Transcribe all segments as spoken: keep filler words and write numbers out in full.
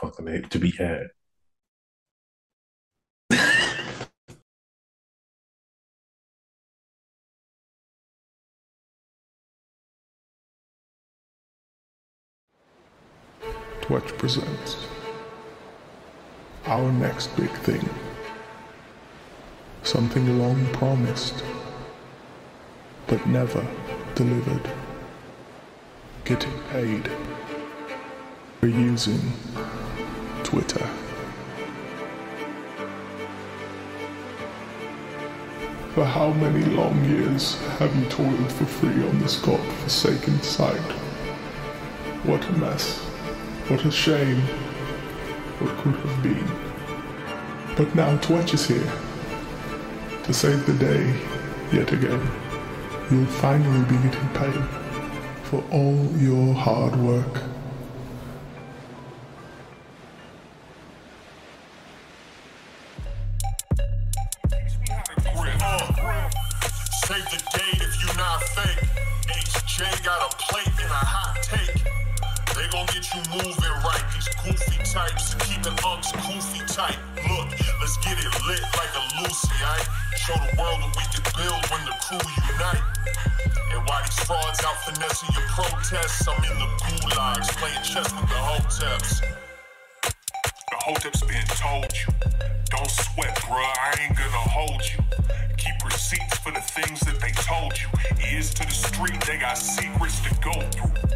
fucking it to be had. Twitch presents our next big thing. Something long promised, but never delivered. Getting paid for using Twitter. For how many long years have you toiled for free on this God-forsaken site? What a mess. What a shame. What could have been. But now Twitch is here to save the day yet again. You'll finally be getting paid for all your hard work. Save the date if you're not fake. H J got a plate and a hot take. They gon' get you moving right. These goofy types keep an unks goofy type. Look, let's get it lit like a Lucy, aight? Show the world what we can build when the crew unite. And while these frauds out finessing your protests, I'm in the gulags playing chess with the Hoteps. The Hoteps been told you. Don't sweat, bruh, I ain't gonna hold you. Keep receipts for the things that they told you. Ears to the street, they got secrets to go through.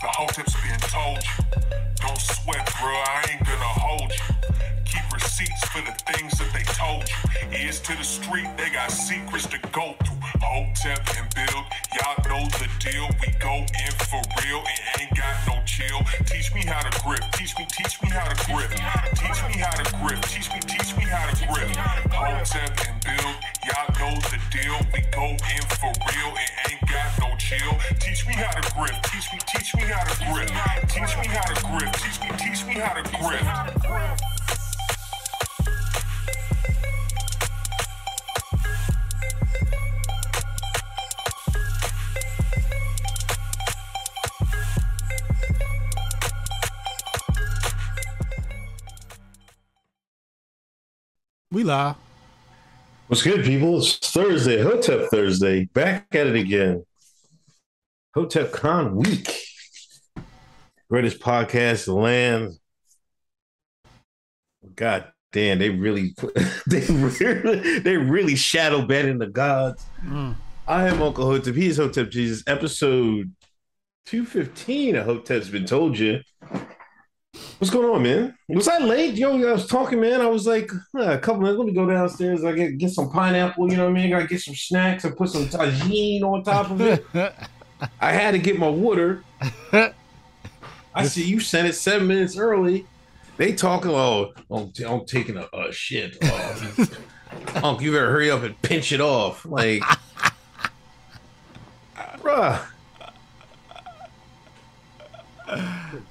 The Hotep's been told you. Don't sweat, bro, I ain't gonna hold you. Keep receipts for the things that they told you. Ears to the street, they got secrets to go through. Hotep and build, y'all know the deal. We go in for real and ain't got no chill. Teach me how to grip, teach me, teach me how to grip. Teach me how to grip, teach me, teach me how to grip. Hotep and build, y'all know the deal. We go in for real and ain't got no chill. Teach me how to grip, teach me, teach me how to grip. Teach me how to grip, teach me, teach me how to grip. We live. What's good, people? It's Thursday, Hotep Thursday. Back at it again. Hotep Con Week. Greatest podcast in the land. God damn, they really, they really, they really shadow banning the gods. Mm. I am Uncle Hotep. He is Hotep Jesus. Episode two fifteen of Hotep's Been Told You. What's going on, man? Was I late? Yo, I was talking, man. I was like, ah, a couple minutes. Let me go downstairs. I get get some pineapple. You know what I mean? Gotta get some snacks and put some tagine on top of it. I had to get my water. I see you sent it seven minutes early. They talking, oh, I'm, I'm taking a, a shit. Oh, Unc, you better hurry up and pinch it off. Like, bruh.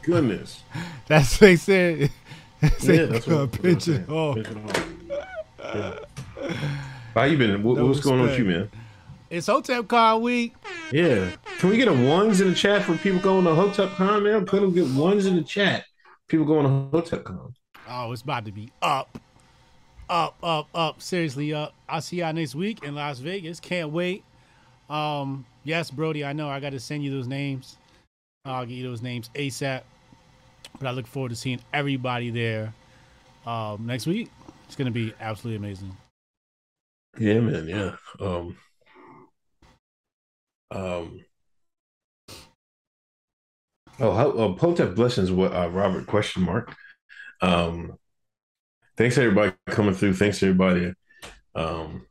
Goodness, that's what they said. They yeah, that's what, pinch it off. Yeah. How you been? What, what's going good. on with you, man? It's Hotep Con Week. Yeah, can we get a ones in the chat for people going to Hotep Con, man? Can we get ones in the chat? People going to Hotep Con. Oh, it's about to be up, up, up, up. Seriously, up. I'll see y'all next week in Las Vegas. Can't wait. Um, yes, Brody, I know. I got to send you those names. I'll get you those names ASAP, but I look forward to seeing everybody there um, next week. It's going to be absolutely amazing. Yeah, man. Yeah. Um, um, oh, how, uh, Hotep blessings. What uh, Robert question mark. Um, thanks everybody coming through. Thanks everybody. Um,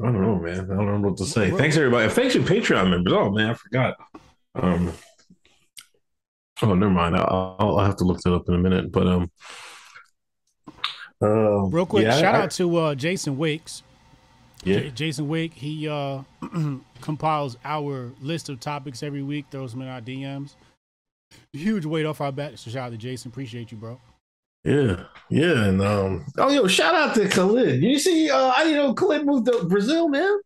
I don't know, man. I don't know what to say. Right. Thanks, everybody. Thanks to Patreon members. Oh, man, I forgot. Um, oh, never mind. I'll, I'll have to look that up in a minute. But um, uh, real quick, yeah, shout I, out to uh, Jason Wicks. Yeah, J Jason Wicks. He uh, compiles our list of topics every week. Throws them in our D Ms. Huge weight off our back. So shout out to Jason. Appreciate you, bro. Yeah, yeah, and um, oh, yo, shout out to Khalid. You see, uh, I didn't know Khalid moved to Brazil, man.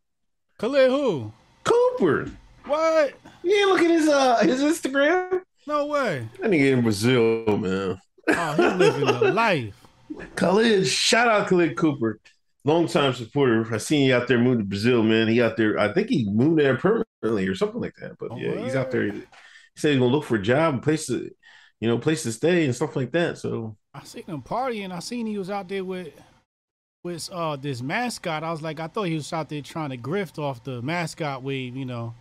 Khalid who? Cooper. What? Yeah, look at his uh his Instagram. No way. That nigga in Brazil, man. Oh, he's living a life. Khalid, shout out Khalid Cooper. Longtime supporter. I seen you out there move to Brazil, man. He out there. I think he moved there permanently or something like that. But oh, yeah, right. He's out there. He said he's gonna look for a job and place to, you know, place to stay and stuff like that. So I seen him partying. I seen he was out there with with uh this mascot. I was like, I thought he was out there trying to grift off the mascot wave, you know.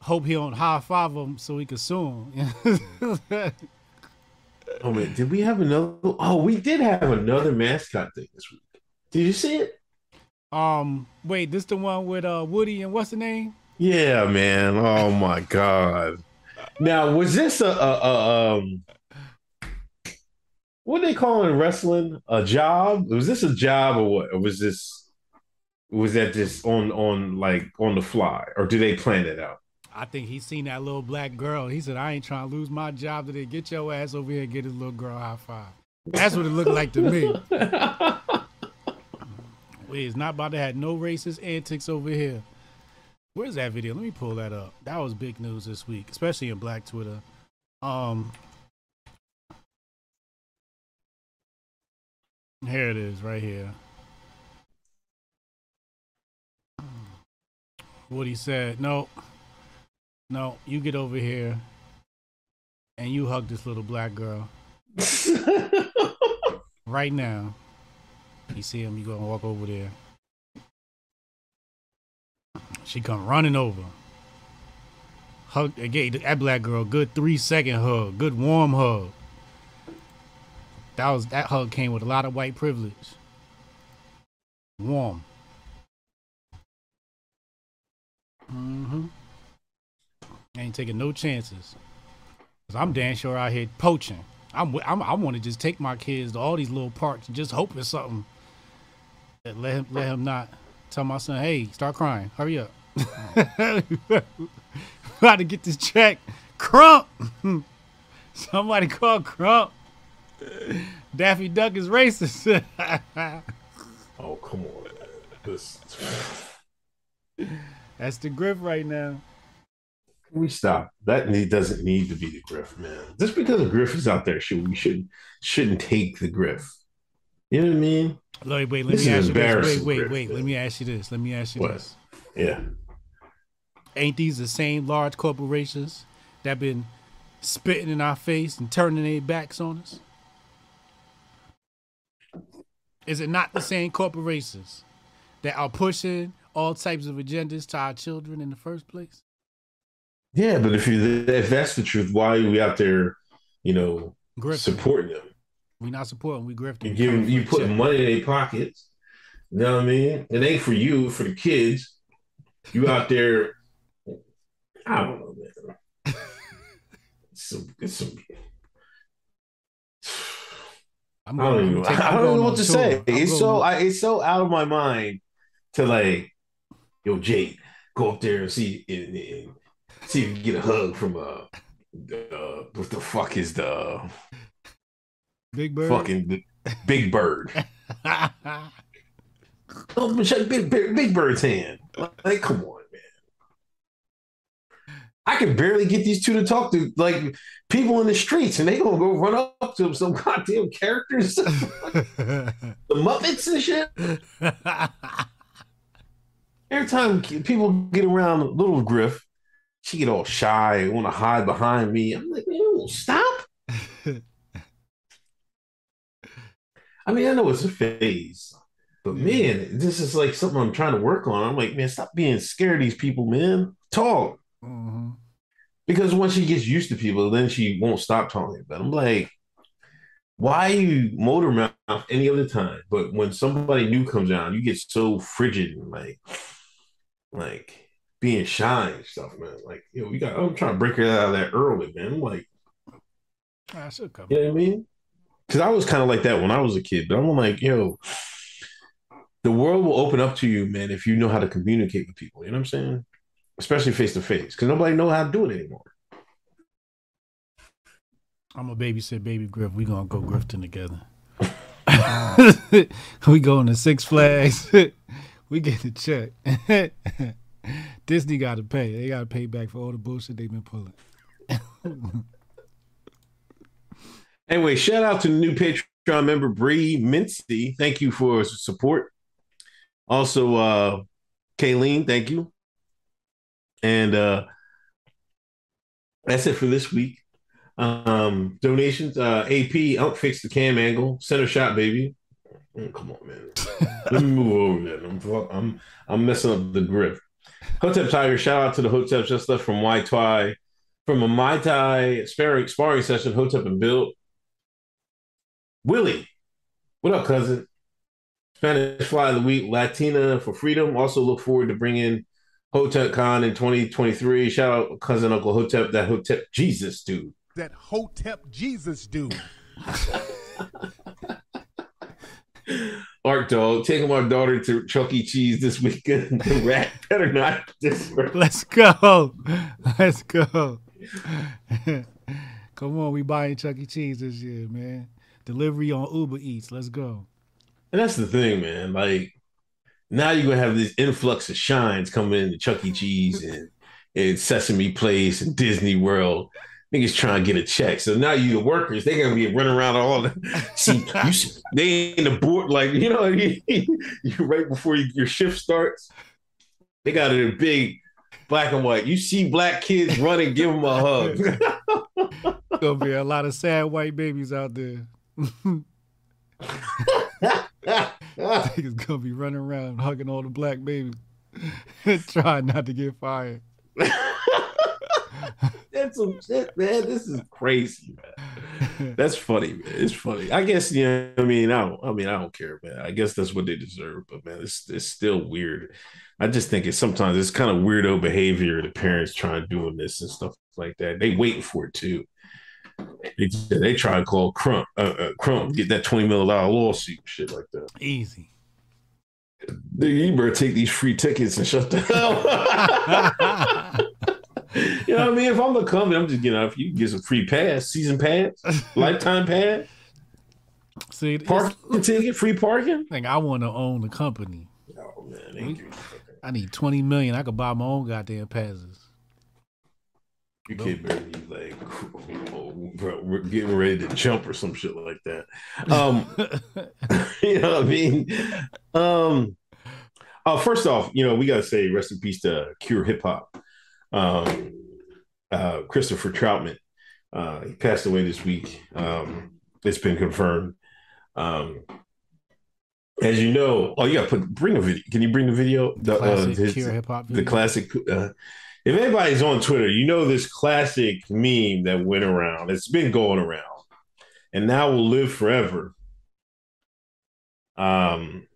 Hope he don't high five him so we can sue him. Oh man, did we have another? Oh, we did have another mascot thing this week. Did you see it? Um, wait, this the one with uh Woody and what's the name? Yeah, man. Oh my god. Now was this a, a, a um what they call in wrestling? A job? Was this a job or what? Or was this was that just on on like on the fly, or do they plan it out? I think he seen that little black girl. He said, I ain't trying to lose my job today. Get your ass over here and get this little girl high five. That's what it looked like to me. Wait, it's not about to have no racist antics over here. Where's that video? Let me pull that up. That was big news this week, especially in Black Twitter. Um, here it is right here. What he said, no. No, you get over here and you hug this little black girl right now. You see him, you gonna walk over there. She come running over. Hug again, that black girl, good three second hug, good warm hug. That was that hug came with a lot of white privilege. Warm. Mm-hmm. I ain't taking no chances, cause I'm damn sure out here poaching. I'm, I'm I want to just take my kids to all these little parks and just hope it's something. And let him let him not tell my son, hey, start crying, hurry up, about to get this check, Crump. Somebody call Crump. Daffy Duck is racist. Oh come on, this... That's the grip right now. We stop. That need, doesn't need to be the grift, man. Just because the grift is out there, should we should shouldn't take the grift. You know what I mean? Wait, wait, let this me ask you this. Wait, wait, grift, wait. Man. Let me ask you this. Let me ask you what? this. Yeah. Ain't these the same large corporations that been spitting in our face and turning their backs on us? Is it not the same corporations that are pushing all types of agendas to our children in the first place? Yeah, but if you if that's the truth, why are we out there, you know, grifting, supporting them? We're not supporting, we grifting. You give you put money in their pockets. You know what I mean? It ain't for you, for the kids. You out there, I don't know, man. It's some, it's some, I'm going, I don't even, take, I don't know what to tour. say. I'm it's so I, it's so out of my mind to like, yo, Jake, go up there and see it. it See if you can get a hug from uh, uh what the fuck is the Big Bird? Fucking Big Bird. Oh, shake Big, Big Bird's hand. Like, come on, man. I can barely get these two to talk to like people in the streets, and they gonna go run up to them, some goddamn characters, the Muppets and shit. Every time people get around little Griff, she get all shy, want to hide behind me. I'm like, man, stop. I mean, I know it's a phase, but man, this is like something I'm trying to work on. I'm like, man, stop being scared of these people, man. Talk. Mm-hmm. Because once she gets used to people, then she won't stop talking. But I'm like, why you motor mouth any other time? But when somebody new comes down, you get so frigid and like, like, being shy and stuff, man. Like, you know, we got, I'm trying to break her out of that early, man. I'm like, I should come. You know what I mean? Because I was kind of like that when I was a kid, but I'm like, yo, the world will open up to you, man, if you know how to communicate with people. You know what I'm saying? Especially face to face, because nobody knows how to do it anymore. I'm a babysit baby Griff. We're going to go grifting together. We going to Six Flags. We get a check. Disney got to pay. They got to pay back for all the bullshit they've been pulling. Anyway, shout out to the new Patreon member, Bree Mincy. Thank you for support. Also, uh, Kayleen, thank you. And uh, that's it for this week. Um, donations, uh, A P, I'll fix the cam angle, center shot, baby. Oh, come on, man. Let me move over there. I'm, I'm, I'm messing up the grip. Hotep Tiger, shout out to the Hoteps just left from Wai Twi, from a Mai Tai sparring, sparring session, Hotep and Bill. Willie, what up, cousin? Spanish Fly of the Week, Latina for Freedom. Also look forward to bringing HotepCon in twenty twenty-three. Shout out cousin Uncle Hotep, that Hotep Jesus dude. That Hotep Jesus dude. Art Dog, taking my daughter to Chuck E. Cheese this weekend. The rat better not. Let's go. Let's go. Come on, we buying Chuck E. Cheese this year, man. Delivery on Uber Eats. Let's go. And that's the thing, man. Like, now you're going to have this influx of shines coming into Chuck E. Cheese and, and Sesame Place and Disney World. Niggas trying to get a check. So now you the workers, they're going to be running around all the... See, you, they in the board, like, you know what I mean? You, right before you, your shift starts, they got a big black and white. You see black kids running, give them a hug. There'll be a lot of sad white babies out there. Niggas gonna be running around hugging all the black babies, trying not to get fired. That's some shit, man. This is crazy, man. That's funny, man. It's funny. I guess, you know, I mean, I don't, I mean, I don't care, man. I guess that's what they deserve. But man, it's it's still weird. I just think it's sometimes it's kind of weirdo behavior. The parents trying to doing this and stuff like that. They waiting for it too. They, they try to call Crump, uh, uh, Crump, get that twenty million dollar lawsuit, shit like that. Easy. Dude, you better take these free tickets and shut the hell up. You know what I mean? If I'm a company, I'm just, you know, if you get some free pass, season pass, lifetime pass, see, parking ticket, free parking. Like, I want to own the company. Oh, man, thank you. I need twenty million dollars. I could buy my own goddamn passes. You can't barely be like, oh, bro, we're getting ready to jump or some shit like that. Um, you know what I mean? Um, uh, first off, you know, we got to say rest in peace to Cure Hip Hop. Um, uh, Christopher Troutman, uh, he passed away this week. Um, it's been confirmed. Um, as you know, oh, you got to put, bring a video. Can you bring the video? The, uh, his, Cure Hip Hop video. The classic... Uh, if anybody's on Twitter, you know this classic meme that went around. It's been going around, and now will live forever. Um,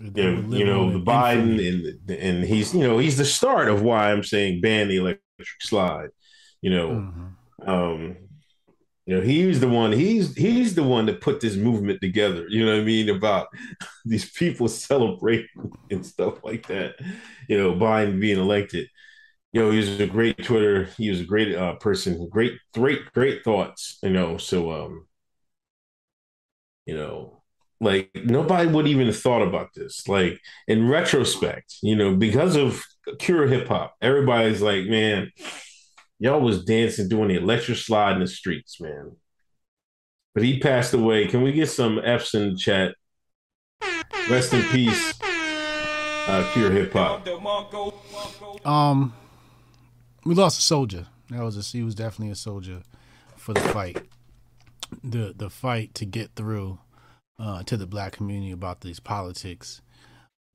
you know, you know the Biden, infamy. and and he's you know he's the start of why I'm saying ban the electric slide. You know, mm-hmm. um, you know he's the one. He's he's the one that put this movement together. You know what I mean about these people celebrating and stuff like that. You know, Biden being elected. You know, he was a great Twitter. He was a great uh, person. Great, great, great thoughts. You know, so um, you know, like nobody would even have thought about this. Like in retrospect, you know, because of Cure Hip Hop, everybody's like, man, y'all was dancing, doing the electric slide in the streets, man. But he passed away. Can we get some F's in the chat? Rest in peace, uh, Cure Hip Hop. Um. We lost a soldier. That was a, he was definitely a soldier for the fight, the the fight to get through uh, to the black community about these politics.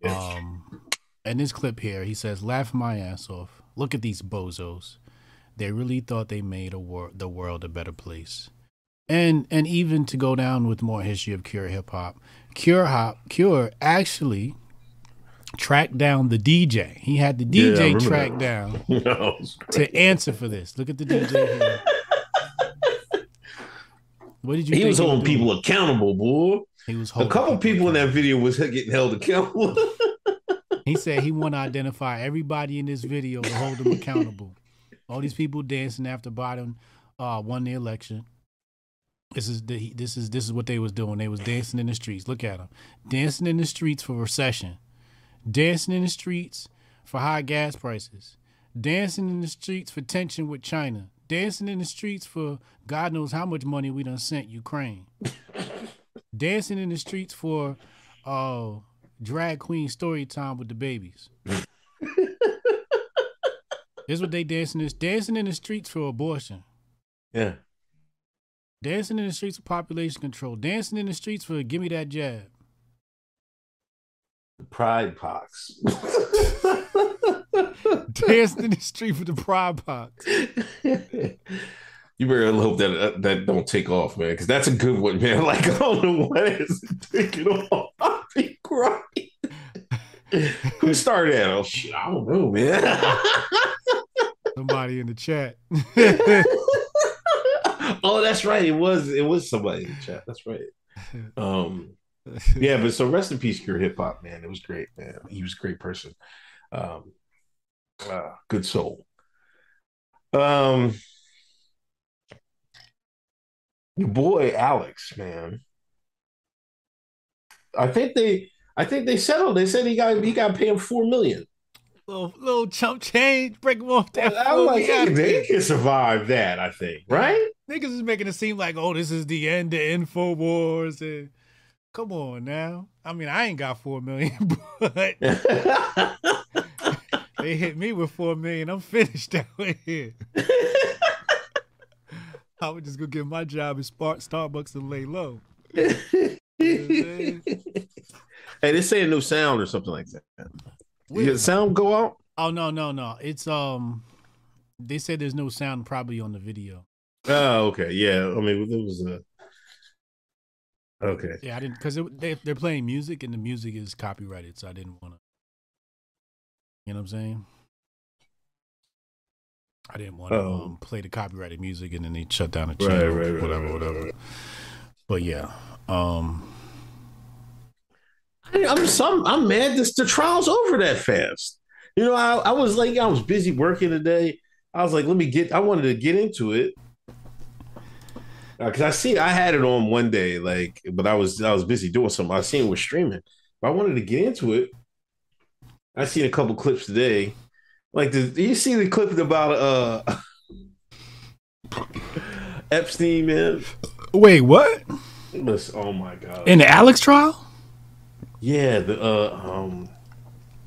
Yes. Um, and this clip here, he says, "Laugh my ass off. Look at these bozos. They really thought they made a wor- the world a better place." And and even to go down with more history of Cure Hip Hop, Cure Hop Cure actually tracked down the D J. He had the D J yeah, tracked that. down no, to answer for this. Look at the D J here. What did you? He think was holding people doing? accountable, boy. He was holding a couple people, people in that video was getting held accountable. He said he want to identify everybody in this video to hold them accountable. All these people dancing after Biden uh, won the election. This is the, this is this is what they was doing. They was dancing in the streets. Look at them dancing in the streets for recession. Dancing in the streets for high gas prices. Dancing in the streets for tension with China. dancing in the streets for God knows how much money we done sent Ukraine. Dancing in the streets for uh, drag queen story time with the babies. Here's what they dancing is. Dancing in the streets for abortion. Yeah. Dancing in the streets for population control. Dancing in the streets for give me that jab. The pride pox. Dancing in the street for the pride pox. You better hope that uh, that don't take off, man, because that's a good one, man. Like, I don't know what is taking off. I'll be crying. Who started that? Oh, shit, I don't know, man. Somebody in the chat. Oh, that's right. It was it was somebody in the chat. That's right. Um, yeah, but so rest in peace, Cure Hip Hop, man. It was great, man. He was a great person. Um, uh, good soul. Um, your boy Alex, man. I think they, I think they settled. They said he got he got paid four million. Little, little chump change, break them off that. I'm like, hey, they can survive that, I think, right? Niggas is making it seem like, oh, this is the end of Infowars. And come on now. I mean, I ain't got four million, but they hit me with four million. I'm finished out here. I would just go get my job at Starbucks and lay low. You know, hey, they say a new sound or something like that. Did the sound go out? Oh no, no, no. It's um they said there's no sound probably on the video. Oh, okay. Yeah. I mean, it was a okay. Yeah, I didn't because they they're playing music and the music is copyrighted, so I didn't want to. You know what I'm saying? I didn't want to um, play the copyrighted music and then they shut down the channel. Right, right, right, whatever, right, whatever. Right, right. But yeah. Um I'm some. I'm mad that the trial's over that fast. You know, I, I was like, I was busy working today. I was like, let me get. I wanted to get into it because uh, I see I had it on one day, like, but I was I was busy doing something. I seen it was streaming, but I wanted to get into it. I seen a couple clips today. Like, the, you see the clip about uh Epstein, man. Wait, what? Was, oh my god! In the Alex trial. Yeah, the uh um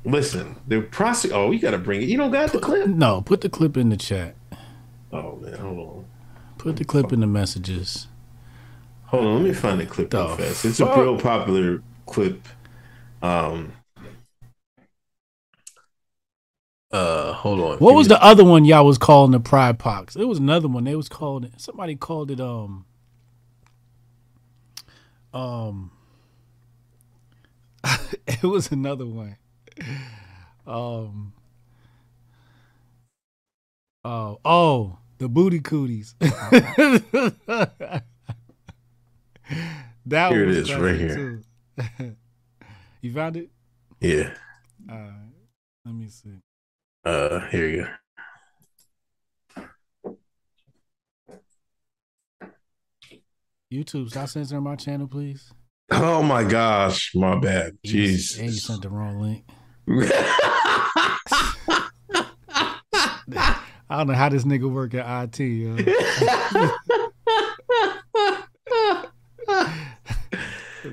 listen, the prosecute oh, you gotta bring it. You don't got the clip? No, put the clip in the chat. Oh man, hold on. Put the clip in the messages. Hold on, let me find the clip real fast. It's a real popular clip. Um Uh hold on. What was the other one y'all was calling the pride pox? It was another one. They was called somebody called it um um it was another one. Um. Oh, oh, the booty cooties. That here it is, right here. You found it? Yeah. All right. Let me see. Uh, here you go. YouTube, stop censoring my channel, please. Oh my gosh, my bad. Jeez. And you sent the wrong link. I don't know how this nigga work at I T. Yo.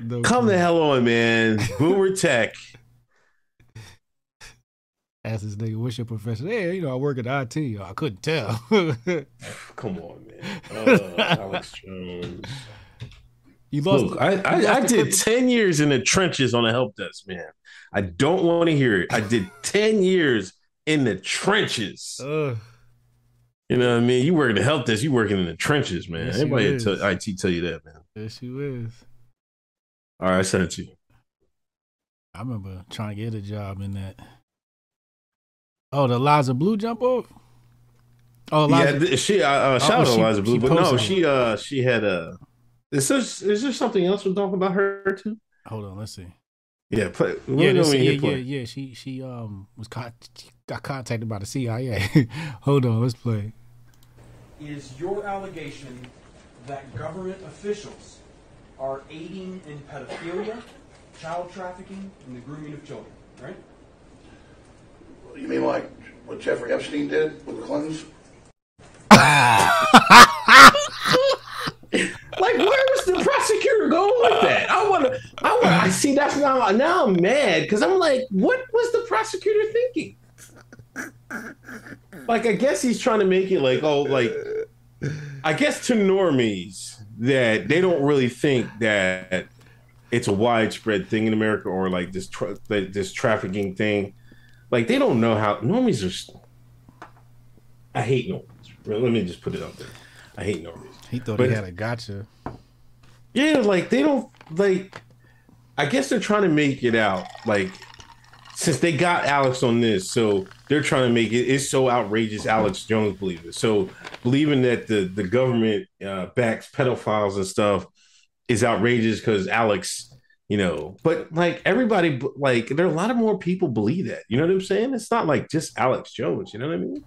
No Come clue. The hell on, man. Boomer Tech. Ask this nigga, what's your profession? Hey, you know, I work at I T. Yo. I couldn't tell. Come on, man. Uh, Alex Jones. You lost. Look, the, I, I, you lost I did ten years in the trenches on the help desk, man. I don't want to hear it. I did ten years in the trenches. Ugh. You know what I mean? You work at the help desk, you working in the trenches, man. Yes, anybody at I T tell you that, man. Yes, you is. All right, I sent it to you. I remember trying to get a job in that. Oh, the Eliza Blue jump off? Oh, Eliza. Yeah, she, uh, shout out oh, to Eliza Blue, but no, she, uh, she had a... Is there, is there something else we're talking about her too? Hold on, let's see. Yeah, play. Yeah, this, yeah, yeah, yeah. She she um was con she got contacted by the C I A. Hold on, let's play. Is your allegation that government officials are aiding in pedophilia, child trafficking, and the grooming of children? Right? You mean like what Jeffrey Epstein did with the Clintons? Ah. Like, where was the prosecutor going with that? I want to. I want. I see. That's now. Now I'm mad because I'm like, what was the prosecutor thinking? Like, I guess he's trying to make it like, oh, like, I guess to normies that they don't really think that it's a widespread thing in America or like this tra this trafficking thing. Like, they don't know how normies are. I hate normies. Let me just put it out there. I hate normies. He thought but, he had a gotcha. Yeah, like they don't like. I guess they're trying to make it out like, since they got Alex on this, so they're trying to make it. It's so outrageous. Alex Jones believes it. So believing that the the government uh, backs pedophiles and stuff is outrageous because Alex, you know. But like everybody, like there are a lot of more people believe that. You know what I'm saying? It's not like just Alex Jones. You know what I mean?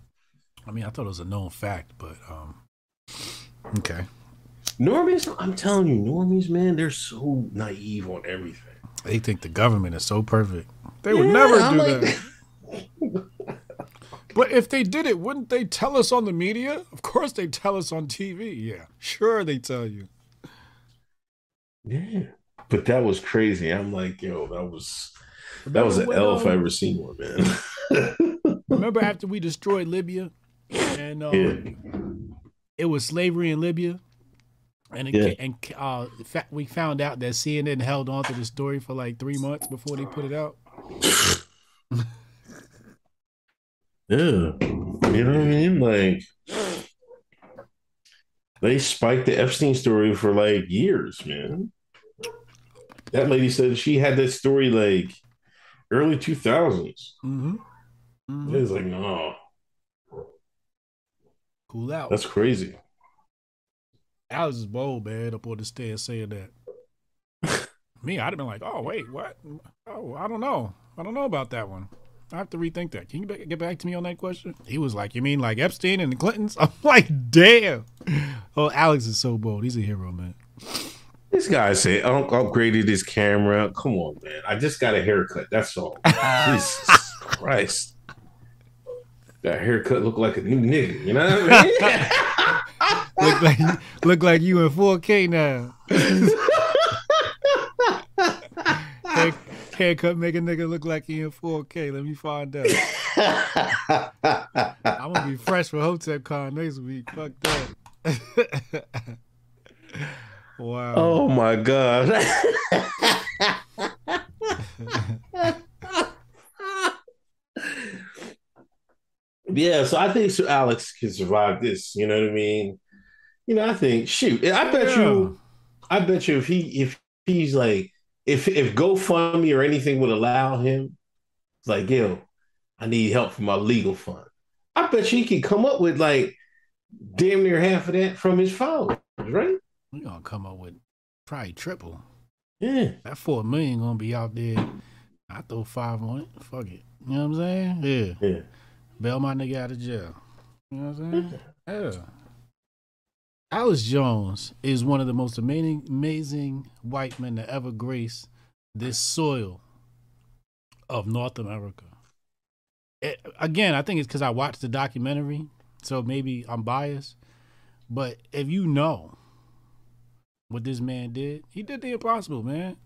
I mean, I thought it was a known fact, but um. Okay. Normies, I'm telling you, normies, man, they're so naive on everything. They think the government is so perfect. They yeah, would never I'm do like... that. But if they did it, wouldn't they tell us on the media? Of course they tell us on T V. Yeah, sure they tell you. Yeah, but that was crazy. I'm like, yo, that was that remember was an L if I ever seen one, man. Remember after we destroyed Libya and. Um, yeah. It was slavery in Libya, and it, yeah. and uh, fa we found out that C N N held on to the story for like three months before they put it out. Yeah, you know what I mean? Like, they spiked the Epstein story for like years, man. That lady said she had that story like early two thousands. Mm-hmm. Mm-hmm. It was like, no. Cool out. That's crazy. Alex is bold, man, up on the stairs saying that. Me, I'd have been like, oh, wait, what? Oh, I don't know. I don't know about that one. I have to rethink that. Can you get back to me on that question? He was like, you mean like Epstein and the Clintons? I'm like, damn. Oh, Alex is so bold. He's a hero, man. This guy said, I upgraded his camera. Come on, man. I just got a haircut. That's all. Jesus Christ. That haircut looked like a new nigga, you know what I mean? Look like, look like you in four K now. Hair, haircut make a nigga look like he in four K. Let me find out. I'm gonna be fresh for HotepCon next week. Fuck that. Wow. Oh my god. Yeah, so I think Sir Alex can survive this. You know what I mean? You know, I think. Shoot, I bet yeah. you. I bet you if he if he's like if if GoFundMe or anything would allow him, like yo, I need help for my legal fund. I bet you he can come up with like damn near half of that from his followers, right? We're gonna come up with probably triple. Yeah, that four million gonna be out there. I throw five on it. Fuck it. You know what I'm saying? Yeah. Yeah. Bail my nigga out of jail. You know what I'm saying? Yeah. Alex Jones is one of the most amazing, amazing white men to ever grace this soil of North America. It, again, I think it's because I watched the documentary, so maybe I'm biased. But if you know what this man did, he did the impossible, man.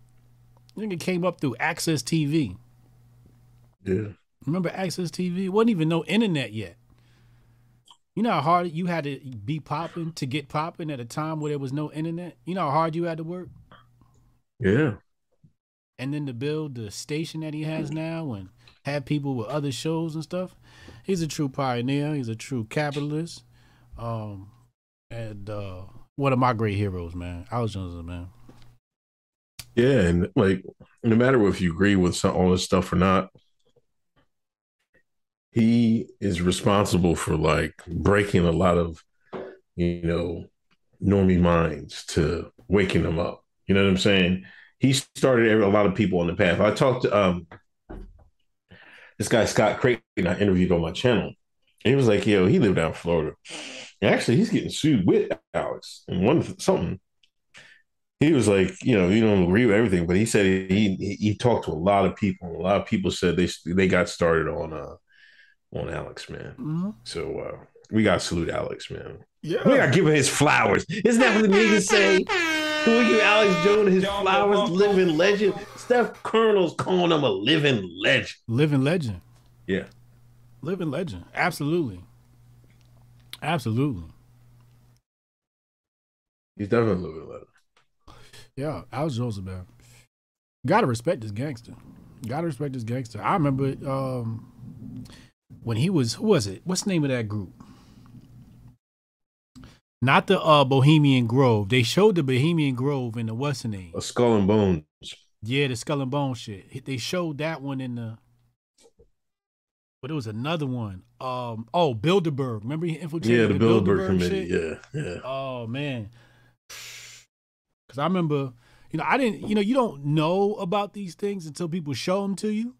Nigga came up through Access T V. Yeah. Remember Access T V? Wasn't even no internet yet. You know how hard you had to be popping to get popping at a time where there was no internet? You know how hard you had to work? Yeah. And then to build the station that he has now and have people with other shows and stuff. He's a true pioneer. He's a true capitalist. Um, and uh, one of my great heroes, man. Alex Jones is a man. Yeah, and like, no matter if you agree with some, all this stuff or not, he is responsible for like breaking a lot of, you know, normie minds to waking them up. You know what I'm saying? He started a lot of people on the path. I talked to um, this guy, Scott Creighton, I interviewed on my channel. And he was like, yo, he lived down in Florida. And actually, he's getting sued with Alex and one something. He was like, you know, you don't agree with everything, but he said he he, he talked to a lot of people. And a lot of people said they, they got started on, uh, on Alex, man. Mm-hmm. So uh, we gotta salute Alex, man. Yeah. We gotta give him his flowers. Isn't that what the niggas say? Who you, Alex Jones, his Y'all flowers, living legend. Steph Colonel's calling him a living legend. Living legend. Yeah. Living legend. Absolutely. Absolutely. He's definitely a living legend. Yeah, Alex Jones, man. Gotta respect this gangster. Gotta respect this gangster. I remember um, when he was, who was it? What's the name of that group? Not the uh, Bohemian Grove. They showed the Bohemian Grove in the what's the name? A Skull and Bones. Yeah, the Skull and Bones shit. They showed that one in the, but it was another one. Um, oh, Bilderberg. Remember he infiltrated? Yeah, the, the Bilderberg, Bilderberg committee. Shit? Yeah, yeah. Oh man, because I remember, you know, I didn't, you know, you don't know about these things until people show them to you.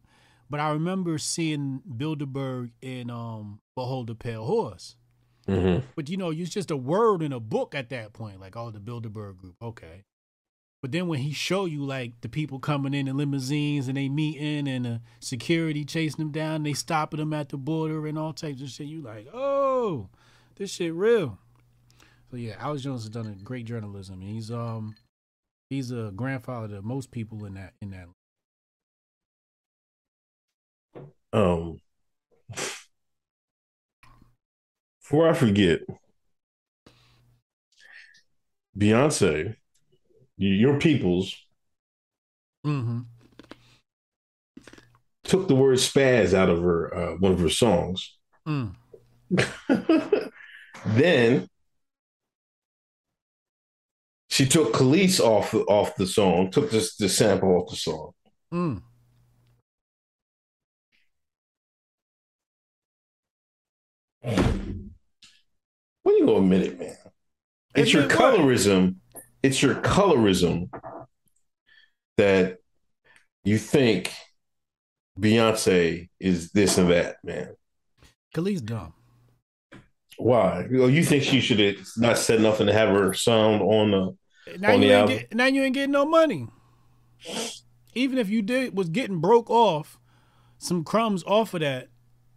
But I remember seeing Bilderberg in um, Behold the Pale Horse. Mm-hmm. But, you know, it's just a word in a book at that point, like, oh, the Bilderberg group. Okay. But then when he show you, like, the people coming in in limousines and they meeting and the security chasing them down, they stopping them at the border and all types of shit, you like, oh, this shit real. So, yeah, Alex Jones has done a great journalism. And he's um he's a grandfather to most people in that. in that. Um. Before I forget, Beyonce, your peoples mm-hmm. took the word spaz out of her uh, one of her songs. Mm. Then she took Kelis off off the song, took this the sample off the song. Mm. What do you go a minute, man? It's your colorism. It's your colorism that you think Beyonce is this and that, man. Khalid's dumb. Why? You think she should have not said nothing to have her sound on the now on the album? Get, now you ain't getting no money. Even if you did was getting broke off some crumbs off of that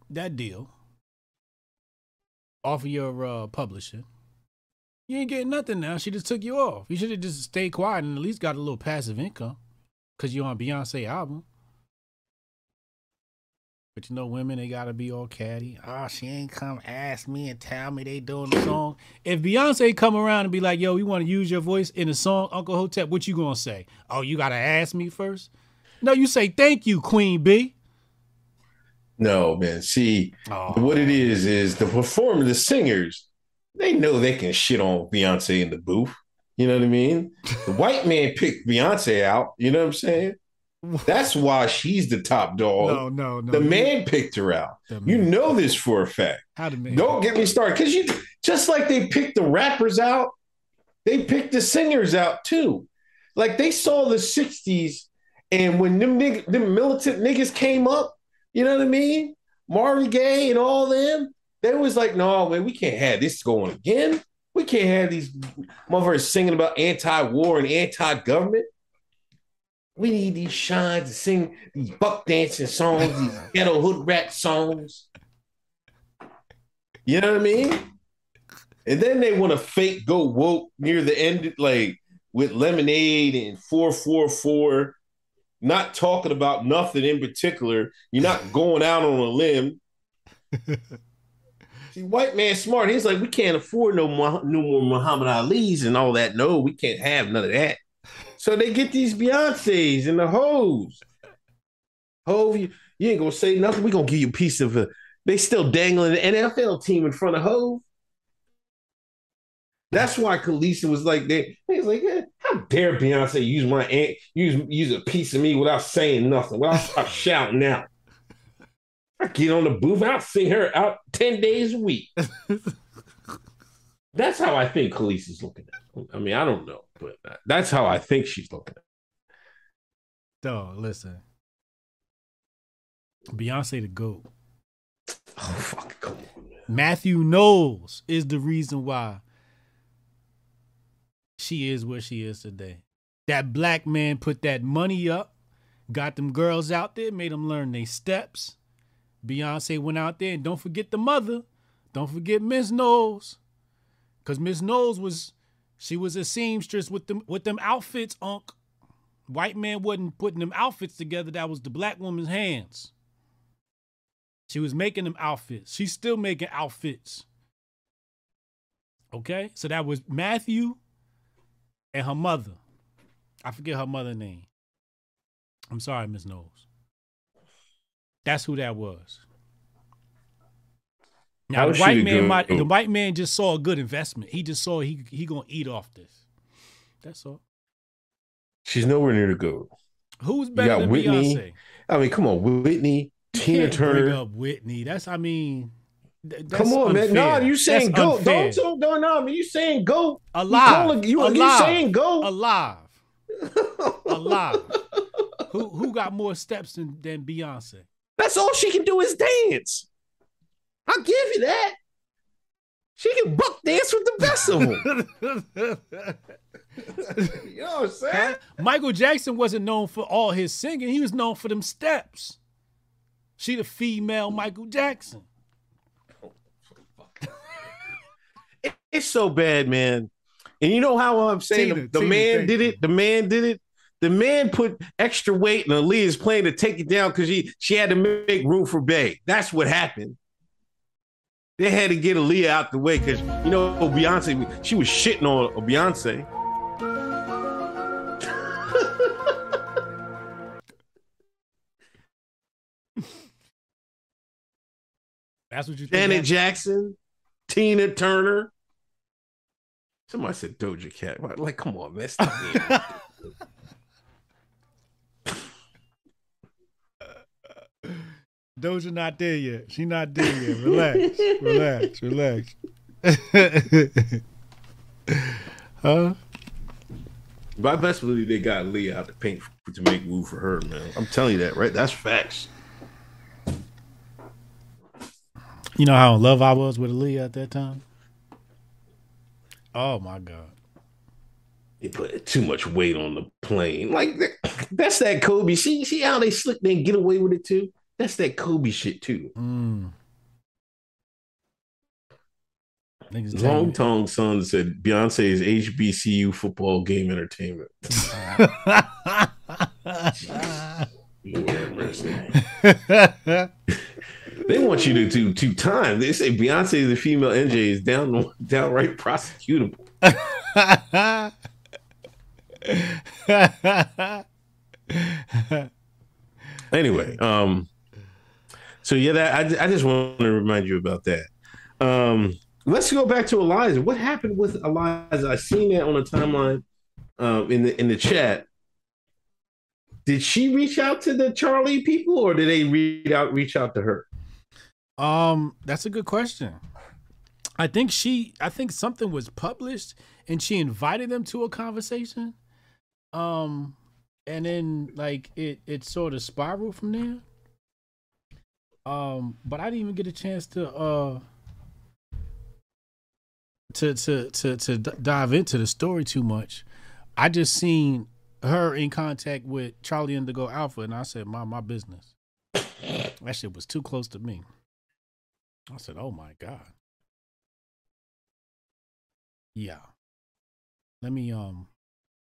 that deal. Off of your uh, publisher, you ain't getting nothing now. She just took you off. You should have just stayed quiet and at least got a little passive income because you're on Beyonce album. But you know, women, they gotta be all catty. Oh, she ain't come ask me and tell me they doing the song. If Beyonce come around and be like, "Yo, we want to use your voice in the song, Uncle Hotep," what you gonna say? Oh, you gotta ask me first? No, you say thank you, Queen B. No, man. See, oh. what it is, is the performers, the singers, they know they can shit on Beyonce in the booth. You know what I mean? The white man picked Beyonce out. You know what I'm saying? That's why she's the top dog. No, no, no. The you, man picked her out. You know this for a fact. How the man Don't get me started. Because you just like they picked the rappers out, they picked the singers out too. Like they saw the sixties and when them, nigg- them militant niggas came up, you know what I mean? Marvin Gaye and all them, they was like, no, man, we can't have this going again. We can't have these motherfuckers singing about anti-war and anti-government. We need these shines to sing these buck dancing songs, these ghetto hood rat songs. You know what I mean? And then they want to fake go woke near the end, like with Lemonade and four four four. Not talking about nothing in particular. You're not going out on a limb. See, white man smart. He's like, we can't afford no more, no more Muhammad Ali's and all that. No, we can't have none of that. So they get these Beyonce's and the hoes. Hove, you, you ain't going to say nothing. We're going to give you a piece of a... They still dangling the N F L team in front of Hove. That's why Kelis was like that. He was like, yeah, how dare Beyonce use my aunt, use use a piece of me without saying nothing, without shouting out. I get on the booth, I'll sing her out ten days a week. That's how I think Kelis is looking at. I mean, I don't know, but that's how I think she's looking at. Dog, listen. Beyonce the GOAT. Oh, fuck, come on, man. Matthew Knowles is the reason why she is where she is today. That black man put that money up, got them girls out there, made them learn their steps. Beyonce went out there, and don't forget the mother. Don't forget Miss Knowles, because Miss Knowles was, she was a seamstress with them, with them outfits, Unc. White man wasn't putting them outfits together. That was the black woman's hands. She was making them outfits. She's still making outfits. Okay, so that was Matthew and her mother. I forget her mother's name. I'm sorry, Miss Knowles. That's who that was. Now the white man, might, the white man just saw a good investment. He just saw he he gonna eat off this. That's all. She's nowhere near the goat. Who's better than Whitney? Beyonce? I mean, come on, Whitney, Tina Turner. Bring up Whitney. That's I mean. Th that's come on, unfair. man. No, you saying go? Don't don't no. no I mean, you saying go alive? You, you, you saying go alive? Alive. Who who got more steps than, than Beyonce? That's all she can do is dance. I'll give you that. She can buck dance with the best of them. You know what I'm saying? Michael Jackson wasn't known for all his singing. He was known for them steps. She the female Michael Jackson. It's so bad, man. And you know how I'm saying Tina, the, the Tina, man did it. The man did it. The man put extra weight and Aaliyah's playing to take it down because she, she had to make room for Bey. That's what happened. They had to get Aaliyah out the way because, you know, Beyonce, she was shitting on Beyonce. That's what you think. Janet Jackson. Tina Turner. Somebody said Doja Cat. Like, come on, man. Stop being Doja not there yet. She not there yet. Relax, relax, relax. Huh? But I best believe they got Leah out the paint to make move for her, man. I'm telling you that, right? That's facts. You know how in love I was with Aaliyah at that time? Oh, my God. They put too much weight on the plane. Like, that's that Kobe. See, see how they slick they get away with it, too? That's that Kobe shit, too. Mm. Long Tong Son said, Beyonce is H B C U football game entertainment. They want you to do two time. They say Beyonce is a female N J is down downright prosecutable. Anyway, um, so yeah, that I I just want to remind you about that. Um, let's go back to Eliza. What happened with Eliza? I seen that on the timeline, um, in the in the chat. Did she reach out to the Charlie people, or did they reach out reach out to her? Um, that's a good question. I think she, I think something was published and she invited them to a conversation. Um, and then like it, it sort of spiraled from there. Um, but I didn't even get a chance to, uh, to, to, to, to dive into the story too much. I just seen her in contact with Charlie Indigo Alpha. And I said, my, my business. That shit was too close to me. I said, oh my God. Yeah. Let me, um,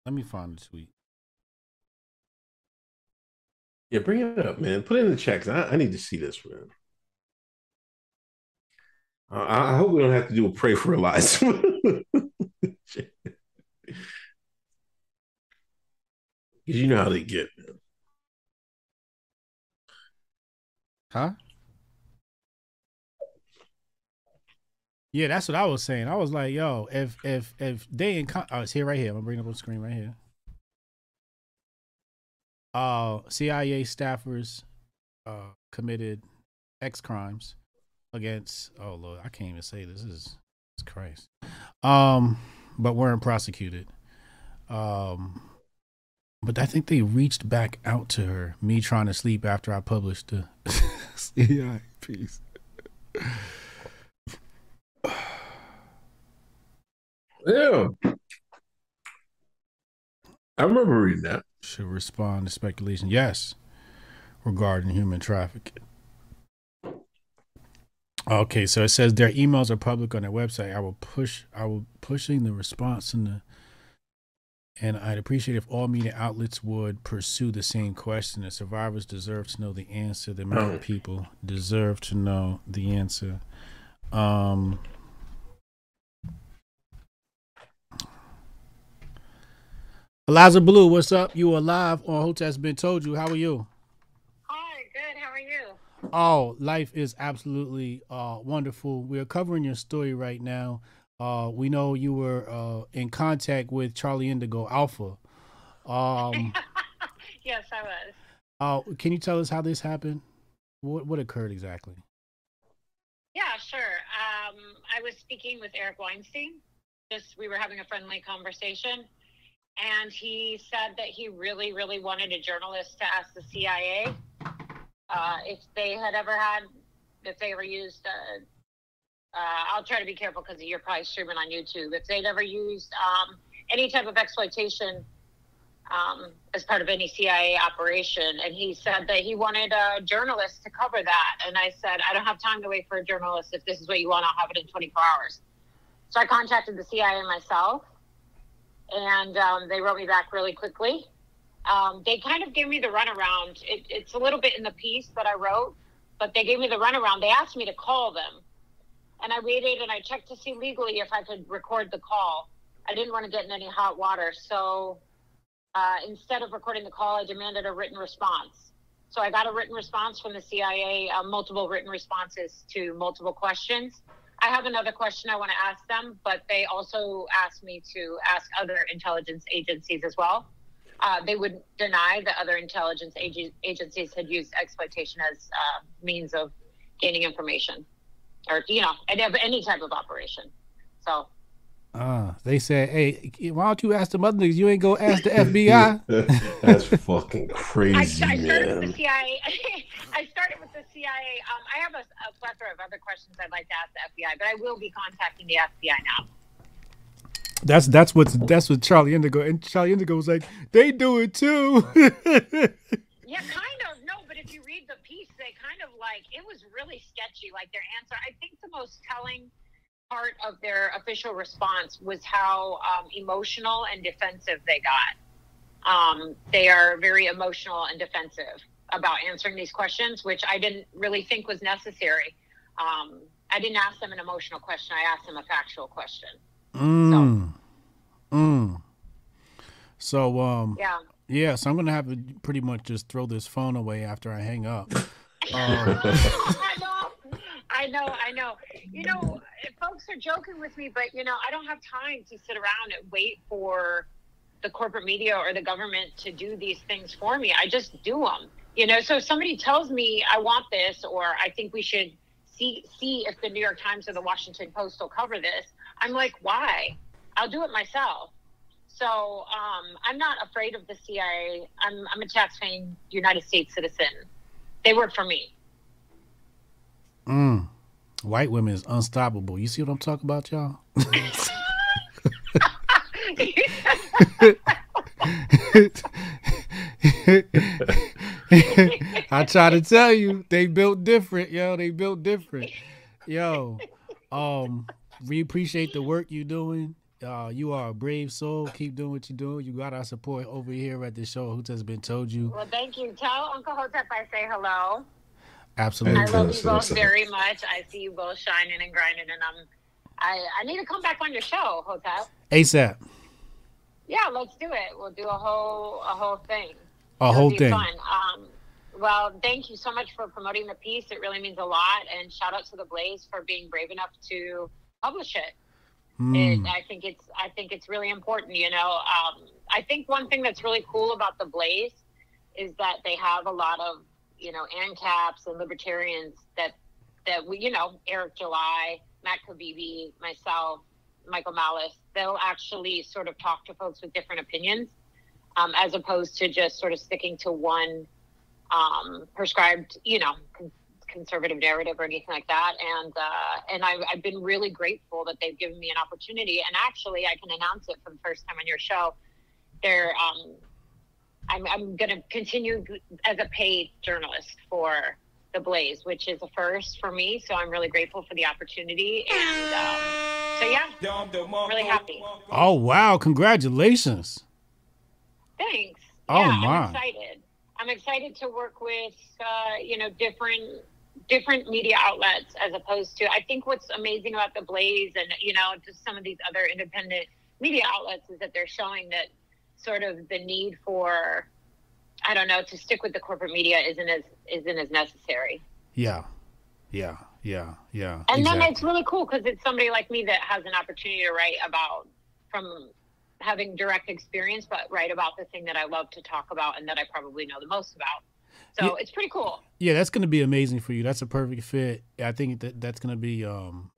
let me find the tweet. Yeah, bring it up, man. Put it in the checks. I, I need to see this, man. Uh, I hope we don't have to do a pray for Eliza. You know how they get, man. Huh? Yeah, that's what I was saying. I was like, yo, if if if they in con oh, it's here right here. I'm gonna bring it up on the screen right here. Uh C I A staffers uh committed X crimes against oh Lord, I can't even say this, this is this Christ. Um, but weren't prosecuted. Um But I think they reached back out to her, me trying to sleep after I published the C I A piece. Yeah, I remember reading that. Should respond to speculation, yes, regarding human trafficking. Okay, so it says their emails are public on their website. I will push. I will pushing the response in the. And I'd appreciate if all media outlets would pursue the same question. The survivors deserve to know the answer. The American people deserve to know the answer. Um, Eliza Blue, what's up? You alive on Hoteps Been Told You. How are you? Hi, good. How are you? Oh, life is absolutely uh, wonderful. We are covering your story right now. Uh, we know you were uh, in contact with Charlie Indigo Alpha. Um, yes, I was. Uh, can you tell us how this happened? What what occurred exactly? Yeah, sure. Um, I was speaking with Eric Weinstein. Just we were having a friendly conversation, and he said that he really, really wanted a journalist to ask the C I A uh, if they had ever had, if they ever used. Uh, Uh, I'll try to be careful because you're probably streaming on YouTube. If they'd ever used um, any type of exploitation um, as part of any C I A operation, and he said that he wanted a journalist to cover that. And I said, I don't have time to wait for a journalist. If this is what you want, I'll have it in twenty-four hours. So I contacted the C I A myself, and um, they wrote me back really quickly. Um, they kind of gave me the runaround. It, it's a little bit in the piece that I wrote, but they gave me the runaround. They asked me to call them. And I waited and I checked to see legally if I could record the call. I didn't want to get in any hot water. So uh, instead of recording the call, I demanded a written response. So I got a written response from the C I A, uh, multiple written responses to multiple questions. I have another question I want to ask them, but they also asked me to ask other intelligence agencies as well. Uh, they would deny that other intelligence ag- agencies had used exploitation as a uh, means of gaining information. Or, you know, any type of operation. So uh, they said, hey, why don't you ask them other niggas? You ain't gonna ask the F B I. That's fucking crazy. I, I started man. with the C I A. I started with the C I A. Um, I have a, a plethora of other questions I'd like to ask the F B I, but I will be contacting the F B I now. That's that's what's that's what Charlie Indigo and Charlie Indigo was like, they do it too. Yeah, kind of. No, but if you read the piece, they kind of like, it was really sketchy, like their answer. I think the most telling part of their official response was how um, emotional and defensive they got. Um, they are very emotional and defensive about answering these questions, which I didn't really think was necessary. Um, I didn't ask them an emotional question. I asked them a factual question. Mm. So, mm. so um, yeah. Yeah, so I'm going to have to pretty much just throw this phone away after I hang up. Uh, I know, I know, I know. You know, folks are joking with me, but, you know, I don't have time to sit around and wait for the corporate media or the government to do these things for me. I just do them. You know, so if somebody tells me I want this, or I think we should see, see if the New York Times or the Washington Post will cover this, I'm like, why? I'll do it myself. So um, I'm not afraid of the C I A. I'm, I'm a tax-paying United States citizen. They work for me. Mm. White women is unstoppable. You see what I'm talking about, y'all? I try to tell you, they built different, yo. They built different, yo. Um, we appreciate the work you're doing. Uh, you are a brave soul. Keep doing what you're doing. You got our support over here at the show. Hotep's Been Told You. Well, thank you. Tell Uncle Hotep I say hello. Absolutely. I love you both very much. I see you both shining and grinding, and I'm, I, I need to come back on your show, Hotep. ASAP. Yeah, let's do it. We'll do a whole, a whole thing. A whole thing. Fun. Um, well, thank you so much for promoting the piece. It really means a lot. And shout out to The Blaze for being brave enough to publish it. Mm. And I think it's I think it's really important, you know. Um, I think one thing that's really cool about The Blaze is that they have a lot of, you know, ANCAPs and libertarians that that we, you know, Eric July, Matt Khabibi, myself, Michael Malice. They'll actually sort of talk to folks with different opinions, um, as opposed to just sort of sticking to one um, prescribed, you know. Con- conservative narrative or anything like that. And uh, and I've, I've been really grateful that they've given me an opportunity. And actually, I can announce it for the first time on your show. They're, um, I'm, I'm going to continue as a paid journalist for The Blaze, which is a first for me. So I'm really grateful for the opportunity. And um, so, yeah, I'm really happy. Oh, wow. Congratulations. Thanks. Oh, yeah, my. I'm excited. I'm excited to work with, uh, you know, different different media outlets as opposed to, I think what's amazing about The Blaze and, you know, just some of these other independent media outlets is that they're showing that sort of the need for, I don't know, to stick with the corporate media isn't as isn't as necessary. Yeah, yeah, yeah, yeah. And exactly. Then it's really cool because it's somebody like me that has an opportunity to write about from having direct experience, but write about the thing that I love to talk about and that I probably know the most about. So yeah, it's pretty cool. Yeah, that's going to be amazing for you. That's a perfect fit. I think that that's going to be um,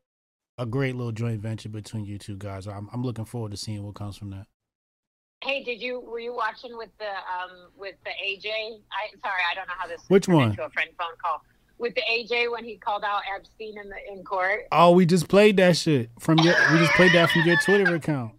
a great little joint venture between you two guys. I'm I'm looking forward to seeing what comes from that. Hey, did you were you watching with the um with the A J? I sorry, I don't know how this which one into a friend phone call with the A J when he called out Epstein in the in court. Oh, we just played that shit from your we just played that from your Twitter account.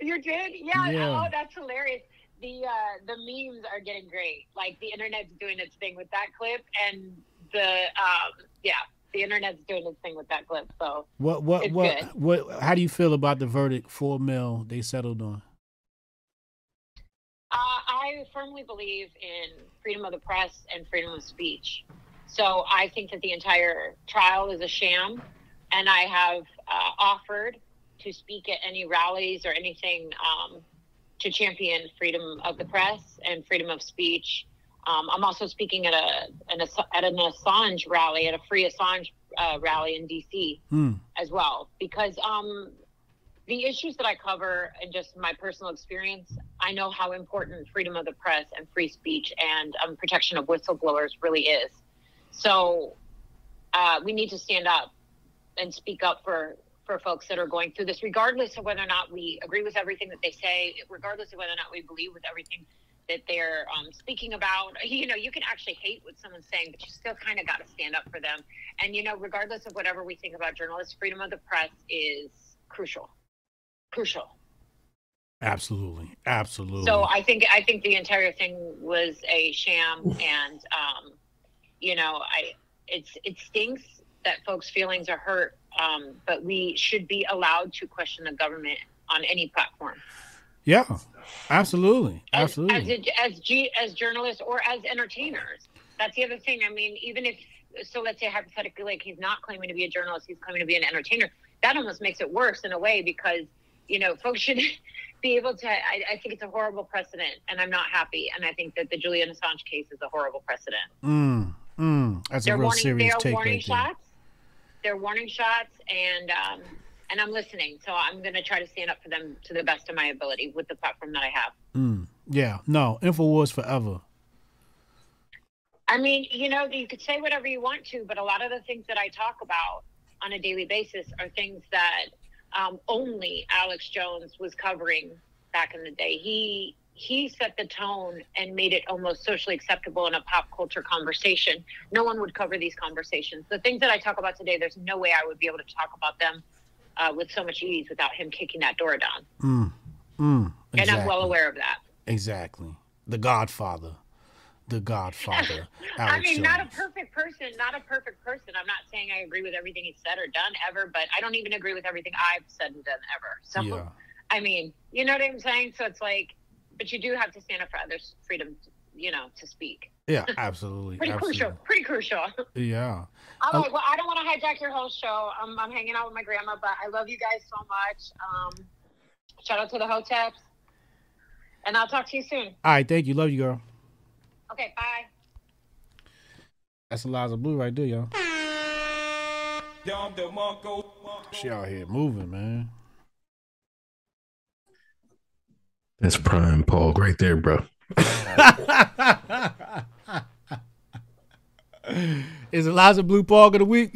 You did? Yeah. yeah. Oh, that's hilarious. The uh, the memes are getting great. Like the internet's doing its thing with that clip, and the um yeah, the internet's doing its thing with that clip. So what what what, what what how do you feel about the verdict? Four mil they settled on. Uh, I firmly believe in freedom of the press and freedom of speech. So I think that the entire trial is a sham, and I have uh, offered to speak at any rallies or anything um, to champion freedom of the press and freedom of speech. Um, I'm also speaking at a an, at an Assange rally, at a free Assange uh, rally in D C Mm. as well, because um, the issues that I cover and just my personal experience, I know how important freedom of the press and free speech and um, protection of whistleblowers really is. So uh, we need to stand up and speak up for, for folks that are going through this, regardless of whether or not we agree with everything that they say, regardless of whether or not we believe with everything that they're um, speaking about. You know, you can actually hate what someone's saying, but you still kind of got to stand up for them. And, you know, regardless of whatever we think about journalists, freedom of the press is crucial. Crucial. Absolutely, absolutely. So I think I think the entire thing was a sham, and um, you know, I it's it stinks that folks' feelings are hurt, um, but we should be allowed to question the government on any platform. Yeah, absolutely, absolutely. As as, as, G, as journalists or as entertainers, that's the other thing. I mean, even if so, let's say hypothetically, like he's not claiming to be a journalist, he's claiming to be an entertainer. That almost makes it worse in a way because. You know, folks should be able to, I, I think it's a horrible precedent, and I'm not happy. And I think that the Julian Assange case is a horrible precedent. Mm, mm, that's a real serious take. They're warning shots. They're warning shots, and um, and I'm listening. So I'm going to try to stand up for them to the best of my ability with the platform that I have. Mm, yeah, no, Infowars forever. I mean, you know, you could say whatever you want to, but a lot of the things that I talk about on a daily basis are things that Um, only Alex Jones was covering back in the day. He he set the tone and made it almost socially acceptable in a pop culture conversation. No one would cover these conversations. The things that I talk about today, there's no way I would be able to talk about them uh, with so much ease without him kicking that door down. Mm, mm, exactly. And I'm well aware of that. Exactly. The Godfather. The Godfather. I mean, Jones. Not a perfect person, not a perfect person. I'm not saying I agree with everything he's said or done ever, but I don't even agree with everything I've said and done ever. So, yeah. I mean, you know what I'm saying? So it's like, but you do have to stand up for others' freedom, you know, to speak. Yeah, absolutely. Pretty absolutely. crucial. Pretty crucial. Yeah. I'm um, like, well, I don't want to hijack your whole show. I'm, I'm hanging out with my grandma, but I love you guys so much. Um, shout out to the Hoteps, and I'll talk to you soon. All right. Thank you. Love you, girl. Okay, bye. That's Eliza Blue right there, y'all. She out here moving, man. That's prime Paul right there, bro. Is Eliza Blue Paul of the week?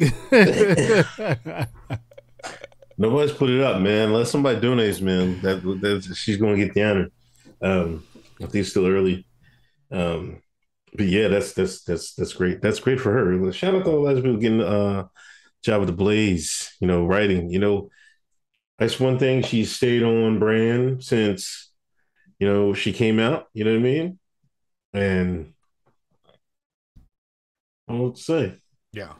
Nobody's put it up, man. Unless somebody donates, man, that, that she's gonna get the honor. Um, I think it's still early. Um, but yeah, that's that's that's that's great. That's great for her. Shout out to all those people getting a job with the Blaze. You know, writing. You know, that's one thing she stayed on brand since you know she came out. You know what I mean? And I don't know what to say. Yeah.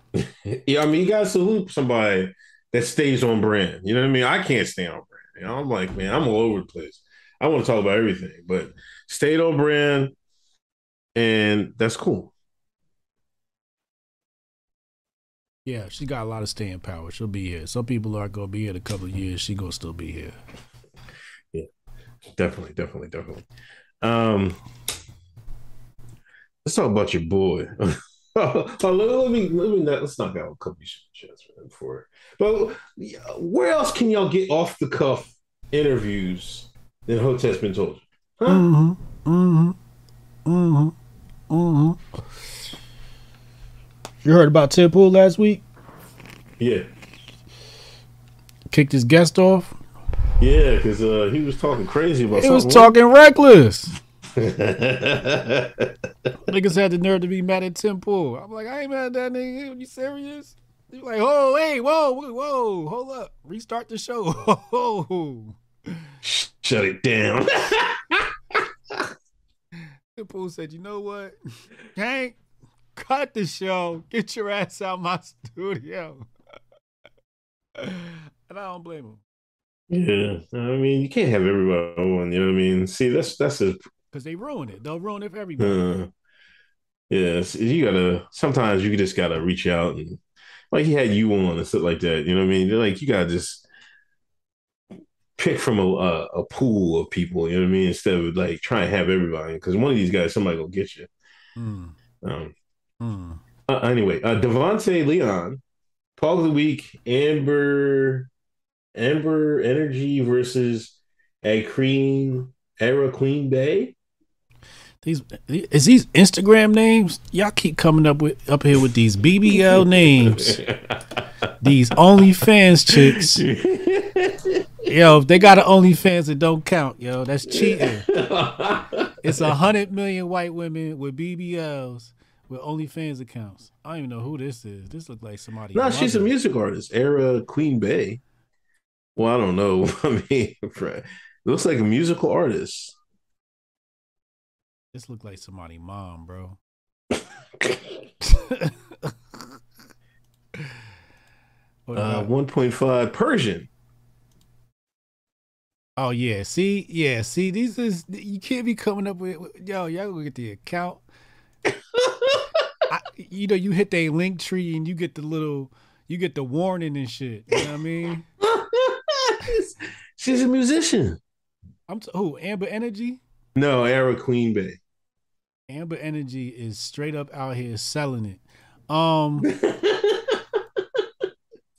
Yeah, I mean, you gotta salute somebody that stays on brand. You know what I mean? I can't stay on brand. You know, I'm like, man, I'm all over the place. I want to talk about everything, but stayed on brand, and that's cool. Yeah, she got a lot of staying power. She'll be here. Some people are gonna be here in a couple of years. She gonna still be here. Yeah, definitely, definitely, definitely. Um, let's talk about your boy. Oh, let me let me not, let's knock out a couple shots before. But where else can y'all get off the cuff interviews than Hotep's Been Told You? Huh? Mm-hmm. Mm-hmm. Mm-hmm. Mm-hmm. You heard about Tim Pool last week? Yeah. Kicked his guest off. Yeah, because uh, he was talking crazy about. He something. was talking reckless. Niggas had the nerve to be mad at Tim Pool. I'm like, I ain't mad at that nigga. Are you serious? You're like, oh, hey, whoa, whoa, whoa, hold up, restart the show. Shut it down. Tim Pool said, you know what, Hank, cut the show. Get your ass out of my studio. And I don't blame him. Yeah, I mean, you can't have everybody on. You know what I mean? See, that's that's a. Because they ruin it. They'll ruin it for everybody. Uh, yes. You gotta, sometimes you just gotta reach out and, like, he had you on and stuff like that. You know what I mean? They're like, you gotta just pick from a, a, a pool of people, you know what I mean? Instead of like trying to have everybody. Because one of these guys, somebody will get you. Mm. Um, mm. Uh, anyway, uh, Devontae Leon, Paul of the Week, Amber, Amber Energy versus a Cream Era Queen Bay. These is these Instagram names y'all keep coming up with up here with these B B L names. These OnlyFans chicks. Yo, if they got an OnlyFans that don't count, yo, that's cheating. It's a hundred million white women with B B Ls with OnlyFans accounts. I don't even know who this is. This looks like somebody. No, she's a music artist, Era Queen Bay. Well, I don't know. I mean, it looks like a musical artist. This look like somebody's mom, bro. uh, one point five Persian. Oh yeah, see, yeah, see, these is you can't be coming up with yo. Y'all gonna get the account. I, you know, you hit that link tree and you get the little, you get the warning and shit. You know what I mean? She's a musician. I'm t- who? Amber Energy. No, Era Queen Bay. Amber Energy is straight up out here selling it. Um,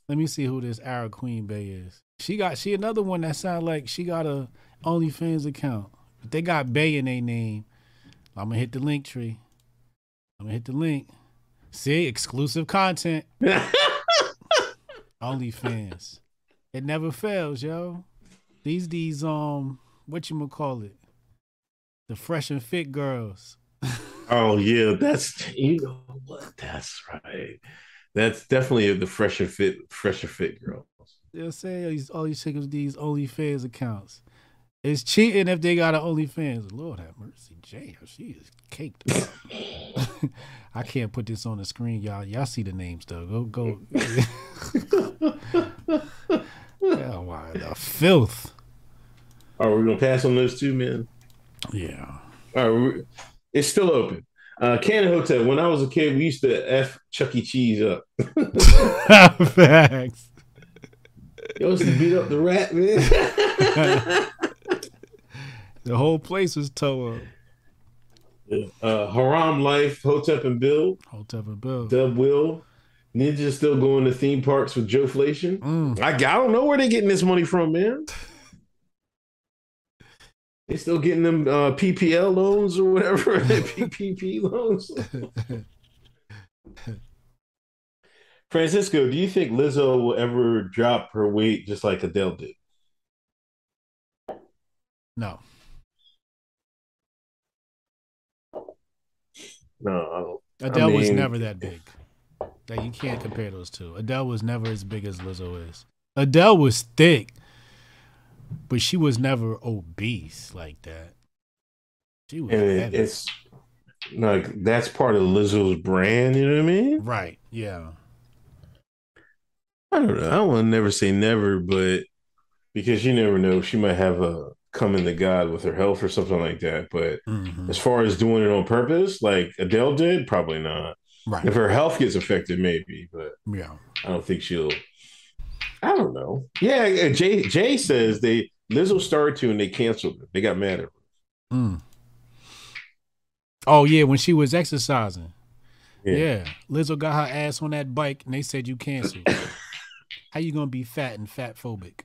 let me see who this Era Queen Bay is. She got she another one that sounds like she got a OnlyFans account. But they got Bay in their name. I'm gonna hit the link tree. I'm gonna hit the link. See, exclusive content. OnlyFans. It never fails, yo. These these um what you gonna call it? The fresh and fit girls. Oh yeah, that's you know what? That's right. That's definitely the fresh and fit, fresh and fit girls. They'll say these all these chicks these OnlyFans accounts. It's cheating if they got an OnlyFans. Lord have mercy, Jay. She is caked up. I can't put this on the screen, y'all. Y'all see the names though. Go go. Yeah, why the filth? Are we gonna pass on those two, man? Yeah. All right, it's still open. Uh, Cannon Hotel. When I was a kid, we used to F Chuck E. Cheese up. Facts. Yo, used to beat up the rat, man. The whole place was towed up. Yeah. Uh, Haram Life, Hotep and Bill. Hotep and Bill. Dub Will. Ninja's still going to theme parks with Joeflation. Mm. I, I don't know where they're getting this money from, man. They still getting them uh, P P L loans or whatever, P P P loans. Francisco, do you think Lizzo will ever drop her weight just like Adele did? No. No, I don't. Adele I mean, was never that big. Like, you can't compare those two. Adele was never as big as Lizzo is. Adele was thick. But she was never obese like that. She was. And it, it's like that's part of Lizzo's brand, you know what I mean? Right. Yeah. I don't know. I don't want to never say never, but because you never know, she might have a coming to God with her health or something like that. But mm-hmm. as far as doing it on purpose, like Adele did, probably not. Right. If her health gets affected, maybe. But yeah, I don't think she'll. I don't know. Yeah, Jay Jay says they Lizzo started to and they canceled it. They got mad at her. Mm. Oh yeah, when she was exercising. Yeah. yeah, Lizzo got her ass on that bike and they said you canceled. How you gonna be fat and fat phobic?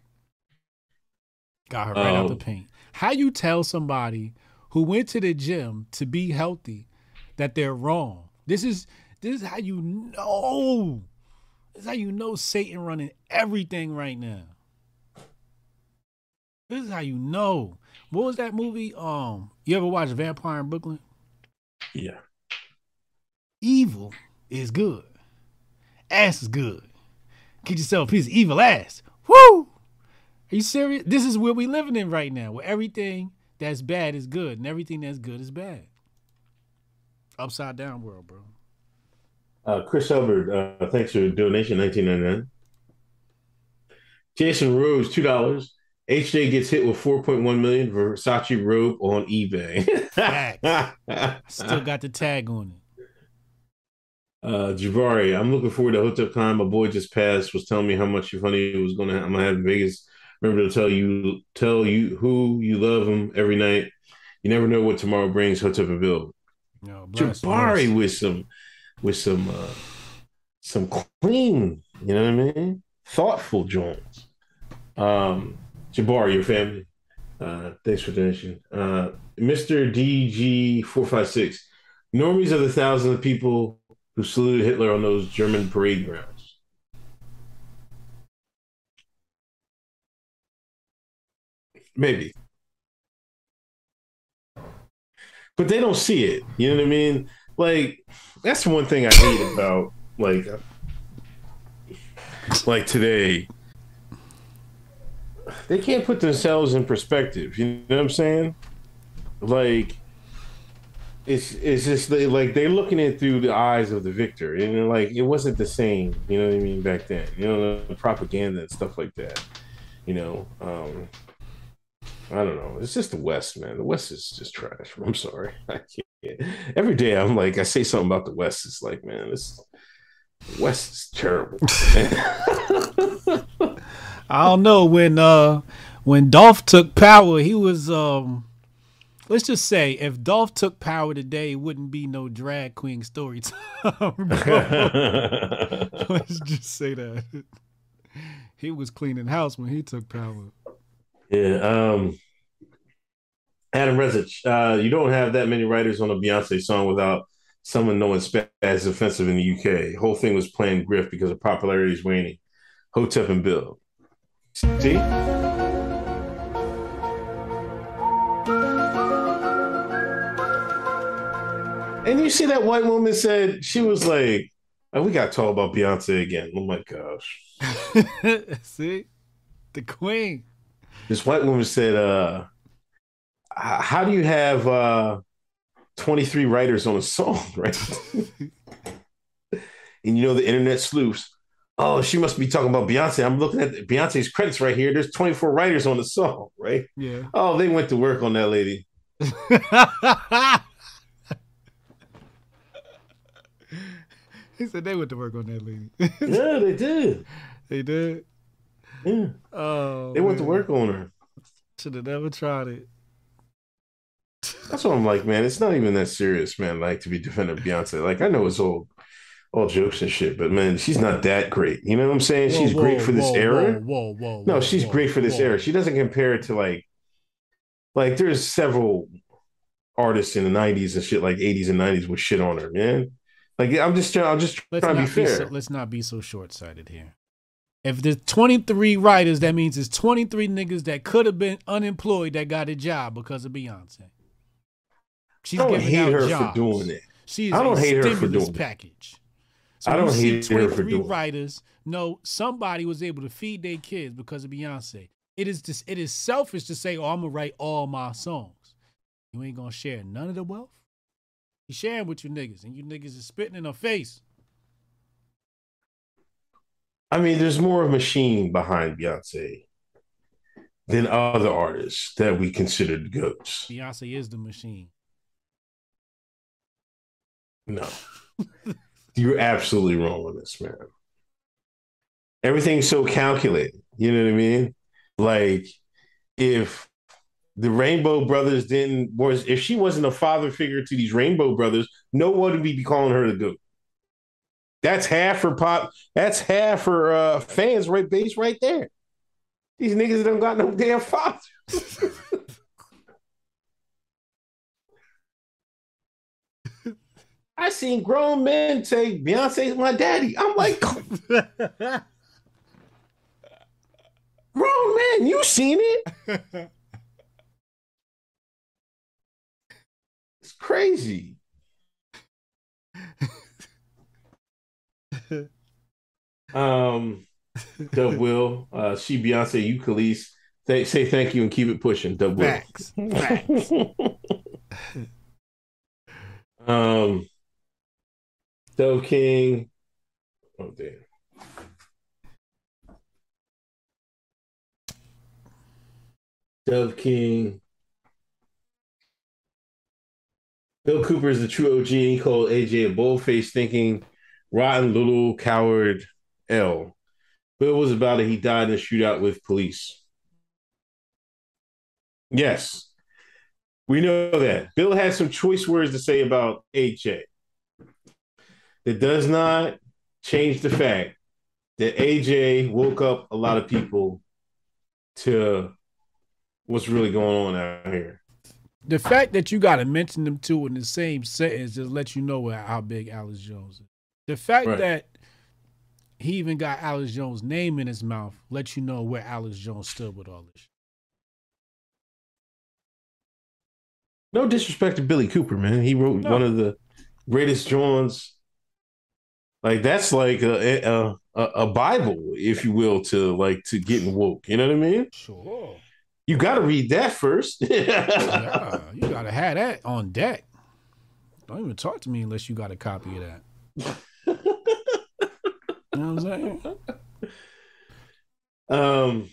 Got her right um, out the paint. How you tell somebody who went to the gym to be healthy that they're wrong? This is this is how you know. This is how you know Satan running everything right now. This is how you know. What was that movie? Um, you ever watch Vampire in Brooklyn? Yeah. Evil is good. Ass is good. Get yourself a piece of evil ass. Woo! Are you serious? This is where we living in right now, where everything that's bad is good and everything that's good is bad. Upside down world, bro. Uh, Chris Hubbard, uh, thanks for your donation, nineteen ninety-nine. Jason Rose, two dollars. H J gets hit with four point one million dollars Versace robe on eBay. Still got the tag on it. Uh, Jabari, I'm looking forward to HotepCon. My boy just passed, was telling me how much your honey was going to have. I'm going to have in Vegas. Remember to tell you tell you who you love him every night. You never know what tomorrow brings. Hotep and Bill. No, bless, Jabari bless. with some with some uh, some clean, you know what I mean? Thoughtful joints. Um, Jabari, your family. Uh, thanks for donation. Uh, Mister D G four five six. Normies are the thousands of people who saluted Hitler on those German parade grounds. Maybe. But they don't see it. You know what I mean? Like, that's one thing I hate about, like, like today. They can't put themselves in perspective. You know what I'm saying? Like, It's it's just they, like they're looking at through the eyes of the victor, and they're like, it wasn't the same, you know what I mean, back then. You know, the propaganda and stuff like that. You know, um, I don't know. It's just the West, man. The West is just trash. I'm sorry. I can't. Every day I'm like, I say something about the West. It's like, man, this the West is terrible. I don't know when uh when Dolph took power, he was um. Let's just say, if Dolph took power today, it wouldn't be no drag queen story time. Let's just say that. He was cleaning house when he took power. Yeah. Um, Adam Rezich, uh, you don't have that many writers on a Beyonce song without someone knowing Spaz is offensive in the U K. Whole thing was playing Griff because of popularity is waning. Hotep and Bill. See? And you see that white woman said, she was like, oh, we got to talk about Beyonce again. Oh my gosh. See? The queen. This white woman said, uh, how do you have uh, twenty-three writers on a song, right? And you know the internet sleuths. Oh, she must be talking about Beyonce. I'm looking at Beyonce's credits right here. There's twenty-four writers on the song, right? Yeah. Oh, they went to work on that lady. He said they went to work on that lady. Yeah, they did. They did? Yeah. Oh, they went man. to work on her. Should have never tried it. That's what I'm like, man. It's not even that serious, man, like, to be defending Beyonce. Like, I know it's all, all jokes and shit, but, man, she's not that great. You know what I'm saying? Whoa, she's whoa, great for whoa, this era. Whoa, whoa, whoa, no, she's whoa, great for this whoa. era. She doesn't compare it to, like, like, there's several artists in the nineties and shit, like eighties and nineties with shit on her, man. Like, I'm just trying, I'm just let's trying to be fair. Be so, let's not be so short-sighted here. If there's twenty-three writers, that means there's twenty-three niggas that could have been unemployed that got a job because of Beyonce. She's I don't giving hate out her jobs. for doing it. She's I don't a hate her for doing package. It. So I don't hate her for doing writers, it. No, somebody was able to feed their kids because of Beyonce. It is just, it is selfish to say, oh, I'm going to write all my songs. You ain't going to share none of the wealth? He's sharing with you niggas, and you niggas is spitting in her face. I mean, there's more of a machine behind Beyonce than other artists that we considered goats. Beyonce is the machine. No. You're absolutely wrong with this, man. Everything's so calculated. You know what I mean? Like, if the Rainbow Brothers didn't, was, if she wasn't a father figure to these Rainbow Brothers, no one would be calling her the goat. That's half her pop. That's half her uh, fans right base right there. These niggas don't got no damn father. I seen grown men say Beyonce's my daddy. I'm like, grown man, you seen it? It's crazy. um, Dub Will, uh, she Beyonce, you Kelis, th- say thank you and keep it pushing. Dub Will. Facts. Facts. um. Dove King. Oh, damn. Dove King. Bill Cooper is the true O G. He called A J a bold-faced thinking, rotten little coward L. Bill was about it. He died in a shootout with police. Yes. We know that. Bill had some choice words to say about A J. That does not change the fact that A J woke up a lot of people to what's really going on out here. The fact that you got to mention them two in the same sentence just lets you know how big Alex Jones is. The fact right. that he even got Alex Jones' name in his mouth lets you know where Alex Jones stood with all this. No disrespect to Billy Cooper, man. He wrote no. one of the greatest joints. Like, that's like a, a a Bible, if you will, to like to getting woke. You know what I mean? Sure. You got to read that first. Yeah, you got to have that on deck. Don't even talk to me unless you got a copy of that. You know what I'm saying? Um,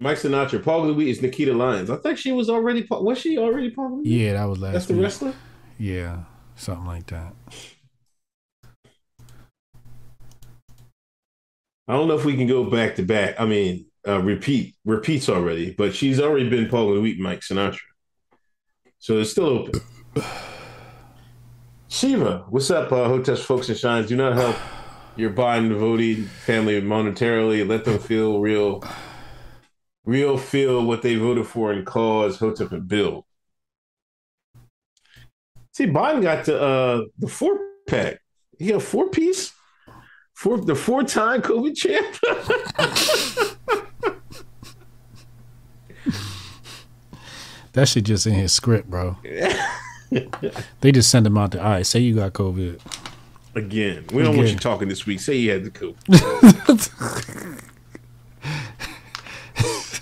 Mike Sinatra. Paul Louis is Nikita Lyons. I think she was already. Was she already Paul Louis? Yeah, that was last. That's week. The wrestler. Yeah, something like that. I don't know if we can go back to back. I mean, uh, repeat repeats already, but she's already been Paul Louis, Mike Sinatra. So it's still open. Shiva, what's up, uh, Hoteps, folks, and shines? Do not help your Biden voting family monetarily. Let them feel real, real feel what they voted for and cause Hotep and build. See, Biden got the uh, the four pack. He got a four piece. Four, the four-time COVID champ. That shit just in his script, bro. They just send him out to, all right, say you got COVID. Again. We don't Again. want you talking this week. Say you had the COVID.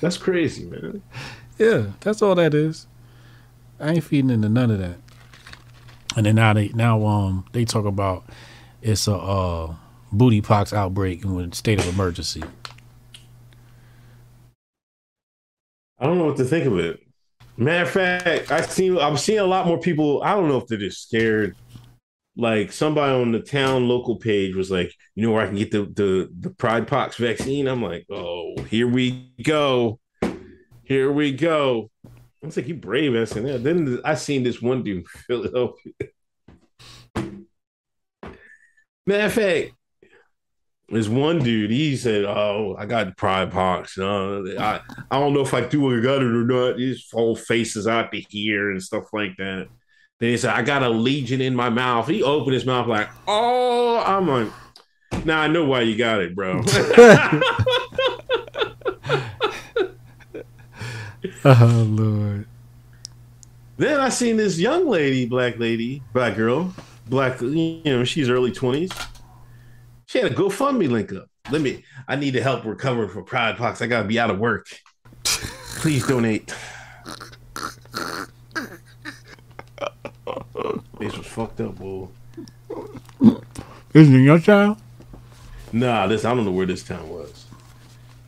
That's crazy, man. Yeah, that's all that is. I ain't feeding into none of that. And then now they now um they talk about it's a uh booty pox outbreak in a state of emergency. I don't know what to think of it. Matter of fact, I see I'm seeing a lot more people. I don't know if they're just scared. Like somebody on the town local page was like, you know where I can get the the, the Pride Pox vaccine? I'm like, oh, here we go. Here we go. I was like, you brave ass in there. Then I seen this one dude in Philadelphia. Matter of fact, there's one dude, he said, oh, I got Pride Pox. Uh, I, I don't know if I do or got it or not. His whole face is out to here and stuff like that. Then he said, I got a legion in my mouth. He opened his mouth like, oh, I'm like, now nah, I know why you got it, bro. Oh, Lord. Then I seen this young lady, black lady, black girl, black, you know, she's early twenties. She had a GoFundMe link up. Let me, I need to help recover from Pride Pox. I gotta be out of work. Please donate. Bitch was fucked up, boo. Isn't it your child? Nah, listen, I don't know where this town was.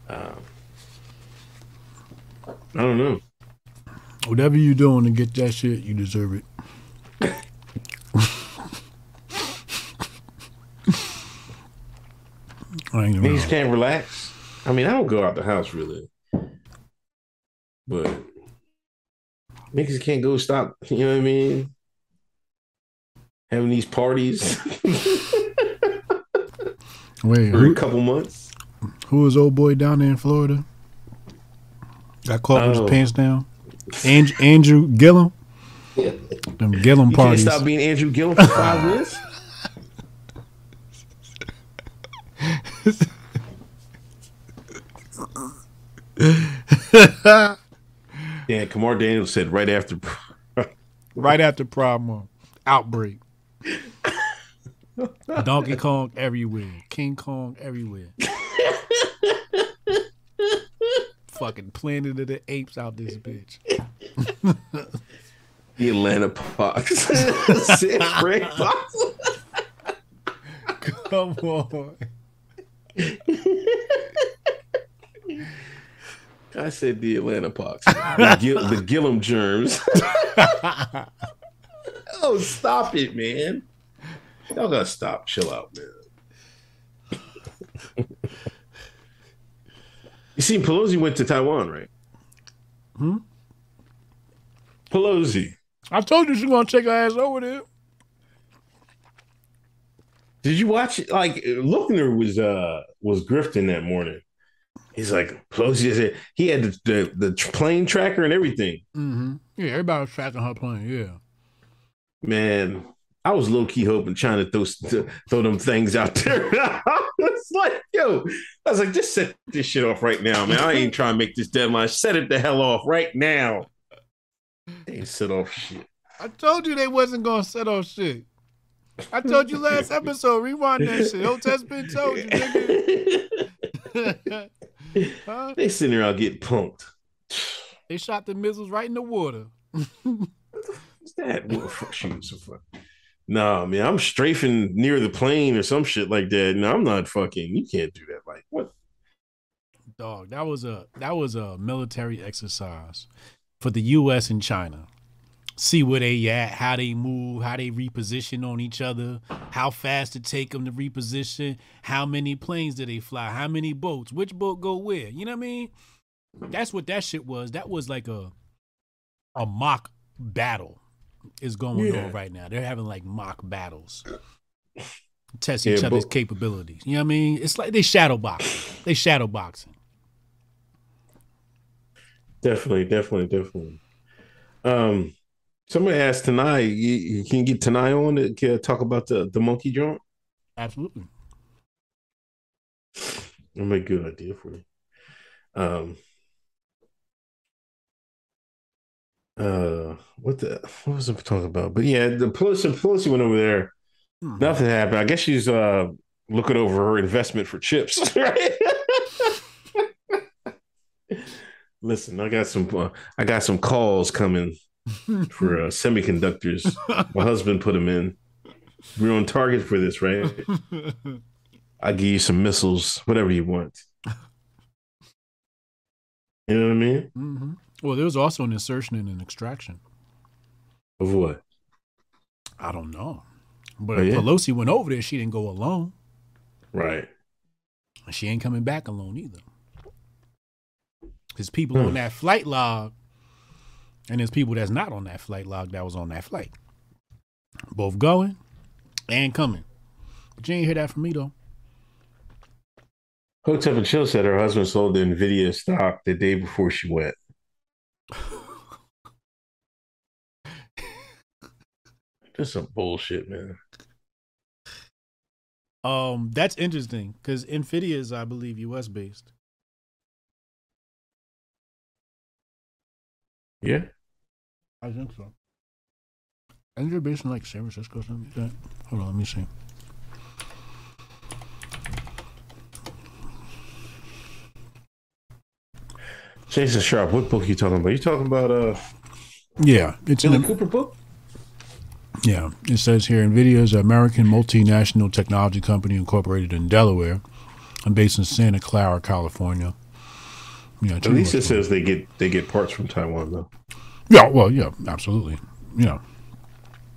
Um, I don't know. Whatever you're doing to get that shit, you deserve it. I ain't you just can't relax. I mean, I don't go out the house really, but niggas can't go stop. You know what I mean? Having these parties. Wait, for who, a couple months. Who was old boy down there in Florida? Got caught oh. with his pants down. And, Andrew Gillum. Yeah. Them Gillum you parties. Can't stop being Andrew Gillum for five minutes. Yeah, Kamar Daniels said right after right after problem outbreak. Donkey Kong everywhere, King Kong everywhere. Fucking Planet of the Apes out this bitch. The Atlanta Pox. Come on. I said the Atlanta Pox, the, Gil the Gillum germs. Oh, stop it, man! Y'all gotta stop. Chill out, man. You see, Pelosi went to Taiwan, right? Hmm. Pelosi. I told you she's gonna take her ass over there. Did you watch it? Like, Lochner was uh was grifting that morning. He's like, Pelosi, he had the, the, the plane tracker and everything. Mm-hmm. Yeah, everybody was tracking her plane, yeah. Man, I was low-key hoping China throw, throw them things out there. I was like, yo, I was like, just set this shit off right now, man. I ain't trying to make this deadline. Set it the hell off right now. They ain't set off shit. I told you they wasn't going to set off shit. I told you last episode, rewind that shit. Hoteps been told you, nigga. Huh? They sitting there out getting punked. They shot the missiles right in the water. What's that? What the fuck shooting so far? Nah, man, I'm strafing near the plane or some shit like that. No, I'm not fucking. You can't do that. Like what? Dog, that was a that was a military exercise for the U S and China. See where they at, how they move, how they reposition on each other, how fast it take them to reposition, how many planes do they fly, how many boats, which boat go where, you know what I mean? That's what that shit was. That was like a a mock battle is going yeah. on right now. They're having like mock battles, test each yeah, other's capabilities. You know what I mean? It's like they shadow boxing. They shadow boxing. Definitely, definitely, definitely. Um. Somebody asked Tanai, you, you can get Tanai on to uh, talk about the, the monkey joint? Absolutely. That'd be a good idea for you. Um, uh, what the what was I talking about? But yeah, the Pelosi, Pelosi went over there. Hmm. Nothing happened. I guess she's uh, looking over her investment for chips, right? Listen, I got some. Uh, I got some calls coming. For uh, semiconductors. My husband put them in. We're on target for this, right? I'll give you some missiles, whatever you want. You know what I mean? Mm-hmm. Well, there was also an insertion and an extraction. Of what? I don't know. But oh, yeah? Pelosi went over there. She didn't go alone. Right. She ain't coming back alone either. Because people hmm. on that flight log. And there's people that's not on that flight log that was on that flight. Both going and coming. But you ain't hear that from me, though. Hotep and Chill said her husband sold the Nvidia stock the day before she went. That's some bullshit, man. Um, that's interesting, because Nvidia is, I believe, U S-based. Yeah? I think so. And they're based in like San Francisco or something like that. Hold on, let me see. Jason Sharp, what book are you talking about? You talking about uh Yeah, it's Billy Cooper book? Yeah, it says here, Nvidia is an American multinational technology company incorporated in Delaware and based in Santa Clara, California. Yeah, at least it says they get they get parts from Taiwan, though. Yeah, well, yeah, absolutely. You know,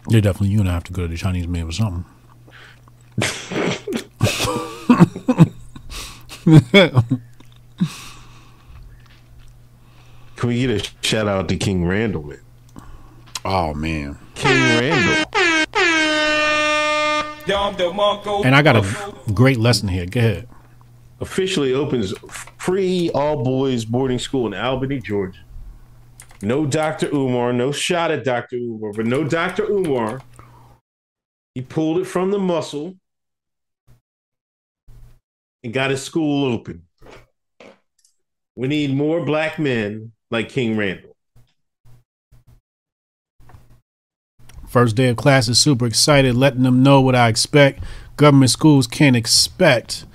they definitely, you're going to have to go to the Chinese maid or something. Can we get a shout out to King Randall, man? Oh, man. King Randall. And I got a great lesson here. Go ahead. Officially opens free all boys boarding school in Albany, Georgia. No Doctor Umar, no shot at Doctor Umar, but no Doctor Umar. He pulled it from the muscle and got his school open. We need more black men like King Randall. First day of class is super excited, letting them know what I expect. Government schools can't expect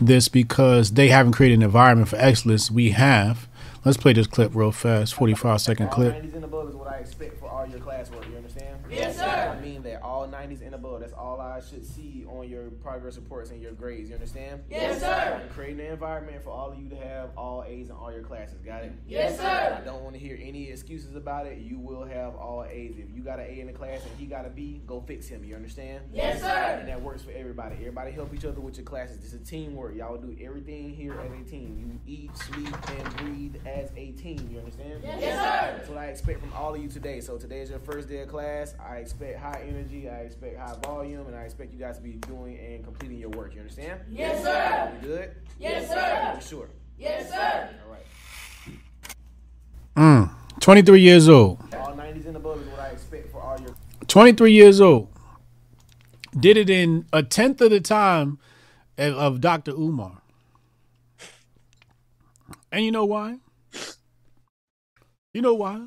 this because they haven't created an environment for excellence. We have. Let's play this clip real fast. forty-five second clip. All nineties and above is what I expect for all your classwork. You understand? Yes, sir. I mean that all nineties and above. That's all I should see on your progress reports and your grades. You understand? Yes, sir. I'm creating an environment for all of you to have all A's in all your classes. Got it? Yes, sir. I don't want to hear any excuses about it. You will have all A's. If you got an A in the class and he got a B, go fix him. You understand? Yes, sir. And that works for everybody. Everybody help each other with your classes. This is teamwork. Y'all do everything here as a team. You eat, sleep, and breathe as a team. You understand? Yes, yes, sir. That's what I expect from all of you today. So today is your first day of class. I expect high energy, I expect high volume, and I expect you guys to be doing and completing your work. You understand? Yes, sir. You good? Yes, sir. You sure? Yes, sir. All right. Mm. twenty-three years old. All nineties and above is what I expect for all your twenty-three years old. Did it in a tenth of the time of Doctor Umar. And you know why? You know why?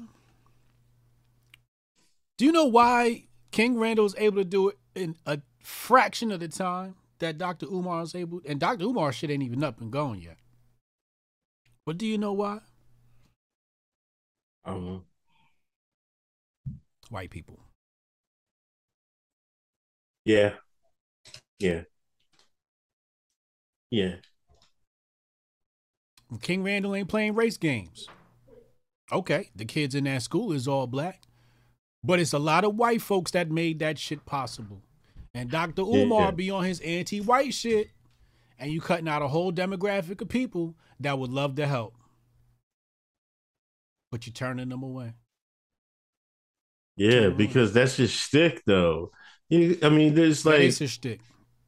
Do you know why King Randall is able to do it in a fraction of the time that Doctor Umar is able? And Doctor Umar shit ain't even up and going yet. But do you know why? I don't know. White people. Yeah. Yeah. Yeah. King Randall ain't playing race games. Okay, the kids in that school is all black, but it's a lot of white folks that made that shit possible. And Doctor Umar yeah, yeah. be on his anti-white shit, and you cutting out a whole demographic of people that would love to help, but you're turning them away. Yeah, because away. that's his shtick, though. You, I mean, there's like it's his shtick,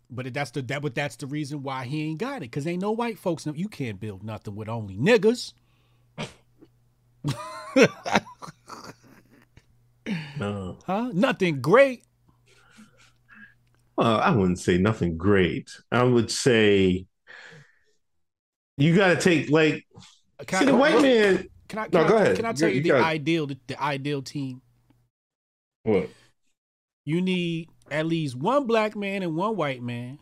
but that's the that, but that's the reason why he ain't got it, because ain't no white folks. You can't build nothing with only niggas. No. Huh? Nothing great. Well, I wouldn't say nothing great. I would say you got to take like can see I, the white look, man. Can I? Can no, I, go ahead. Can I tell you, you the gotta... ideal? The, the ideal team. What? You need at least one black man and one white man,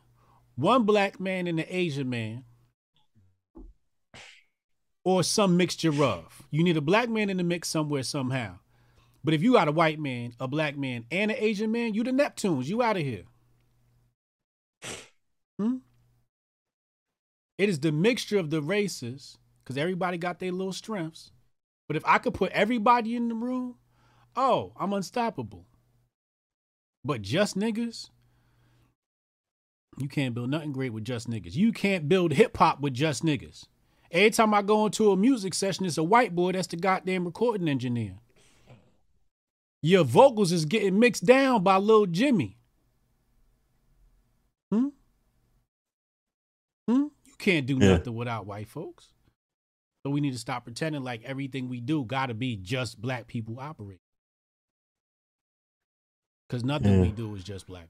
one black man and an Asian man, or some mixture of. You need a black man in the mix somewhere somehow. But if you got a white man, a black man, and an Asian man, you the Neptunes. You out of here. Hmm? It is the mixture of the races, because everybody got their little strengths. But if I could put everybody in the room, oh, I'm unstoppable. But just niggas? You can't build nothing great with just niggas. You can't build hip-hop with just niggas. Every time I go into a music session, it's a white boy that's the goddamn recording engineer. Your vocals is getting mixed down by Lil Jimmy. Hmm? Hmm? You can't do yeah. nothing without white folks. So we need to stop pretending like everything we do gotta be just black people operating. Because nothing yeah. we do is just black.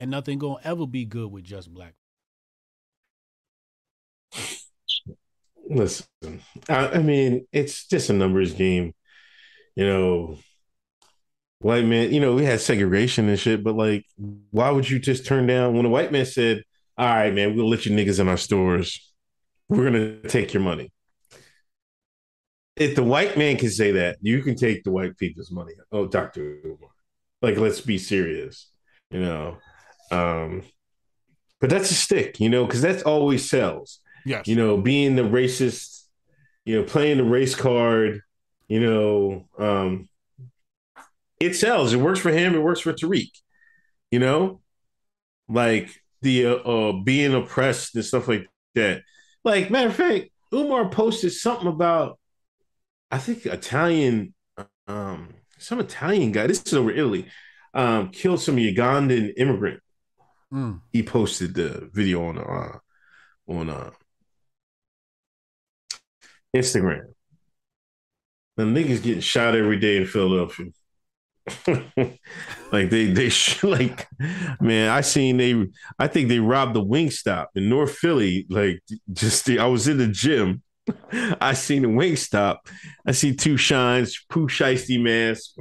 And nothing gonna ever be good with just black. Listen, I, I mean, it's just a numbers game. You know... White man, you know, we had segregation and shit, but like, why would you just turn down when a white man said, all right, man, we'll let you niggas in our stores. We're going to take your money. If the white man can say that, you can take the white people's money. Oh, Doctor Umar. Like, let's be serious, you know. Um, but that's a stick, you know, because that's always sells. Yes. You know, being the racist, you know, playing the race card, you know, um, it sells. It works for him. It works for Tariq, you know, like the uh, uh, being oppressed and stuff like that. Like, matter of fact, Umar posted something about, I think, Italian, um, some Italian guy, this is over Italy, um, killed some Ugandan immigrant. Mm. He posted the video on uh, on uh, Instagram. The niggas getting shot every day in Philadelphia. like they they like man, I seen they I think they robbed the Wingstop in North Philly. Like just the, I was in the gym. I seen the Wingstop. I see two shines, poo shiesty masks.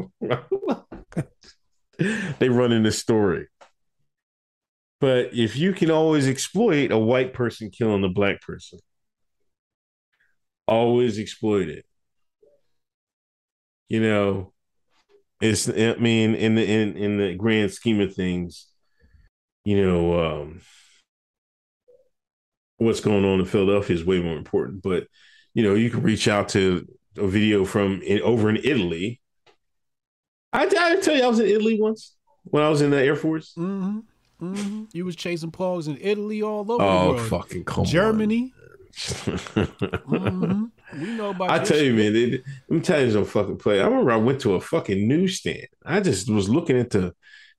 They run in the story. But if you can always exploit a white person killing a black person, always exploit it. You know, it's, I mean, in the in, in the grand scheme of things, you know, um, what's going on in Philadelphia is way more important. But, you know, you can reach out to a video from in, over in Italy. I, I didn't tell you I was in Italy once when I was in the Air Force. Mm-hmm. Mm-hmm. You was chasing plugs in Italy all over oh, the world. Oh, fucking come Germany. On. Mm-hmm. We know about I tell shit. You, man, they, them Italians don't fucking play. I remember I went to a fucking newsstand. I just was looking at the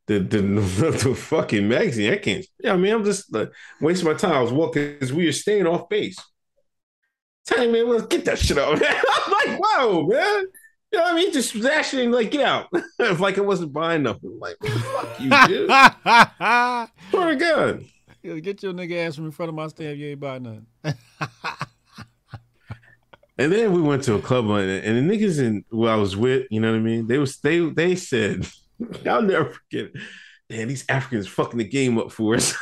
the, the, the, the fucking magazine. I can't. Yeah, I mean, I'm just like, wasting my time. I was walking because we were staying off base. Tell me, man, let's get that shit out, man. I'm like, whoa, man. You know what I mean? Just actually like, get out. If like I wasn't buying nothing. Like, fuck you, dude. Swear to God. Get your nigga ass from in front of my stand. You ain't buying nothing. And then we went to a club and the niggas in who I was with, you know what I mean? They was they they said, I'll never forget it. Man, these Africans fucking the game up for us.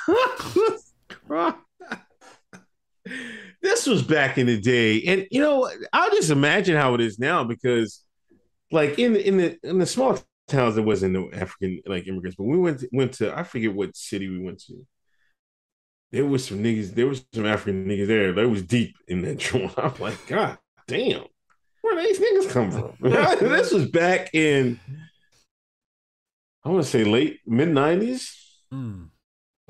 This was back in the day. And you know, I'll just imagine how it is now because like in in the in the small towns there wasn't no African like immigrants, but we went to, went to I forget what city we went to. There was some niggas, there was some African niggas there. They was deep in that joint. I'm like, God damn, where these niggas come from? This was back in I want to say late mid nineties. Mm.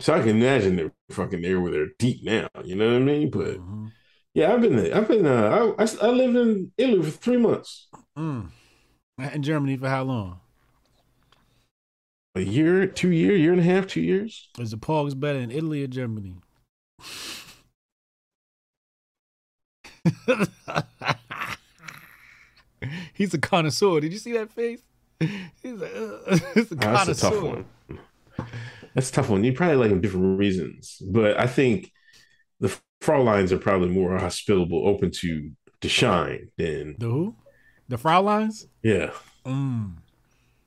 So I can imagine they're fucking there where they're deep now. You know what I mean? But mm-hmm. yeah, I've been there. I've been. Uh, I, I I lived in Italy for three months. Mm. In Germany for how long? A year, two year, year and a half, two years. Is the pogs better in Italy or Germany? He's a connoisseur. Did you see that face? He's a, uh, he's a oh, connoisseur. That's a tough one. That's a tough one. You probably like them different reasons, but I think the Fraulines are probably more hospitable, open to to shine than the who? The Fraulines? Yeah. Mm.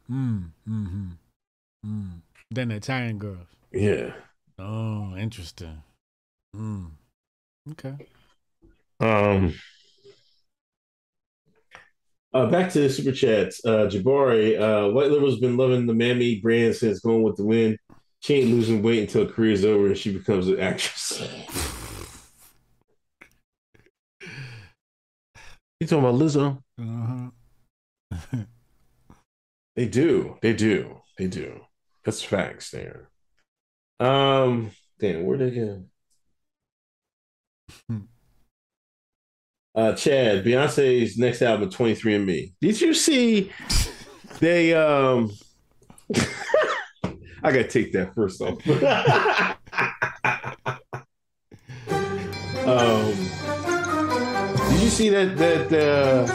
Mm. Mm-hmm. Mm. Than the Italian girls. Yeah. Oh, interesting. Mm. Okay. Um. Uh, back to the super chats. Uh, Jabari, uh, white liberals been loving the Mammy brand since Going with the Wind. She ain't losing weight until her career's over and she becomes an actress. You talking about Lizzo? Uh-huh. They do. They do. They do. That's facts there. Um, damn, where'd they go? Uh, Chad, Beyonce's next album, twenty-three and me. Did you see they... um? I gotta take that first off. um, did you see that? That uh,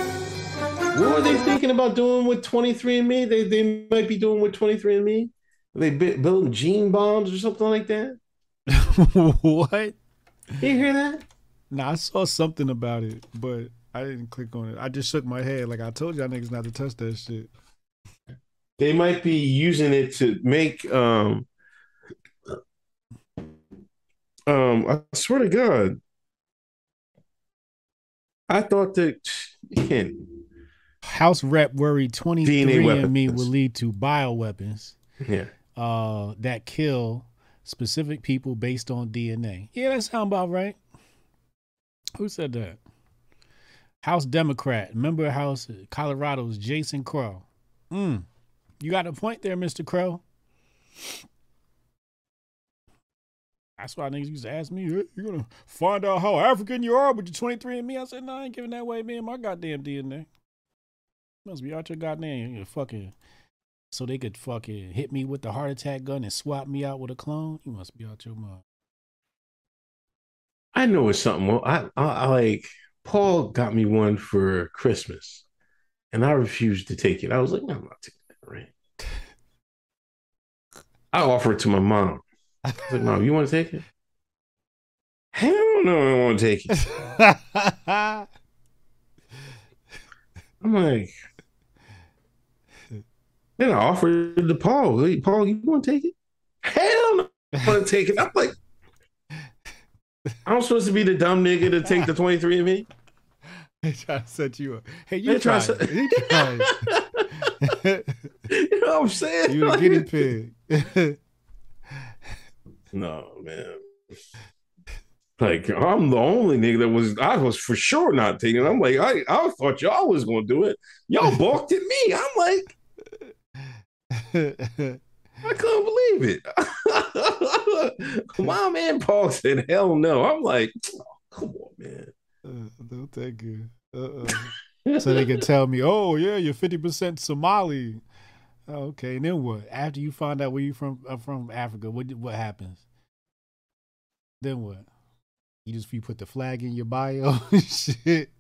what were they thinking about doing with twenty-three and me? They they might be doing with twenty-three and me. Are they building gene bombs or something like that? What? You hear that? Nah, I saw something about it, but I didn't click on it. I just shook my head like I told y'all niggas not to touch that shit. They might be using it to make, um, um, I swear to God, I thought that, man, House Rep worried twenty-three and me will lead to bioweapons yeah. uh, that kill specific people based on D N A. Yeah, that sounds about right. Who said that? House Democrat, member of House Colorado's Jason Crow. Mm. You got a point there, Mister Crow. That's why niggas used to ask me, you're going to find out how African you are with your twenty-three and me. I said, no, nah, I ain't giving that away, man. My goddamn D N A. Must be out your goddamn. You're fucking. So they could fucking hit me with the heart attack gun and swap me out with a clone. You must be out your mind. I know it's something. I, I, I like, Paul got me one for Christmas and I refused to take it. I was like, no, I'm not taking that ring. I offered it to my mom. I was like, Mom, you want to take it? Hell no, I don't want to take it. I'm like, then I offered it to Paul. Hey, Paul, you want to take it? Hell no, I don't want to take it. I'm like, I'm supposed to be the dumb nigga to take the twenty-three and me? They try to set you up. Hey, you try to. You know what I'm saying? You the guinea pig. No, man. Like, I'm the only nigga that was, I was for sure not taking it. I'm like, I, I thought y'all was going to do it. Y'all balked at me. I'm like, I couldn't believe it. My man Paul said, hell no. I'm like, oh, come on, man. Uh, don't take it. Uh-uh. So they can tell me, oh, yeah, you're fifty percent Somali. Okay, and then what? After you find out where you from uh, from Africa, what what happens? Then what? You just you put the flag in your bio and shit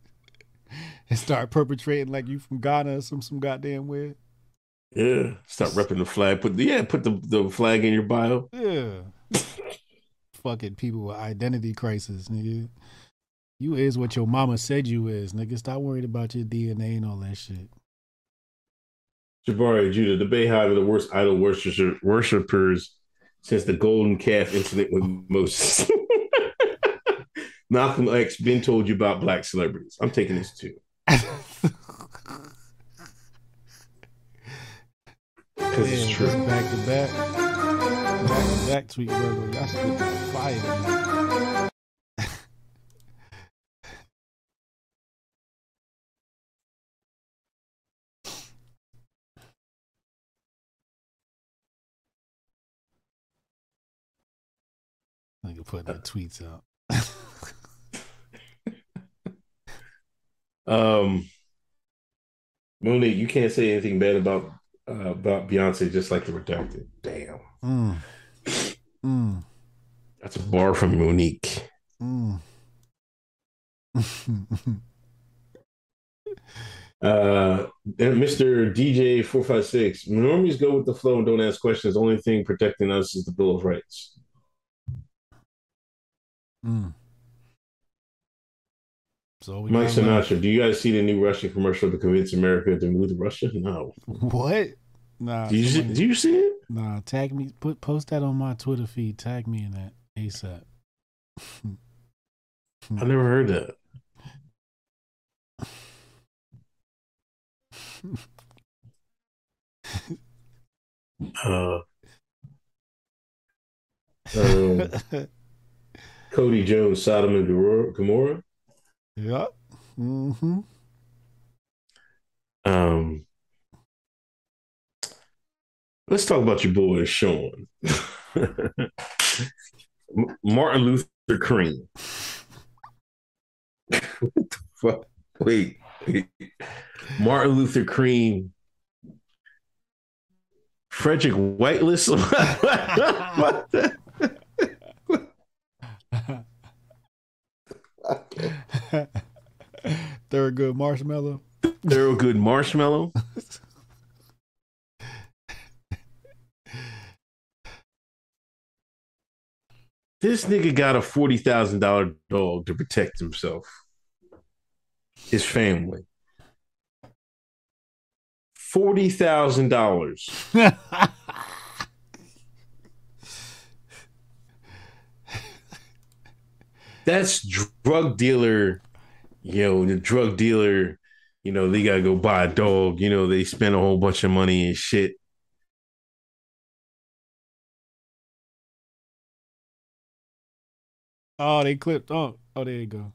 and start perpetrating like you from Ghana or some some goddamn where. Yeah, start repping the flag. Put the, yeah, put the, the flag in your bio. Yeah. Fucking people with identity crisis, nigga. You is what your mama said you is, nigga. Stop worried about your D N A and all that shit. Jabari, Judah, the Bayhive are the worst idol worshippers since the golden calf incident with Moses. Malcolm X been told you about black celebrities. I'm taking this too. Because it's true. Back to back. Back to back tweet, brother. Y'all spit fire. I can put the tweets out. um, Monique, you can't say anything bad about uh, about Beyonce, just like the redacted. Damn. Mm. Mm. That's a bar from Monique. Mm. uh, Mister D J four five six. Normies go with the flow and don't ask questions. The only thing protecting us is the Bill of Rights. Mm. So Mike Sinatra, do you guys see the new Russian commercial to convince America to move to Russia? No. What? Nah. Do you see, do you see it? Nah. Tag me. Put post that on my Twitter feed. Tag me in that ASAP. I never heard that. uh. Um, Cody Jones, Sodom and Gomorrah. Yeah. Mm-hmm. Um, let's talk about your boy, Sean. Martin Luther Cream. What the fuck? Wait, wait. Martin Luther Cream. Frederick Whiteless. What the? Thorogood Marshmallow. Thorogood Marshmallow. This nigga got a forty thousand dollar dog to protect himself, his family. Forty thousand dollars. That's drug dealer, yo, the drug dealer, You know, they gotta go buy a dog. You know, they spend a whole bunch of money and shit. Oh, they clipped. Oh, oh, there you go.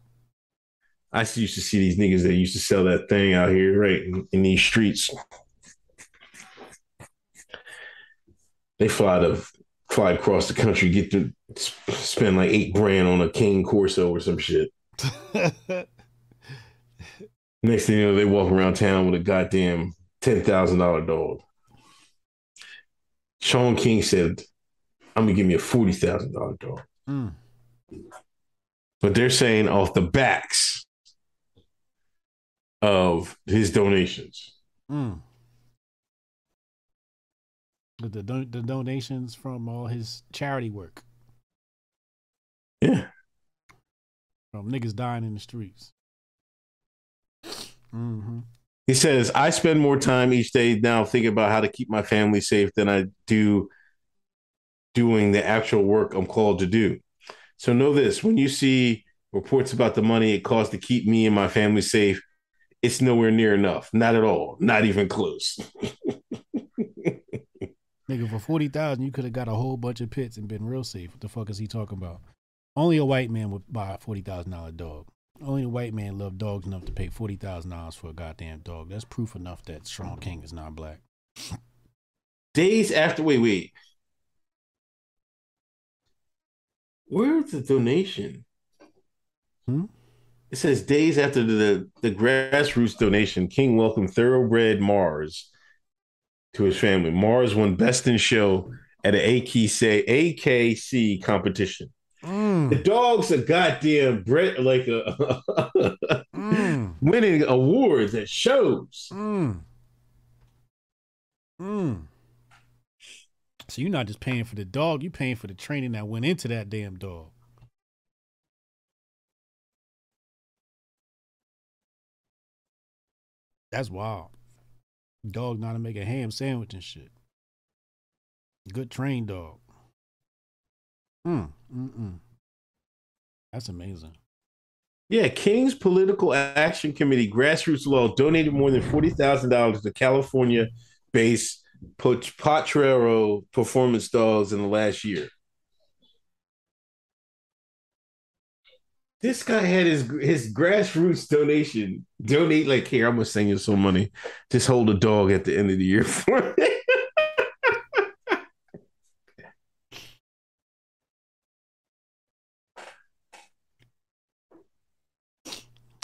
I used to see these niggas that used to sell that thing out here, right, in, in these streets. They fly to fly across the country, get to spend like eight grand on a King Corso or some shit. Next thing you know, they walk around town with a goddamn ten thousand dollar dog. Sean King said, "I'm gonna give me a forty thousand dollar dog." Mm. But they're saying off the backs of his donations. Mm. The, don- the donations from all his charity work. Yeah. From niggas dying in the streets. Mm-hmm. He says, I spend more time each day now thinking about how to keep my family safe than I do doing the actual work I'm called to do. So know this, when you see reports about the money it costs to keep me and my family safe, it's nowhere near enough. Not at all. Not even close. Nigga, for forty thousand dollars, you could have got a whole bunch of pits and been real safe. What the fuck is he talking about? Only a white man would buy a forty thousand dollar dog. Only a white man loved dogs enough to pay forty thousand dollars for a goddamn dog. That's proof enough that Sean King is not black. Days after, wait, wait. Where's the donation? Hmm? It says days after the, the grassroots donation, King welcomed Thoroughbred Mars to his family. Mars won Best in Show at an A K C competition. Mm. The dog's a goddamn bre- like a mm. winning awards at shows. Mm. Mm. So you're not just paying for the dog, you're paying for the training that went into that damn dog. That's wild. Dog know how to make a ham sandwich and shit. Good trained dog. Mm, mm-mm. That's amazing. Yeah, King's Political Action Committee, Grassroots Law, donated more than forty thousand dollars to California-based Potrero performance dogs in the last year. This guy had his his grassroots donation. Donate like, here, I'm gonna send you some money. Just hold a dog at the end of the year for me.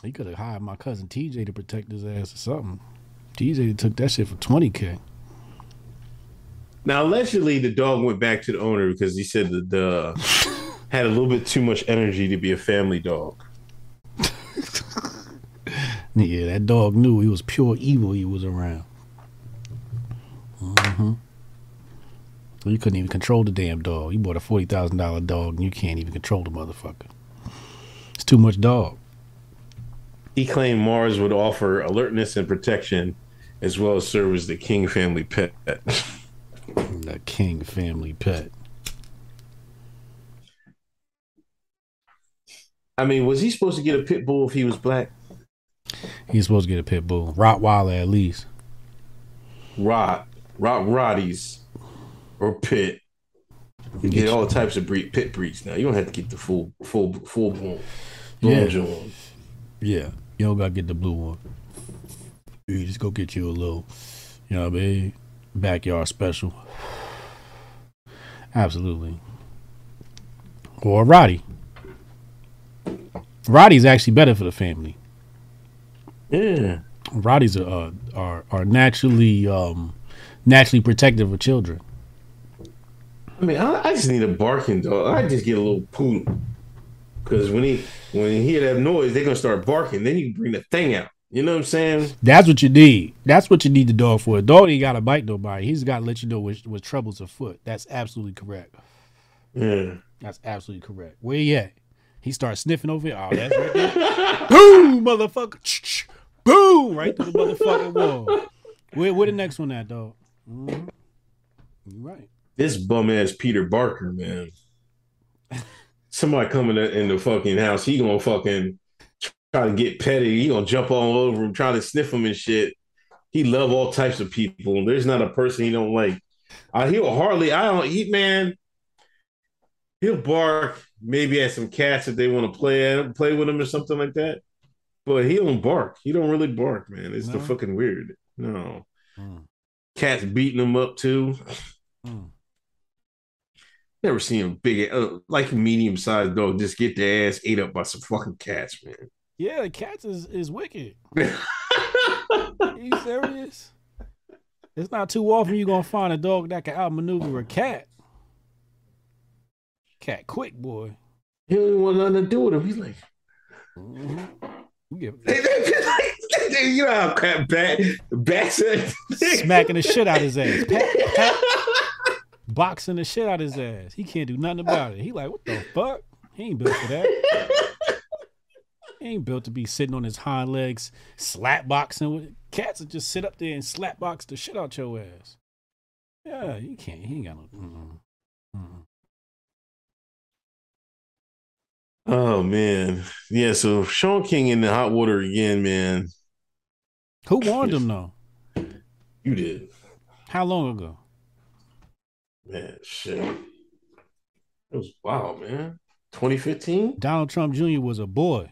He could have hired my cousin T J to protect his ass or something. T J took that shit for twenty K. Now, allegedly, the dog went back to the owner because he said that the uh, had a little bit too much energy to be a family dog. Yeah, that dog knew he was pure evil he was around. Mm-hmm. So you couldn't even control the damn dog. You bought a forty thousand dollar dog and you can't even control the motherfucker. It's too much dog. He claimed Mars would offer alertness and protection as well as serve as the King family pet. The King family pet. I mean, was he supposed to get a pit bull if he was black? He's supposed to get a pit bull. Rottweiler at least. Rot. Rot Rotties. Or pit. You get, get all types of breed, pit breeds now. You don't have to get the full full full blown. Yeah. Joint. Yeah. You don't gotta get the blue one. You just go get you a little, you know what I mean? Backyard special. Absolutely. Or Roddy. Roddy's actually better for the family. Yeah. Roddy's are are, are naturally um, naturally protective of children. I mean, I, I just need a barking dog. I just get a little poodle. Because when he when he hear that noise, they're gonna start barking. Then you bring the thing out. You know what I'm saying? That's what you need. That's what you need the dog for. A dog ain't got to bite nobody. He's got to let you know what, what trouble's afoot. That's absolutely correct. Yeah. That's absolutely correct. Where he at? He starts sniffing over here. Oh, that's right there. Boom, motherfucker. Boom, right through the motherfucking wall. Where, where the next one at, dog? Mm-hmm. You're right. This bum-ass Peter Barker, man. Somebody coming in the fucking house, he going to fucking... trying to get petty. He gonna jump all over him, trying to sniff him and shit. He love all types of people. There's not a person he don't like. Uh, he'll hardly, I don't eat, man. He'll bark maybe at some cats if they want to play at, play with him or something like that. But he don't bark. He don't really bark, man. It's no. the fucking weird. No. Mm. Cats beating him up too. Mm. Never seen a big, uh, like medium sized dog just get their ass ate up by some fucking cats, man. Yeah, cats is, is wicked. Are you serious? It's not too often you're going to find a dog that can outmaneuver a cat. Cat quick, boy. He don't want nothing to do with him. He's like... Mm-hmm. You, get... you know how cat bat... Bats smacking the shit out his ass. Pat, pat, boxing the shit out his ass. He can't do nothing about it. He like, what the fuck? He ain't built for that. He ain't built to be sitting on his hind legs, slap boxing with it. Cats will just sit up there and slap box the shit out your ass. Yeah, you can't. He ain't got no. Mm-mm, mm-mm. Oh man, yeah. So Sean King in the hot water again, man. Who warned him though? You did. How long ago? Man, shit. It was wild, man. twenty fifteen. Donald Trump Junior was a boy.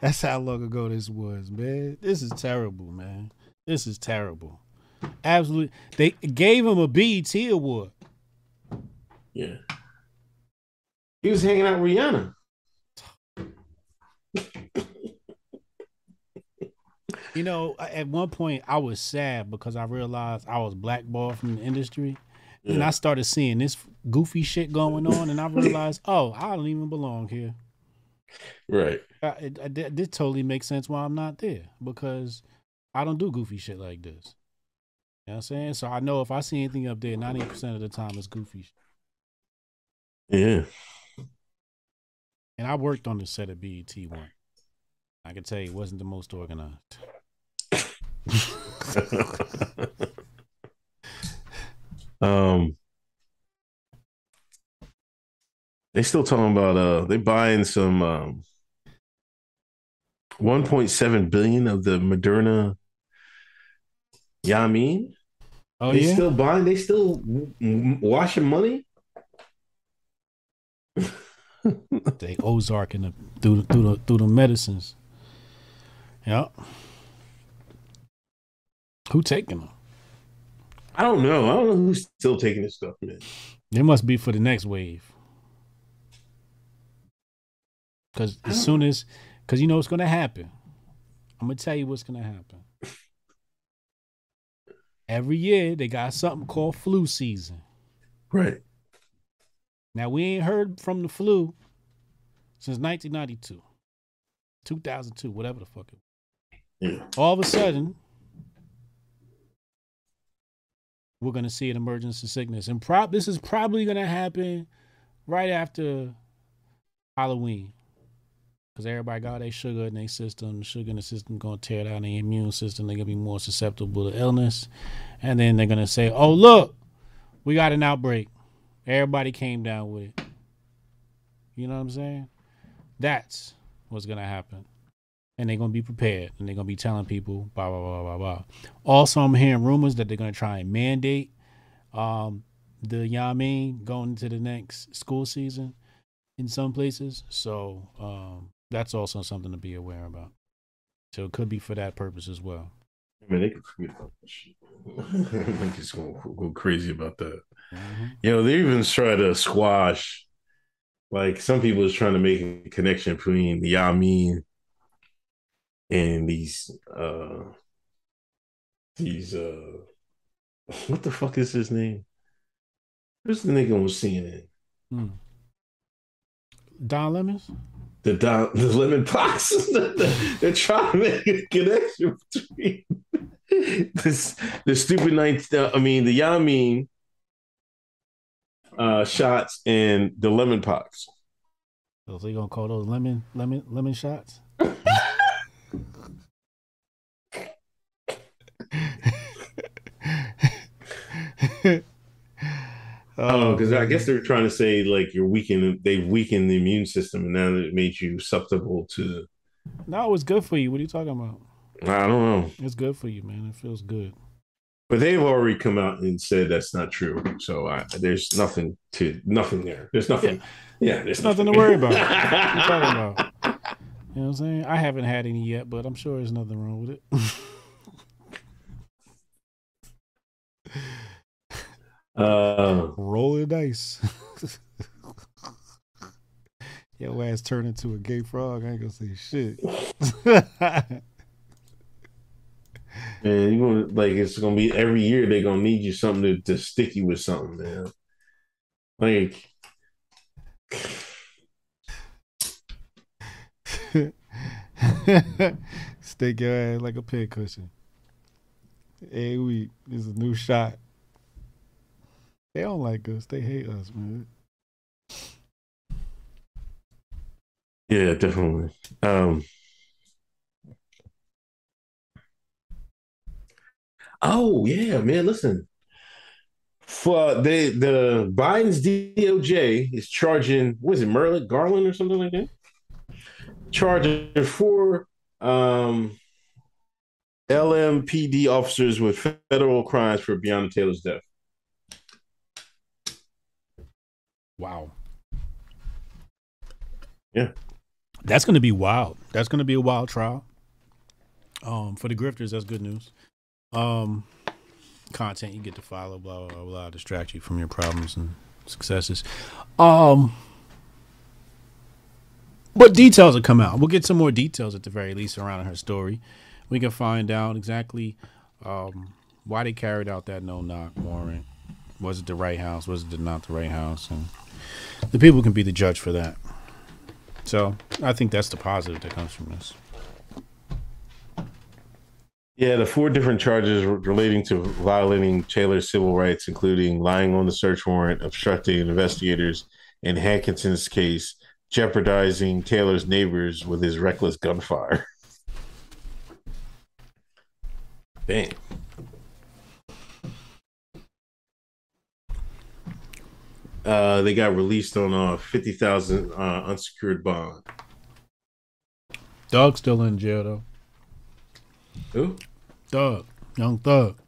That's how long ago this was, man. This is terrible, man. This is terrible. Absolutely. They gave him a B E T award. Yeah. He was hanging out with Rihanna. You know, at one point I was sad because I realized I was blackballed from the industry. Yeah. And I started seeing this goofy shit going on and I realized, oh, I don't even belong here. Right. I, it, it, it, it totally makes sense why I'm not there because I don't do goofy shit like this. You know what I'm saying? So I know if I see anything up there, ninety percent of the time it's goofy shit. Yeah. And I worked on the set of B E T one. I can tell you it wasn't the most organized. um They still talking about uh they buying some um one point seven billion of the Moderna Yamin. Oh they yeah. They still buying, they still washing money. They Ozark in the through the, through the through the medicines. Yeah. Who taking them? I don't know. I don't know who's still taking this stuff, man. It must be for the next wave. Because as soon as, because you know what's going to happen. I'm going to tell you what's going to happen. Every year, they got something called flu season. Right. Now, we ain't heard from the flu since nineteen ninety-two, two thousand two, whatever the fuck it was. Yeah. All of a sudden, we're going to see an emergency sickness. And pro- this is probably going to happen right after Halloween. Because everybody got their sugar in their system. Sugar in the system going to tear down their immune system. They're going to be more susceptible to illness. And then they're going to say, oh, look, we got an outbreak. Everybody came down with it. You know what I'm saying? That's what's going to happen. And they're going to be prepared. And they're going to be telling people, blah, blah, blah, blah, blah. Also, I'm hearing rumors that they're going to try and mandate um, the Yamin going into the next school season in some places. So, um, that's also something to be aware about. So it could be for that purpose as well. I mean, they could forget about that shit. I'm just going to go crazy about that. Mm-hmm. You know, they even try to squash, like some people is trying to make a connection between the Yamin and these, uh, these, uh, what the fuck is his name? Who's the nigga on C N N? Mm. Don Lemons? The, Don, the lemon pox. They're trying to make a connection between this the stupid ninth. Uh, I mean the Yamin uh, shots and the lemon pox. So you gonna call those lemon lemon lemon shots? Oh, because I guess they're trying to say like you're weakened. They've weakened the immune system, and now it made you susceptible to. No, it was good for you. What are you talking about? I don't know. It's good for you, man. It feels good. But they've already come out and said that's not true. So I, there's nothing to nothing there. There's nothing. Yeah, yeah there's nothing, nothing to worry about. What are you talking about? You know what I'm saying? I haven't had any yet, but I'm sure there's nothing wrong with it. Uh, Roll the dice. Your ass turned into a gay frog. I ain't gonna say shit. Man, you gonna like it's gonna be every year they're gonna need you something to, to stick you with something, man. Like, stick your ass like a pig cushion. Every week, there's a new shot. They don't like us. They hate us, man. Yeah, definitely. Um, oh, yeah, man. Listen, for they the Biden's D O J is charging. What is it, Merrick Garland or something like that? Charging four um, L M P D officers with federal crimes for Breonna Taylor's death. Wow. Yeah. That's going to be wild. That's going to be a wild trial. Um, for the grifters, that's good news. Um, content you get to follow, blah, blah, blah, distract you from your problems and successes. Um, but details will come out. We'll get some more details at the very least around her story. We can find out exactly um, why they carried out that no-knock warrant. Was it the right house? Was it not the right house? And the people can be the judge for that. So I think that's the positive that comes from this. Yeah, the four different charges relating to violating Taylor's civil rights, including lying on the search warrant, obstructing investigators in Hankinson's case, jeopardizing Taylor's neighbors with his reckless gunfire. Bang. Uh, they got released on a uh, fifty thousand uh, unsecured bond. Thug's still in jail though. Who? Thug, Young Thug.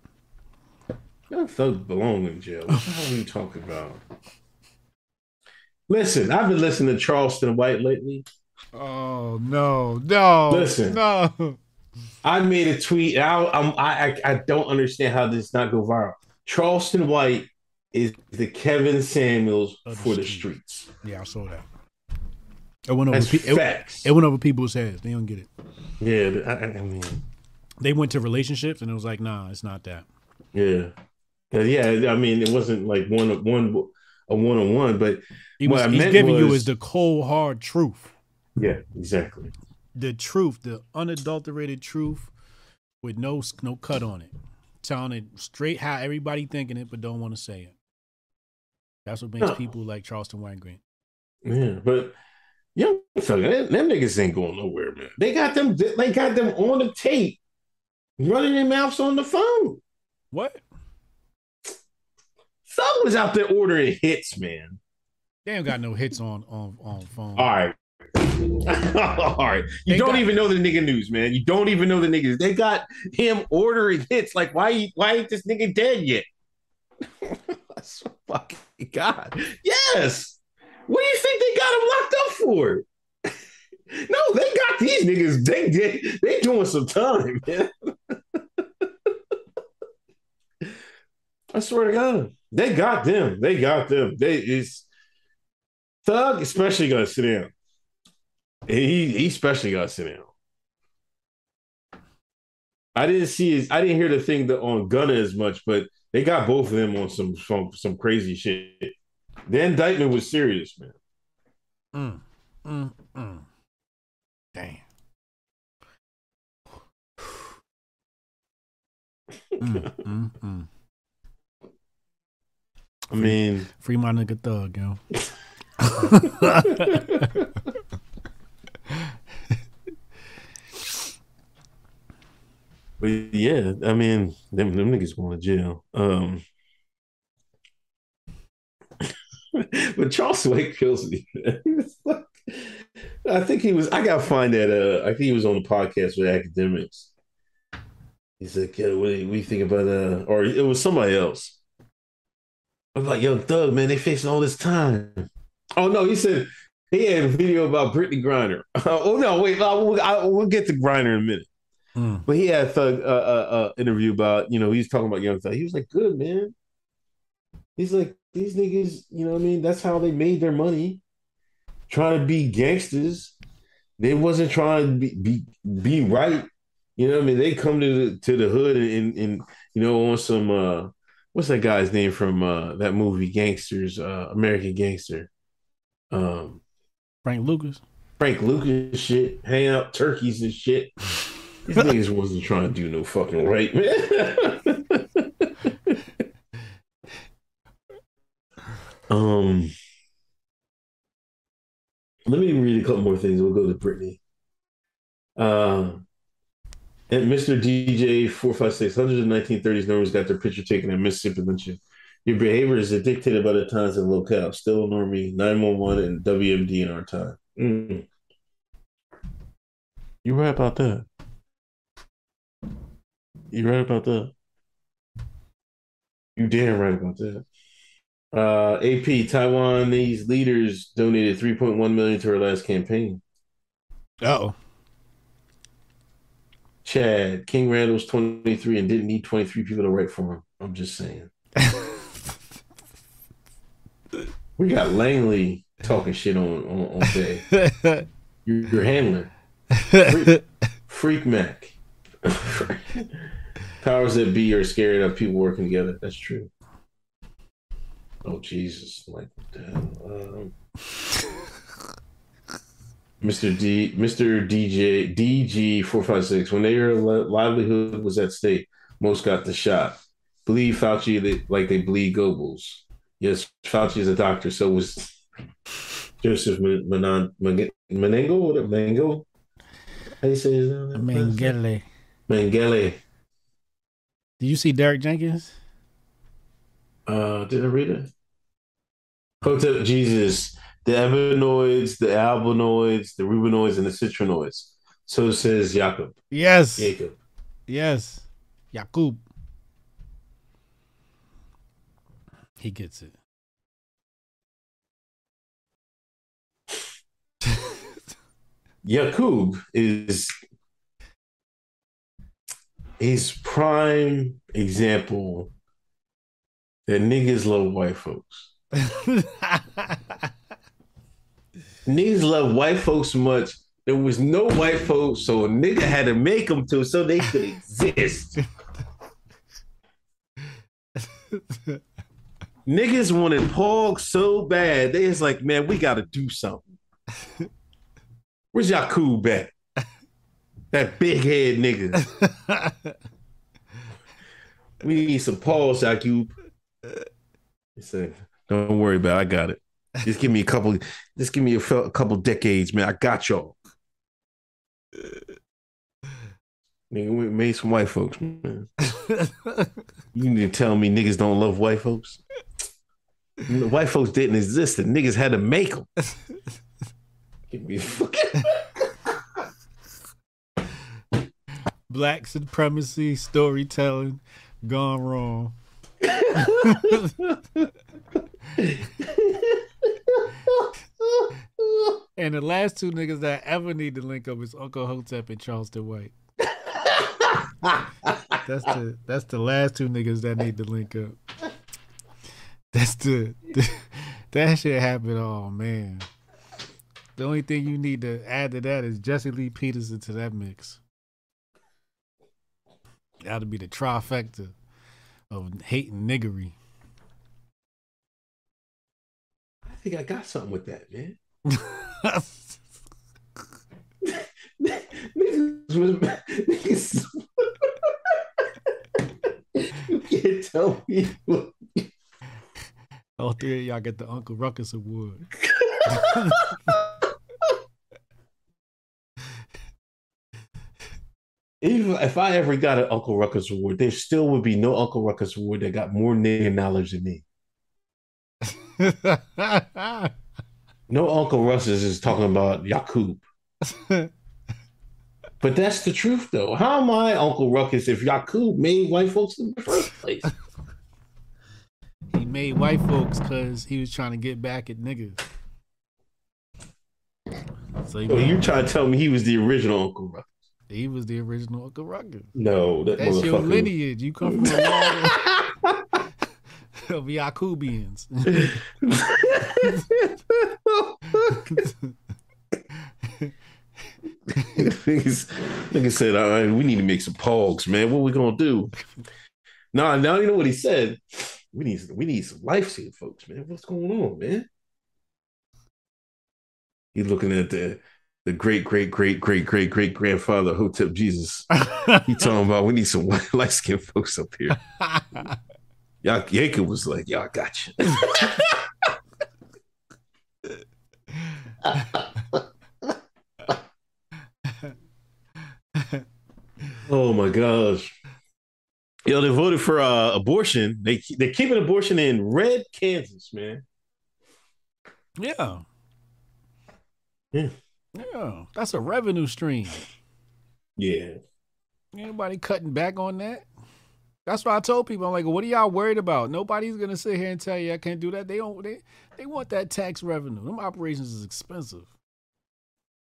Young Thug belong in jail. What the hell are you talking about? Listen, I've been listening to Charleston White lately. Oh no, no! Listen, no. I made a tweet. And I, I'm, I I don't understand how this not go viral. Charleston White is the Kevin Samuels the for the streets. Yeah, I saw that. It went over, That's pe- facts. It, it went over people's heads. They don't get it. Yeah, I, I mean... They went to relationships and it was like, nah, it's not that. Yeah. Yeah, I mean, it wasn't like one, one, a one-on-one, but he was, what I he's meant giving was, you is the cold, hard truth. Yeah, exactly. The truth, the unadulterated truth with no, no cut on it. Telling it straight how everybody thinking it but don't want to say it. That's what makes no. people like Charleston White Green. Yeah, but Young Thug, them, them niggas ain't going nowhere, man. They got them. They got them on the tape, running their mouths on the phone. What? Thug was out there ordering hits, man. They ain't got no hits on on on phone. All right, all right. You they don't got, even know the nigga news, man. You don't even know the niggas. They got him ordering hits. Like, why? Why ain't this nigga dead yet? That's fucking. God, yes. What do you think they got him locked up for? No, they got these niggas. They did. They doing some time, man. I swear to God, they got them. They got them. They is Thug especially got to sit down. He he especially got to sit down. I didn't see his. I didn't hear the thing that on Gunna as much, but. They got both of them on some some, some crazy shit. The indictment was serious, man. Mm, mm, mm. Damn. mm, mm, mm. I mean, free my nigga Thug, yo. But yeah, I mean, them, them niggas going to jail. Um, But Charleston White kills me. Like, I think he was, I got to find that, uh, I think he was on a podcast with academics. He said, "Kid, what do you, what do you think about, uh, or it was somebody else. I'm like, Young Thug, man, they facing all this time. Oh, no, he said, he had a video about Brittney Griner. oh, no, wait, I, we'll, I, we'll get to Griner in a minute. Mm. But he had a Thug uh, uh, uh, interview about, you know, he was talking about Young Thug. He was like, good, man. He's like, these niggas, you know what I mean? That's how they made their money, trying to be gangsters. They wasn't trying to be be, be right. You know what I mean? They come to the, to the hood and, and, you know, on some, uh, what's that guy's name from uh, that movie, Gangsters, uh, American Gangster? Um, Frank Lucas. Frank Lucas shit, hang out turkeys and shit. These niggas wasn't trying to do no fucking right, man. Um, let me read a couple more things. We'll go to Brittney. Uh, and Mister D J four five six, hundreds of nineteen thirties normies got their picture taken at Mississippi Lynching. Your behavior is dictated by the times and locale. Still a normie, nine one one, and W M D in our time. Mm. You're right about that. You're right about that. You're damn right about that. Uh, A P, Taiwanese leaders donated three point one million dollars to her last campaign. Uh-oh. Chad, King Randall's twenty-three and didn't need twenty-three people to write for him. I'm just saying. We got Langley talking shit on, on, on day. your, your handler. Freak, Freak Mac. Powers that be are scared of people working together. That's true. Oh, Jesus. Like, um, Mister D, Mister D J, D G four five six, when their livelihood was at stake, most got the shot. Believe Fauci they, like they bleed Goebbels. Yes, Fauci is a doctor, so was Joseph Menango. Menango? How do you say his name? Mengele. Mengele. Do you see Derek Jenkins? Uh, did I read it? Hotep Jesus, the Ebenoids, the Albanoids, the Rubenoids, and the Citronoids. So says Jacob. Yes. Jacob. Yes. Yakub. He gets it. Yakub is his prime example that niggas love white folks. Niggas love white folks so much. There was no white folks, so a nigga had to make them to so they could exist. Niggas wanted Pog so bad. They was like, man, we got to do something. Where's Yakub at? That big head nigga. We need some Pogs, Yakub. He said, "Don't worry about it. I got it. Just give me a couple. Just give me a, a couple decades, man. I got y'all." Nigga, we made some white folks, man. You need to tell me niggas don't love white folks. White folks didn't exist, and niggas had to make them. Give me a fucking black supremacy storytelling gone wrong. And the last two niggas that I ever need to link up is Uncle Hotep and Charleston White. That's the that's the last two niggas that need to link up. That's the, the that shit happened. Oh man, the only thing you need to add to that is Jesse Lee Peterson to that mix. That'll be the trifecta of hating niggery. I think I got something with that, man. Niggas was niggas. You can't tell me. All three of y'all get the Uncle Ruckus Award. Even if I ever got an Uncle Ruckus Award, there still would be no Uncle Ruckus Award that got more nigga knowledge than me. No Uncle Russ is just talking about Yakub. But that's the truth, though. How am I Uncle Ruckus if Yakub made white folks in the first place? He made white folks because he was trying to get back at niggas. So, so you're trying to tell me he was the original Uncle Ruckus? He was the original Uncle Ruckus. No, that that's motherfucker. Your lineage. You come from a lot of, of Yakubians. Nigga said, all right, we need to make some pogs, man. What are we gonna do? Nah, now you know what he said. We need we need some life here, folks, man. What's going on, man? He's looking at the the great great great great great great grandfather Hotep Jesus. He talking about we need some light skinned folks up here. Y'all, Yankee was like, y'all got you. Oh my gosh! Yo, they voted for uh, abortion. They they keeping abortion in red Kansas, man. Yeah, yeah, yeah. That's a revenue stream. Yeah. Anybody cutting back on that? That's why I told people, I'm like, what are y'all worried about? Nobody's gonna sit here and tell you I can't do that. They don't. They they want that tax revenue. Them operations is expensive.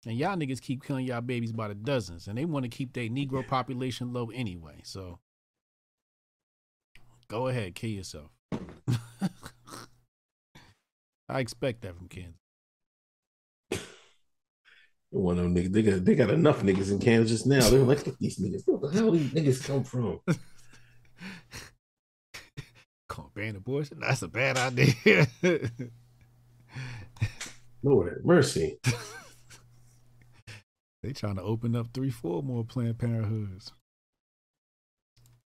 And y'all niggas keep killing y'all babies by the dozens, and they want to keep their Negro population low anyway. So go ahead, kill yourself. I expect that from Kansas. One of them niggas, they got, they got enough niggas in Kansas now. They're like, look at these niggas. Where the hell do these niggas come from? Can't ban abortion? That's a bad idea. Lord have mercy. They trying to open up three, four more Planned Parenthoods.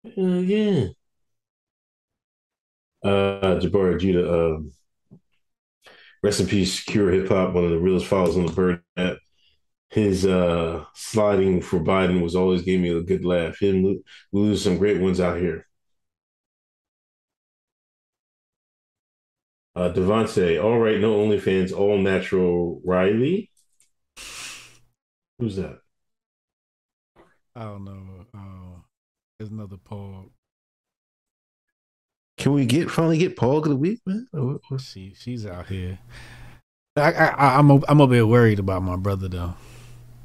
Uh, yeah. Uh, Jabari Judah, um, rest in peace, Cure Hip Hop, one of the realest files on the bird app. His uh, sliding for Biden was always gave me a good laugh. Him lo- lose some great ones out here. Uh, Devontae, all right, no OnlyFans, all natural Riley. Who's that? I don't know. Uh, there's another Paul. Can we get finally get Paul of the week, man? Or, or... She she's out here. I, I I'm a, I'm a bit worried about my brother though,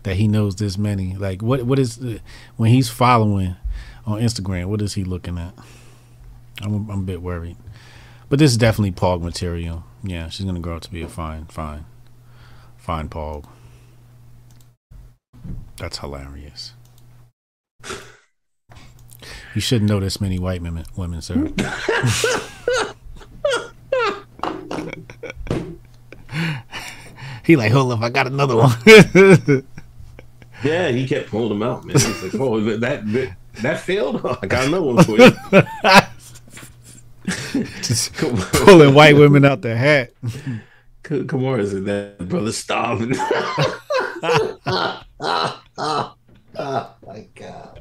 that he knows this many. Like what what is the, when he's following on Instagram? What is he looking at? I'm I'm a bit worried, but this is definitely Paul material. Yeah, she's gonna grow up to be a fine fine fine Paul. That's hilarious. You shouldn't know this many white women, women sir. He like, hold up, I got another one. Yeah, he kept pulling them out, man. He's like, oh, that that, that failed? Oh, I got another one for you. Just pulling white women out the hat. Kamara is that brother starving. Ah, ah, ah, ah, my God.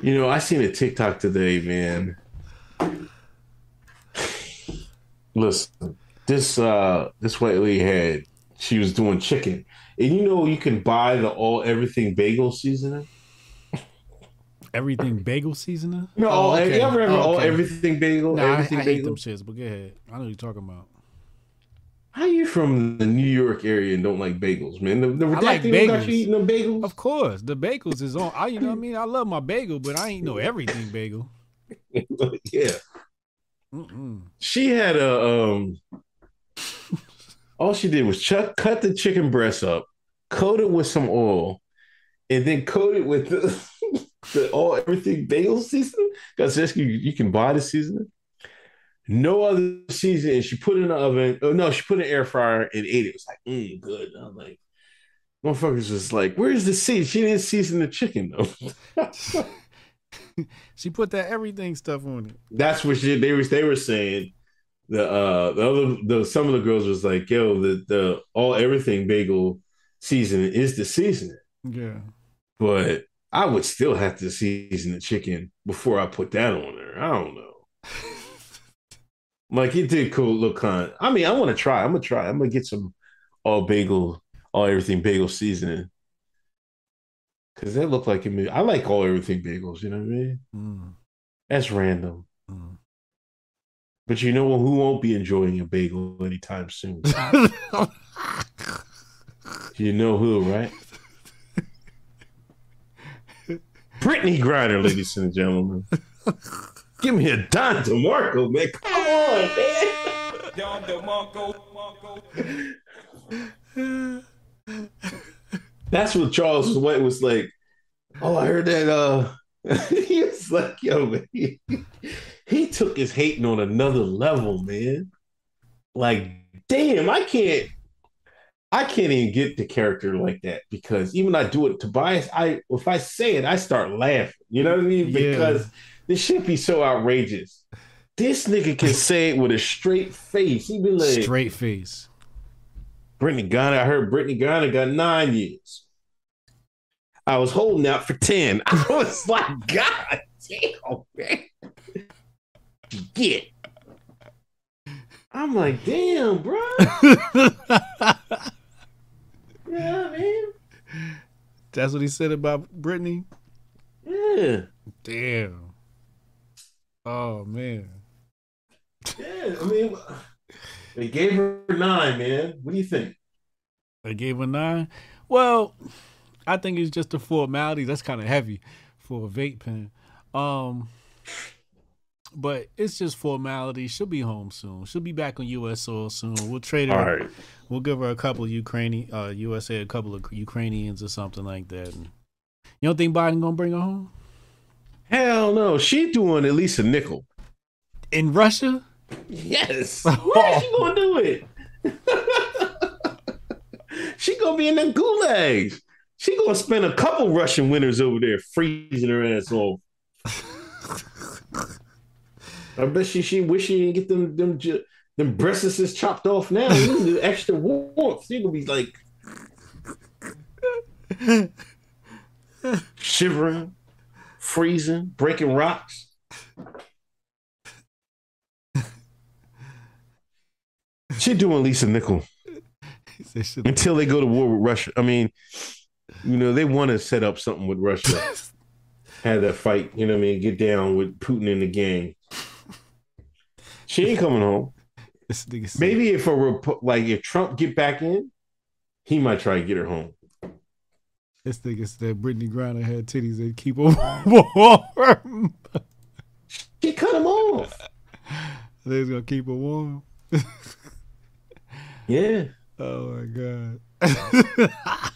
You know, I seen a TikTok today, man. Listen, this uh this white lady had, she was doing chicken. And you know you can buy the all everything bagel seasoning. Everything bagel seasoning? No, oh, okay. You ever have oh, okay. all everything bagel? Nah, everything I, I bagel? Hate them shits, but go ahead. I know what you're talking about. How you from the New York area and don't like bagels, man? The, the I like bagels. Got you eating them bagels? Of course, the bagels is on. I, you know what I mean? I love my bagel, but I ain't know everything bagel. Yeah. Mm-mm. She had a. Um, all she did was ch- cut the chicken breast up, coat it with some oil, and then coat it with the, the all everything bagel seasoning. Because you, you can buy the seasoning. No other season. She put it in the oven. Oh, no, she put it in the air fryer and ate it. It was like, mmm, good. And I'm like, motherfuckers was like, where's the season? She didn't season the chicken, though. She put that everything stuff on it. That's what she, they, was, they were saying. The uh, the other, the, some of the girls was like, yo, the, the all everything bagel seasoning is the seasoning. Yeah. But I would still have to season the chicken before I put that on there. I don't know. Like, he did cool little con. I mean, I want to try. I'm going to try. I'm going to get some all bagel, all everything bagel seasoning. Because that looked like it. May- I like all everything bagels, you know what I mean? Mm. That's random. Mm. But you know who won't be enjoying a bagel anytime soon? You know who, right? Brittney Griner, ladies and gentlemen. Give me a Don DeMarco, man. Come on, man. Don DeMarco. That's what Charles White was like. Oh, I heard that. Uh, he was like, yo, man. He, he took his hating on another level, man. Like, damn, I can't. I can't even get the character like that, because even I do it, Tobias, I if I say it, I start laughing. You know what I mean? Because yeah. This shit be so outrageous. This nigga can say it with a straight face. He be like, straight face. Brittney Griner, I heard Brittney Griner got nine years. I was holding out for ten. I was like, God damn, man. Get. I'm like, damn, bro. Yeah, man. That's what he said about Brittney. Yeah. Damn. Oh man. Yeah, I mean, they gave her nine, man. What do you think? They gave her nine. Well, I think it's just a formality. That's kind of heavy for a vape pen. Um, but it's just formality. She'll be home soon. She'll be back on U S soil soon. We'll trade her. All right. We'll give her a couple of Ukrainian, uh, U S A, a couple of Ukrainians or something like that. And you don't think Biden gonna bring her home? Hell no. She's doing at least a nickel. In Russia? Yes. Why is she gonna do it? She gonna be in them gulags. She gonna spend a couple Russian winters over there freezing her ass off. I bet she she wish she didn't get them them ju- them breasts chopped off now. You can do extra warmth. She gonna be like shivering, freezing, breaking rocks. She doing Lisa Nickel until they go to war with Russia. I mean, you know, they want to set up something with Russia. Have that fight, you know what I mean? Get down with Putin and the gang. She ain't coming home. Maybe if a like if Trump get back in, he might try to get her home. This nigga said Brittney Griner had titties that keep her warm. She cut them off. They're gonna keep her warm. Yeah. Oh my god.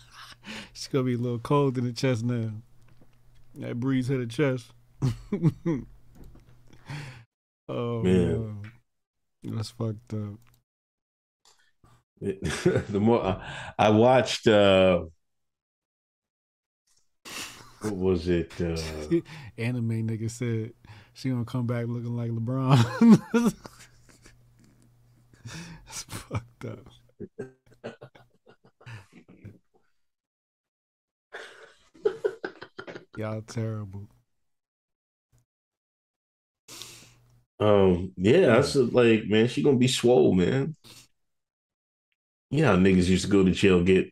She's gonna be a little cold in the chest now. That breeze hit the chest. Oh man, wow. That's fucked up. It, the more uh, I watched, uh, what was it? Uh, Anime nigga said she gonna come back looking like LeBron. That's fucked up. Y'all terrible. Um, yeah, I said, like, man, she gonna be swole, man. You know how niggas used to go to jail, get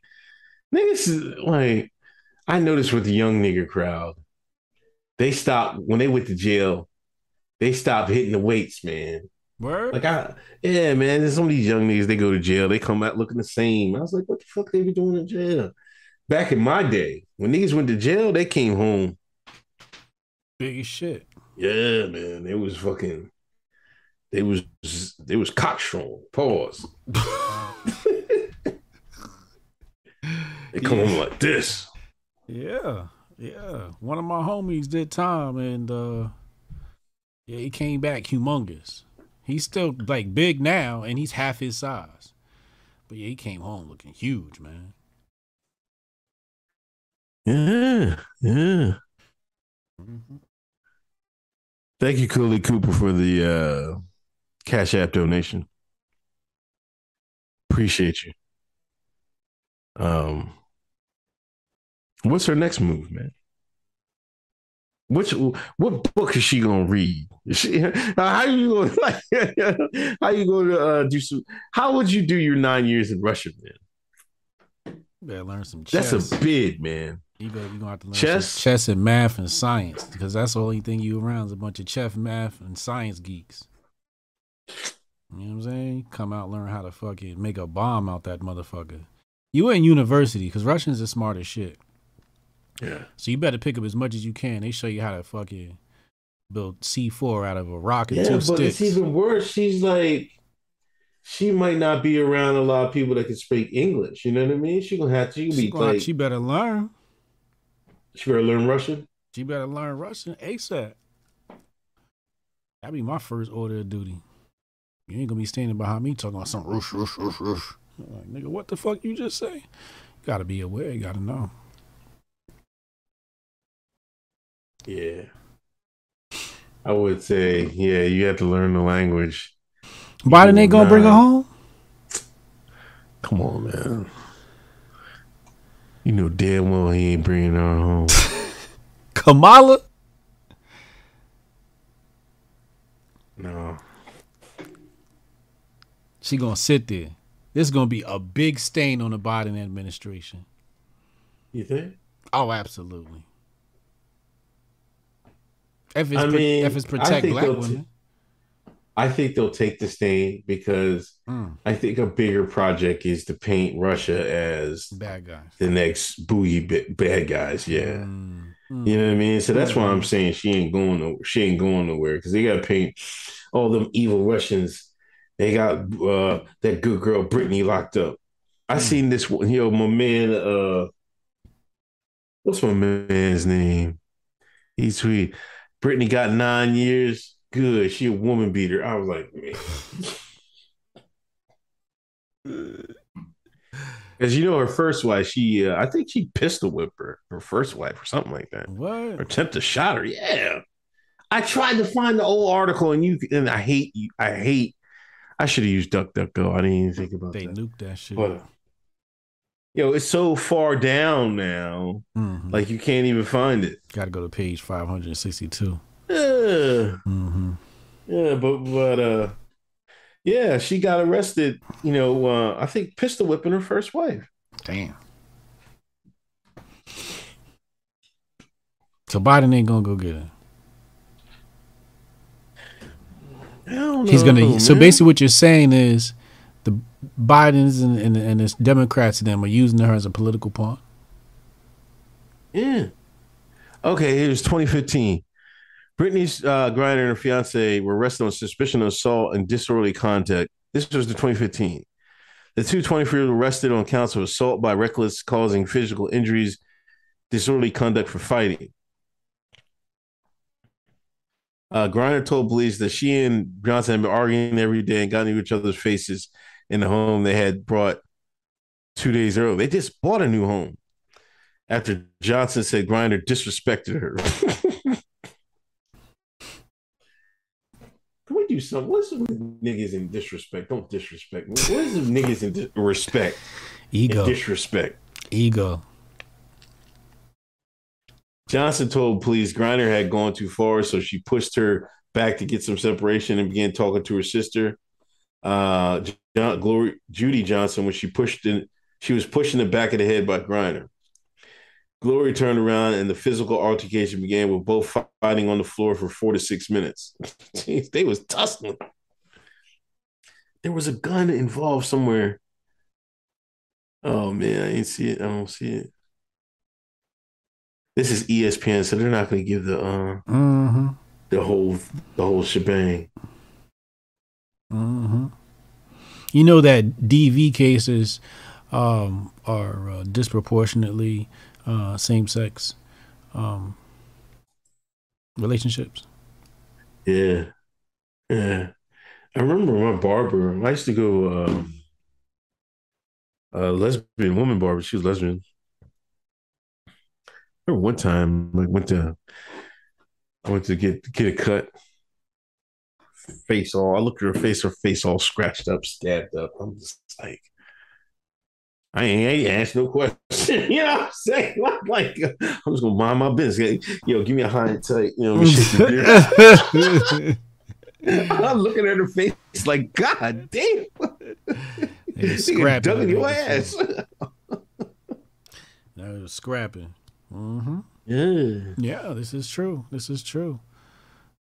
niggas, like, I noticed with the young nigga crowd, they stopped, when they went to jail, they stopped hitting the weights, man. Word? Like, I, yeah, man, there's some of these young niggas, they go to jail, they come out looking the same. I was like, what the fuck they be doing in jail? Back in my day, when niggas went to jail, they came home. Big as shit. Yeah, man, it was fucking... They was they was cockstrong. Pause. They come yeah. on like this. Yeah, yeah. One of my homies did time, and uh, yeah, he came back humongous. He's still like big now, and he's half his size. But yeah, he came home looking huge, man. Yeah, yeah. Mm-hmm. Thank you, Khalid Cooper, for the. Uh... Cash App donation. Appreciate you. Um, what's her next move, man? Which what book is she gonna read? She, how you gonna like, how you gonna uh, do some? How would you do your nine years in Russia, man? Better learn some chess. That's a bid, man. You better, you gonna have to learn chess, some chess and math and science, because that's the only thing you around is a bunch of chess, math, and science geeks. You know what I'm saying? Come out, learn how to fucking make a bomb out that motherfucker. You in university, because Russians are smart as shit. Yeah. So you better pick up as much as you can. They show you how to fucking build C four out of a rock and yeah, two sticks. Yeah, but it's even worse. She's like, she might not be around a lot of people that can speak English. You know what I mean? She gonna have to she be like, she better learn. She better learn Russian. She better learn Russian ASAP. That'd be my first order of duty. You ain't gonna be standing behind me talking about some rush, rush, rush, rush. I'm like, nigga, what the fuck you just say? You gotta be aware. You gotta know. Yeah, I would say, yeah, you have to learn the language. Biden ain't gonna bring her home. Come on, man. You know damn well he ain't bringing her home. Kamala? No. She gonna sit there. This is gonna be a big stain on the Biden administration. You think? Oh, absolutely. If it's, I mean, if it's protect black women, t- I think they'll take the stain because mm. I think a bigger project is to paint Russia as bad guys, the next booty b- bad guys. Yeah, mm. you know what I mean. So that's why I'm saying she ain't going. To, she ain't going nowhere because they got to paint all them evil Russians. They got uh, that good girl Brittney locked up. I mm. seen this one. Yo, my man. Uh, what's my man's name? He tweeted. Brittney got nine years. Good. She a woman beater. I was like, man. Because you know her first wife, she uh, I think she pistol whipped her, her first wife or something like that. What? Or attempt to shot her. Yeah. I tried to find the old article and you and I hate you. I hate. I should have used DuckDuckGo. I didn't even think about they that. They nuked that shit. But, uh, yo, it's so far down now, mm-hmm. like you can't even find it. Got to go to page five hundred sixty-two. Yeah, mm-hmm. yeah, but but uh, yeah, she got arrested. You know, uh, I think pistol whipping her first wife. Damn. So Biden ain't gonna go get her. I don't know, He's gonna. Man. So basically, what you're saying is. The Bidens and, and, and the Democrats and them are using her as a political pawn. Yeah. Okay, here's twenty fifteen. Brittney uh, Griner and her fiance were arrested on suspicion of assault and disorderly conduct. This was the twenty fifteen. The two twenty-three-year-olds were arrested on counts of assault by reckless, causing physical injuries, disorderly conduct for fighting. Uh, Griner told police that she and Beyonce had been arguing every day and got into each other's faces in the home they had bought two days earlier. They just bought a new home after Johnson said Griner disrespected her. Can we do something? What's with niggas in disrespect? Don't disrespect me. What is with niggas in dis- respect? Ego. And disrespect. Ego. Johnson told police Griner had gone too far, so she pushed her back to get some separation and began talking to her sister. Uh, John, Glory, Judy Johnson, when she pushed in, she was pushing the back of the head by Griner. Glory turned around and the physical altercation began with both fighting on the floor for four to six minutes. Jeez, they was tussling. There was a gun involved somewhere. Oh man, I ain't see it. I don't see it. This is E S P N, so they're not going to give the uh, mm-hmm. the whole the whole shebang. Mm-hmm. You know that D V cases um, are uh, disproportionately uh, same-sex um, relationships. Yeah, yeah. I remember my barber. I used to go um, a lesbian woman barber. She was lesbian. I remember one time, like went to, I went to get get a cut. Face all, I looked at her face, her face all scratched up, stabbed up. I'm just like, I ain't asked no question. You know what I'm saying? Like, like I'm just gonna mind my business. Yo, give me a high and tight. You know what I mean? I'm looking at her face like, God damn. They scrapping your ass. They was scrapping. Mm-hmm. Yeah. Yeah, this is true. This is true.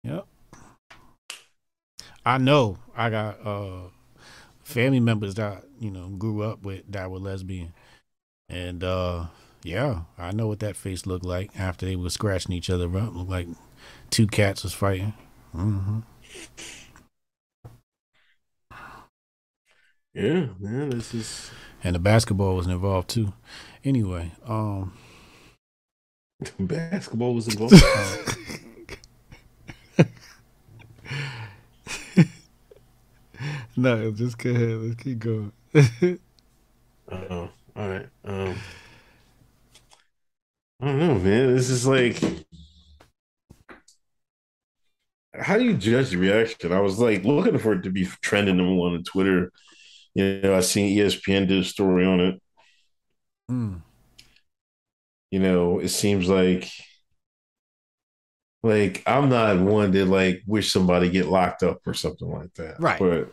Yep. I know I got uh family members that, you know, grew up with that were lesbian. And uh yeah, I know what that face looked like after they were scratching each other up. Looked like two cats was fighting. Mm-hmm. Yeah, man, this is, and the basketball was involved too. Anyway, um basketball was involved. No, just go ahead. Let's keep going. Uh-oh. All right. Um I don't know, man. This is like, how do you judge the reaction? I was like looking for it to be trending number one on Twitter. You know, I seen E S P N did a story on it. Mm. You know, it seems like, like I'm not one that like wish somebody get locked up or something like that. Right. But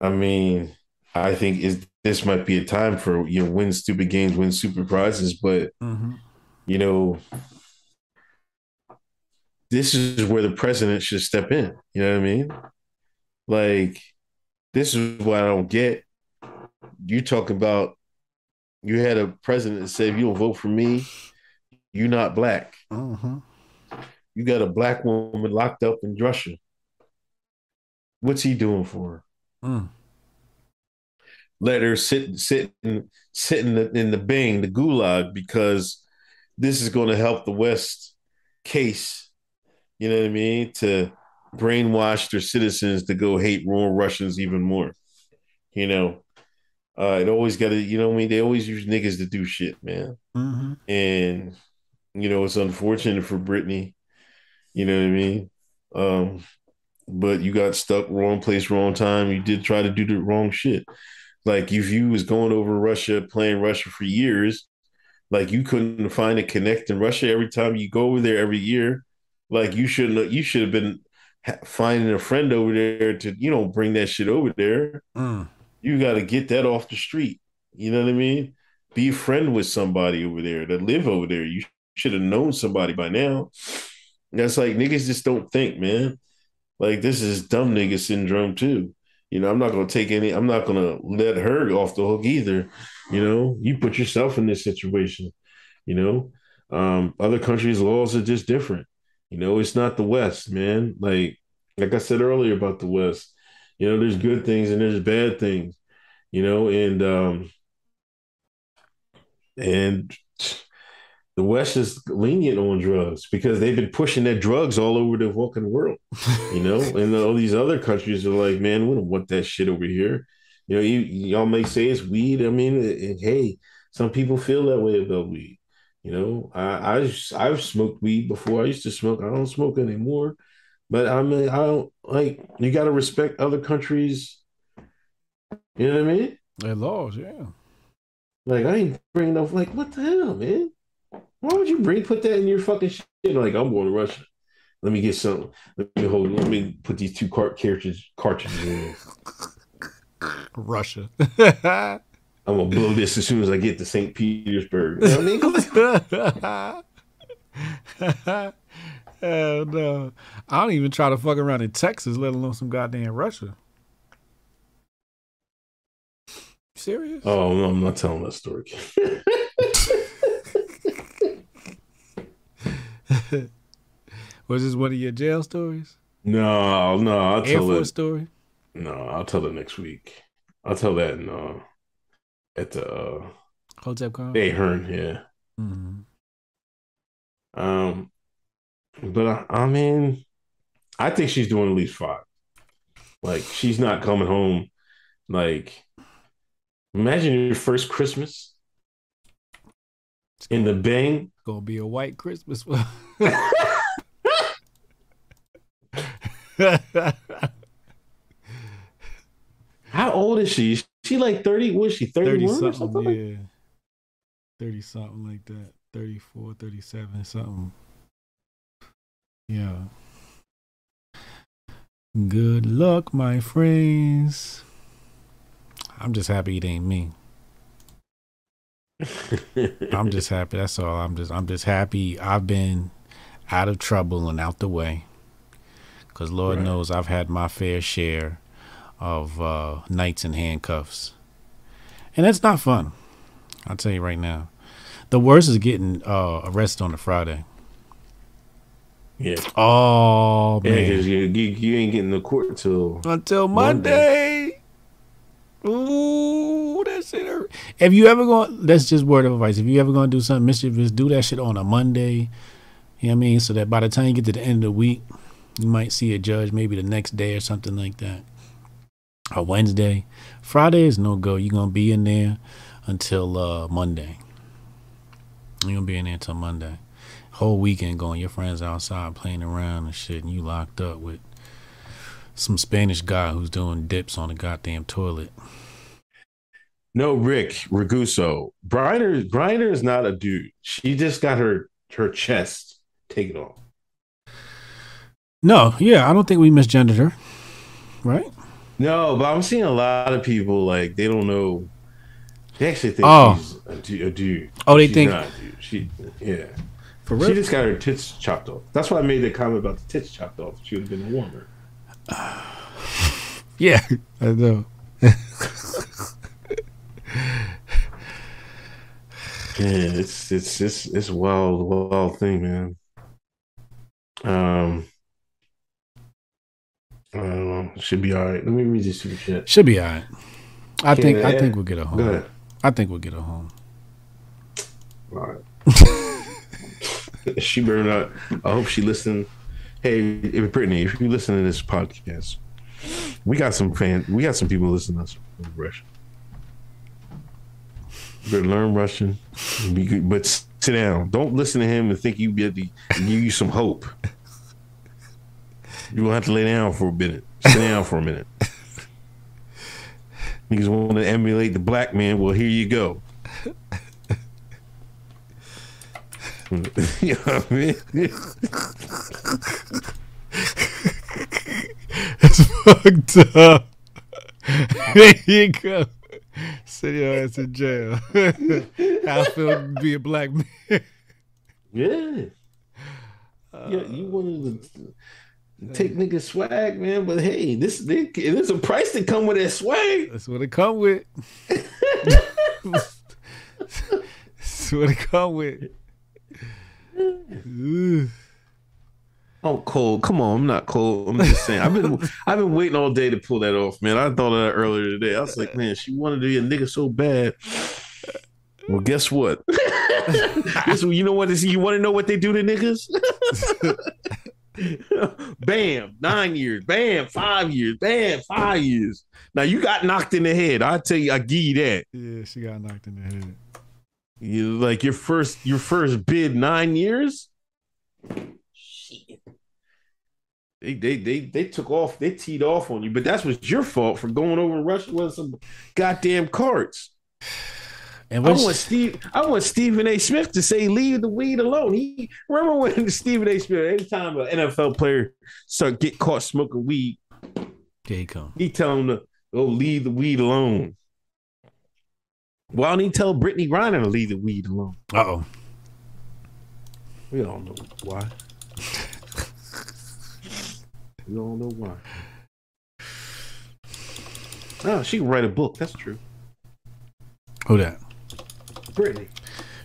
I mean, I think is this might be a time for, you know, win stupid games, win super prizes, but mm-hmm. you know, this is where the president should step in. You know what I mean? Like, this is what I don't get. You talking about, you had a president that said, if you don't vote for me, you're not black. Mm-hmm. You got a black woman locked up in Russia. What's he doing for her? Mm. Let her sit, sit, and, sit in the, in the bang, the gulag, because this is going to help the West case. You know what I mean? To brainwash their citizens to go hate rural Russians even more. You know, uh, it always got to, you know what I mean? They always use niggas to do shit, man. Mm-hmm. And, you know, it's unfortunate for Brittney. You know what I mean? Um, but you got stuck wrong place, wrong time. You did try to do the wrong shit. Like, if you was going over Russia, playing Russia for years, like you couldn't find a connect in Russia every time you go over there every year. Like, you should you should have been finding a friend over there to, you know, bring that shit over there. Mm. You got to get that off the street. You know what I mean? Be a friend with somebody over there that live over there. You should have known somebody by now. That's like, niggas just don't think, man. Like, this is dumb nigga syndrome too. You know, I'm not going to take any, I'm not going to let her off the hook either. You know, you put yourself in this situation, you know, um, other countries' laws are just different. You know, it's not the West, man. Like, like I said earlier about the West, you know, there's good things and there's bad things, you know, and um, and the West is lenient on drugs because they've been pushing their drugs all over the fucking world, you know, and all these other countries are like, man, we don't want that shit over here. You know, you, y'all may say it's weed. I mean, it, it, hey, some people feel that way about weed. You know, I, I, I've smoked weed before. I used to smoke. I don't smoke anymore. But I mean, I don't, like, you got to respect other countries. You know what I mean? Their laws, yeah. Like, I ain't bringing up, like, what the hell, man? Why would you bring, put that in your fucking shit? Like, I'm going to Russia. Let me get something. Let me hold, let me put these two cart cartridges, cartridges in. Russia. I'm gonna blow this as soon as I get to Saint Petersburg. You know what I mean? Hell no. I don't even try to fuck around in Texas, let alone some goddamn Russia. Serious? Oh no, I'm not telling that story. Was this one of your jail stories? No, no, I'll tell Air Force it. Story? No, I'll tell it next week. I'll tell that in uh at the uh, HotepCon, Ahern, yeah. Mm-hmm. Um, but I, I mean, I think she's doing at least five. Like, she's not coming home. Like, imagine your first Christmas it's in gonna, the bang. It's gonna be a white Christmas. How old is she? She like thirty, was she thirty-one thirty or something? Yeah. thirty something like that. thirty-four, thirty-seven, something. Yeah. Good luck, my friends. I'm just happy it ain't me. I'm just happy. That's all. I'm just I'm just happy I've been out of trouble and out the way. Cause Lord right. knows I've had my fair share of uh, nights in handcuffs. And that's not fun. I'll tell you right now. The worst is getting uh, arrested on a Friday. Yeah. Oh man. Yeah, you, you ain't getting to court till until Monday. Monday. Ooh, that shit hurt. If you ever going, that's just word of advice. If you ever gonna do something mischievous, do that shit on a Monday. You know what I mean? So that by the time you get to the end of the week, you might see a judge maybe the next day or something like that. Or Wednesday. Friday is no go. You're gonna be in there until uh, Monday. You're gonna be in there until Monday. Whole weekend going, your friends outside playing around and shit, and you locked up with some Spanish guy who's doing dips on the goddamn toilet. No, Rick Raguso. Griner, Griner is not a dude. She just got her her chest taken off. No, yeah, I don't think we misgendered her, right? No, but I'm seeing a lot of people like they don't know. They actually think oh. she's a, a dude. Oh, they she's think not a dude. She, yeah. For real? She just got her tits chopped off. That's why I made the comment about the tits chopped off. She would have been warmer. Uh, yeah, I know. Yeah, it's it's it's it's a wild, wild thing, man. Um, I don't know. Should be all right. Let me read this super chat. Should be all right. I Can think I, I think we'll get a home. Go ahead. I think we'll get a home. All right. She better not. I hope she listened. Hey, Brittney, if you listen to this podcast, we got some fan. We got some people listening to us from Russia. You better learn Russian, be good, but sit down. Don't listen to him and think you get the give you some hope. You will have to lay down for a minute. Sit down for a minute. Niggas want to emulate the black man. Well, here you go. You know what I mean? That's fucked up. There you go. Send your ass in jail. How feel to be a black man? Yeah. Uh, yeah, you wanted to take niggas swag, man. But hey, this they, there's a price to come with that swag. That's what it come with. That's what it come with. Oh, cold. Come on, I'm not cold. I'm just saying. I've been I've been waiting all day to pull that off, man. I thought of that earlier today. I was like, man, she wanted to be a nigga so bad. Well, guess what? You know what? You want to know what they do to niggas? Bam, nine years. Bam, five years. Bam, five years. Now you got knocked in the head. I tell you, I give you that. Yeah, she got knocked in the head. You like your first your first bid nine years? Shit. They they they they took off, they teed off on you, but that's what's your fault for going over and rushing with some goddamn carts. And I want Steve I want Stephen A. Smith to say leave the weed alone. He remember when Stephen A. Smith, anytime an N F L player start get caught smoking weed, there you go. He tell him to go leave the weed alone. Why don't he tell Brittney Griner to leave the weed alone? Uh-oh. We all know why. We all know why. Oh, she can write a book. That's true. Who that? Brittney.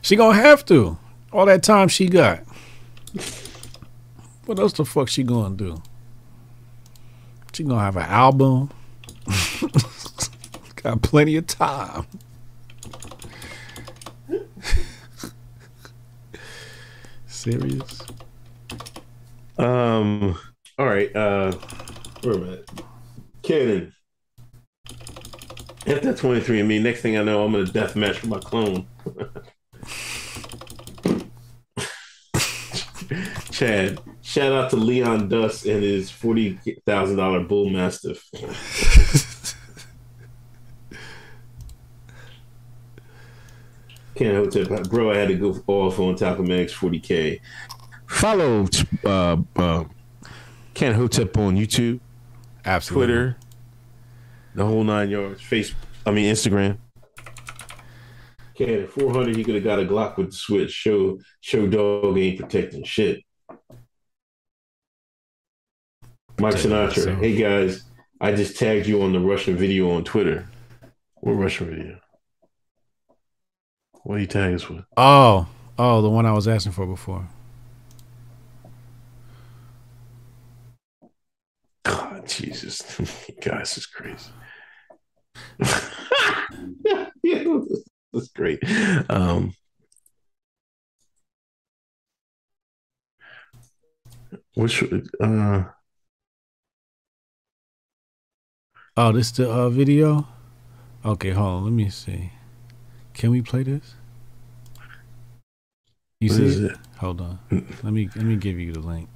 She gonna have to. All that time she got. What else the fuck she gonna do? She gonna have an album. Got plenty of time. Serious. Um. All right. Uh. Wait a minute. Kaden. If that's twenty-three and me, next thing I know, I'm in a death match with my clone. Chad. Shout out to Leon Dust and his forty thousand dollar bull mastiff. King Hotep. Bro, I had to go off on Taco Max forty K. Follow uh, uh, King Hotep on YouTube, absolutely. Twitter, the whole nine yards. Facebook, I mean Instagram. King at four hundred, he could have got a Glock with the switch. Show show dog ain't protecting shit. Mike Sinatra, hey guys, I just tagged you on the Russian video on Twitter. What Russian video? What are you tagging us with? Oh, oh, the one I was asking for before. God, Jesus, you guys, is crazy. Yeah, that's great. Um, which uh. Oh, this the uh, video? Okay, hold on. Let me see. Can we play this? You what see is it? it? Hold on. Let me let me give you the link.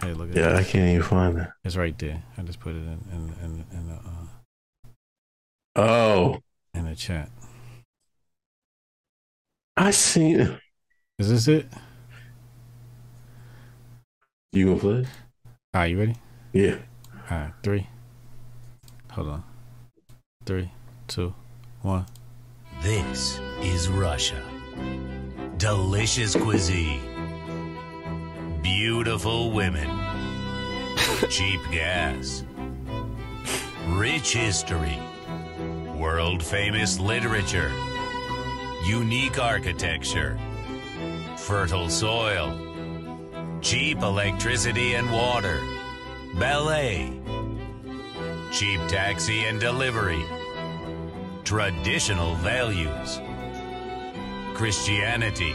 Hey, look at yeah, that. Yeah, I can't even find it. It's right there. I just put it in in in, in the uh, oh in the chat. I seen it. Is this it? You gonna play it? All right, you ready? Yeah. All right, three. Hold on. Three, two, one. This is Russia. Delicious cuisine. Beautiful women. Cheap gas. Rich history. World famous literature. Unique architecture. Fertile soil. Cheap electricity and water. Ballet. Cheap taxi and delivery. Traditional values. Christianity.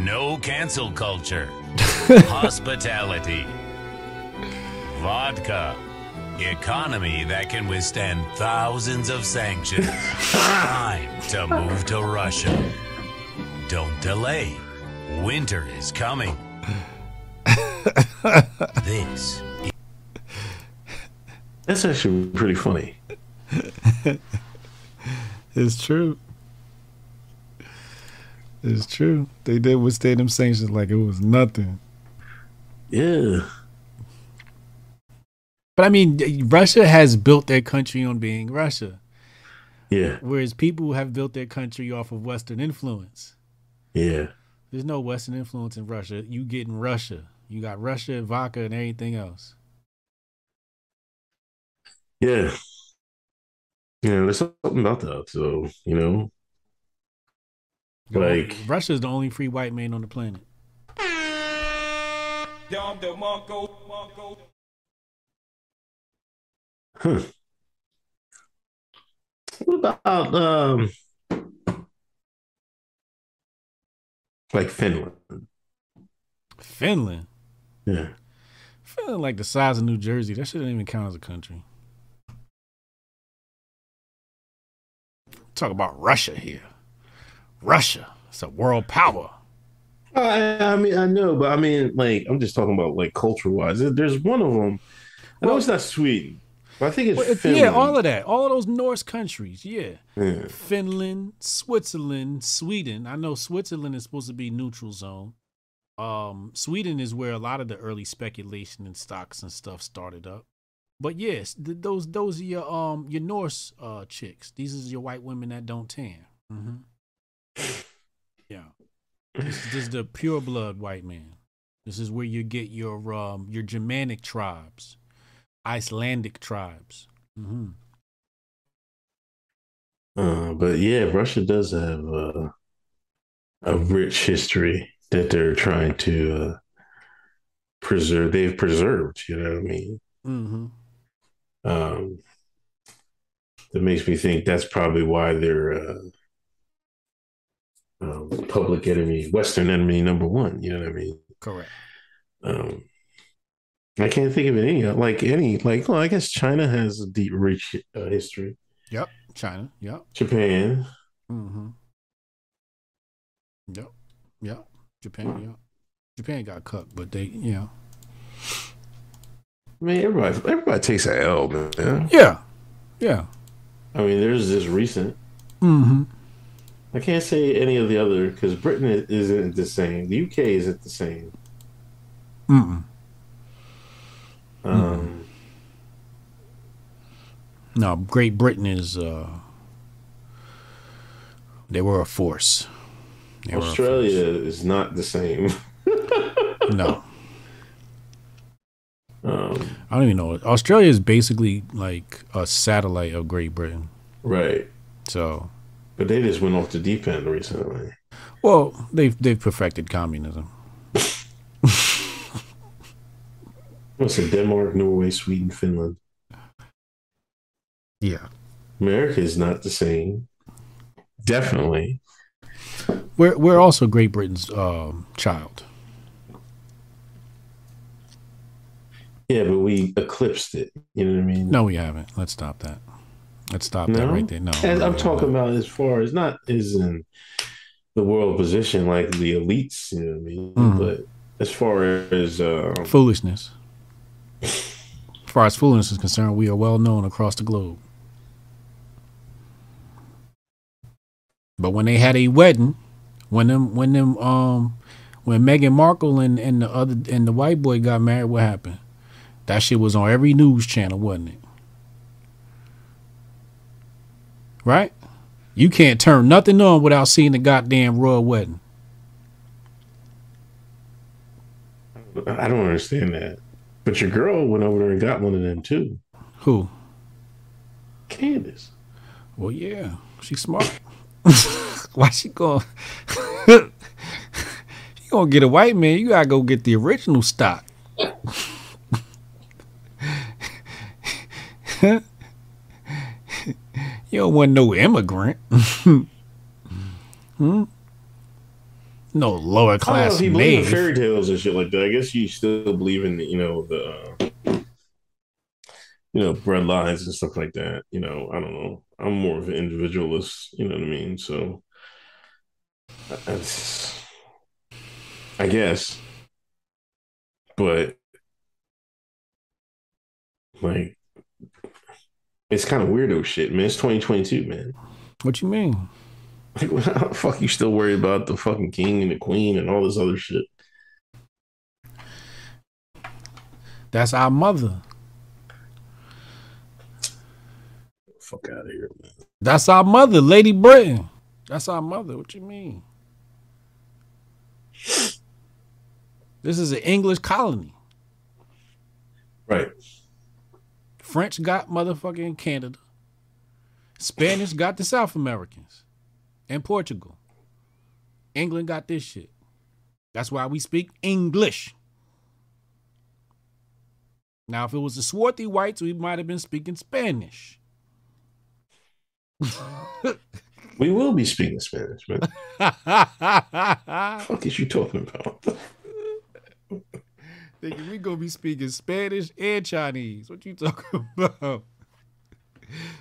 No cancel culture. Hospitality. Vodka. Economy that can withstand thousands of sanctions. Time to move to Russia. Don't delay. Winter is coming. This. That's actually pretty funny. It's true. It's true. They did withstand them sanctions like it was nothing. Yeah. But I mean, Russia has built their country on being Russia. Yeah. Whereas people have built their country off of Western influence. Yeah. There's no Western influence in Russia. You get in Russia. You got Russia, vodka, and everything else. Yeah. Yeah, there's something about that, so, you know. Like, Russia's the only free white man on the planet. Huh. What about, um, like Finland? Finland? Yeah. Feeling like the size of New Jersey. That shouldn't even count as a country. Talk about Russia here. Russia. It's a world power. I, I mean, I know, but I mean, like, I'm just talking about, like, culture-wise. There's one of them. I well, know it's not Sweden, but I think it's well, Finland. Yeah, all of that. All of those Norse countries, yeah. yeah. Finland, Switzerland, Sweden. I know Switzerland is supposed to be neutral zone. Um, Sweden is where a lot of the early speculation in stocks and stuff started up. But yes, th those those are your um your Norse uh chicks. These is your white women that don't tan. Mm-hmm. Yeah, this, this is the pure blood white man. This is where you get your um your Germanic tribes, Icelandic tribes. Mm-hmm. Uh, but yeah, Russia does have uh, a rich history that they're trying to uh, preserve. They've preserved, you know what I mean? Mm-hmm. Um, that makes me think that's probably why they're uh, um, public enemy, Western enemy number one, you know what I mean? Correct. Um, I can't think of any, like any, like, well, I guess China has a deep, rich uh, history. Yep, China, yep. Japan. Mm-hmm. Yep, yep. Japan, yeah. Japan got cooked, but they, you know. I mean, everybody, everybody takes an L, man. Yeah, yeah. I mean, there's this recent Mm-hmm. I can't say any of the other because Britain isn't the same. The U K isn't the same. Mm-mm. Um. Mm-mm. No, Great Britain is. Uh, they were a force. They Australia a force. Is not the same. No. Um, I don't even know. Australia is basically like a satellite of Great Britain. Right. So. But they just went off the deep end recently. Well, they've they've perfected communism. What's in Denmark, Norway, Sweden, Finland? Yeah, America is not the same. Definitely, we're we're also Great Britain's um, child. Yeah, but we eclipsed it. You know what I mean? No, we haven't. Let's stop that. Let's stop no? that right there. No, and I'm talking about as far as not as in the world position like the elites, you know what I mean? Mm-hmm. But as far as um, foolishness, as far as foolishness is concerned, we are well known across the globe. But when they had a wedding, when them, when them, um, when Meghan Markle and and the other and the white boy got married, what happened? That shit was on every news channel, wasn't it? Right? You can't turn nothing on without seeing the goddamn royal wedding. I don't understand that. But your girl went over there and got one of them too. Who? Candace. Well, yeah. She's smart. Why she going? You going to get a white man. You got to go get the original stock. You don't want no immigrant. Hmm? No lower class. I don't know if he believes in fairy tales and shit like that. I guess you still believe in, you know, the, uh, you know, bread lines and stuff like that. You know, I don't know. I'm more of an individualist. You know what I mean? So, that's, I guess. But, like, it's kind of weirdo shit, man. It's twenty twenty-two, man. What you mean? Like, how the fuck you still worried about the fucking king and the queen and all this other shit? That's our mother. Fuck out of here, man. That's our mother, Lady Britain. That's our mother. What you mean? This is an English colony. Right. French got motherfucking Canada. Spanish got the South Americans and Portugal. England got this shit. That's why we speak English. Now, if it was the swarthy whites, we might have been speaking Spanish. We will be speaking Spanish, man. What is you talking about? Thinking we gonna be speaking Spanish and Chinese. What you talking about?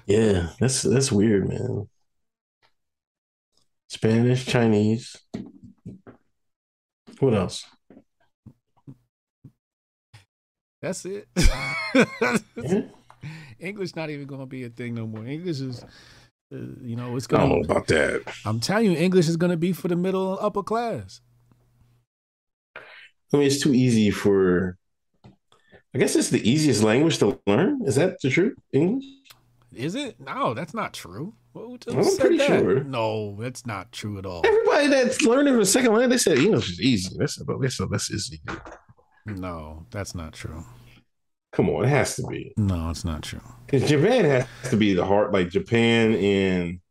Yeah, that's that's weird, man. Spanish, Chinese. What else? That's it. Yeah. English not even gonna be a thing no more. English is, uh, you know, it's gonna. I don't know about that. I'm telling you, English is gonna be for the middle and upper class. I mean, it's too easy for, I guess it's the easiest language to learn. Is that the truth? English? Is it? No, that's not true. Well, I'm pretty that? sure. No, that's not true at all. Everybody that's learning a second language, they said English is easy. That's about this, so that's easy. No, that's not true. Come on, it has to be. No, it's not true. Because Japan has to be the hard, like Japan and,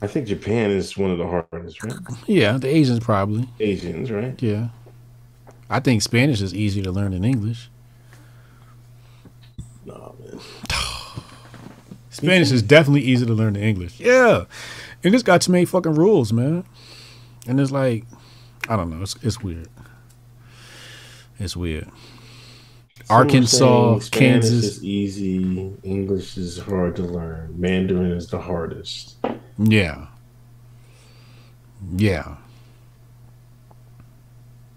I think Japan is one of the hardest, right? Yeah, the Asians probably. Asians, right? Yeah. I think Spanish is easier to learn than English. Nah, man. Spanish is definitely easier to learn than English. Yeah. And it's got too many fucking rules, man. And it's like, I don't know. It's, it's weird. It's weird. Someone Arkansas, Kansas. Spanish is easy. English is hard to learn. Mandarin is the hardest. Yeah. Yeah.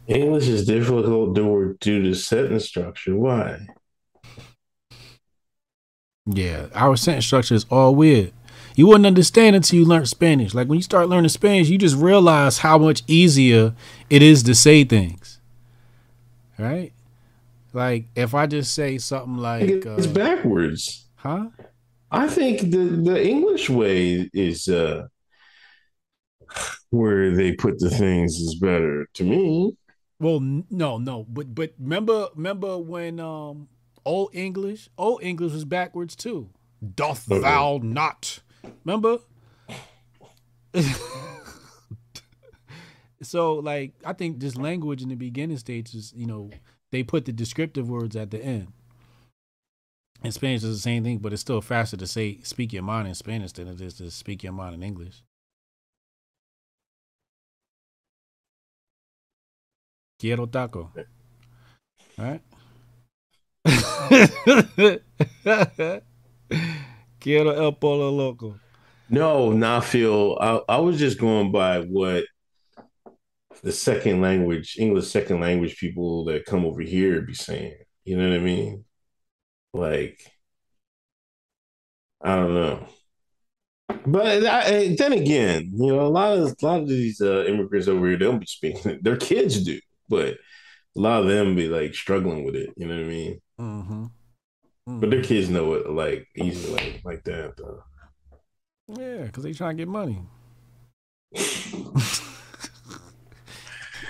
English is difficult due to sentence structure. Why? Yeah, our sentence structure is all weird. You wouldn't understand until you learn Spanish. Like when you start learning Spanish, you just realize how much easier it is to say things. Right? Like if I just say something like uh, it's backwards. Huh? I think the, the English way is uh, where they put the things is better to me. Well, no, no, but but remember, remember when um old English, old English was backwards too. Doth okay. thou not? Remember? So like, I think this language in the beginning stages, you know, they put the descriptive words at the end. And Spanish is the same thing, but it's still faster to say speak your mind in Spanish than it is to speak your mind in English. Quiero taco. All right. Quiero el polo loco. No, not feel. I, I was just going by what the second language, English second language people that come over here be saying. You know what I mean? Like, I don't know. But I, then again, you know, a lot of a lot of these uh, immigrants over here, they don't be speaking. Their kids do. But a lot of them be like struggling with it, you know what I mean? Mm-hmm. Mm-hmm. But their kids know it like easily, like, like that, though. Yeah, because they trying to get money.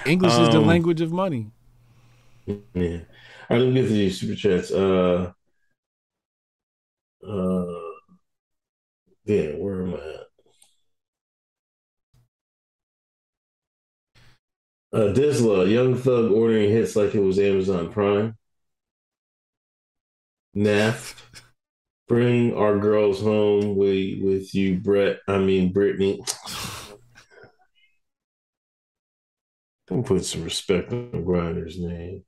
English um, is the language of money. Yeah. All right, let me get to these super chats. Uh, uh, yeah, where am I at? Uh, Dizla, Young Thug ordering hits like it was Amazon Prime. Naff, bring our girls home with, with you, Brett. I mean, Brittany. Don't put some respect on Grinder's name.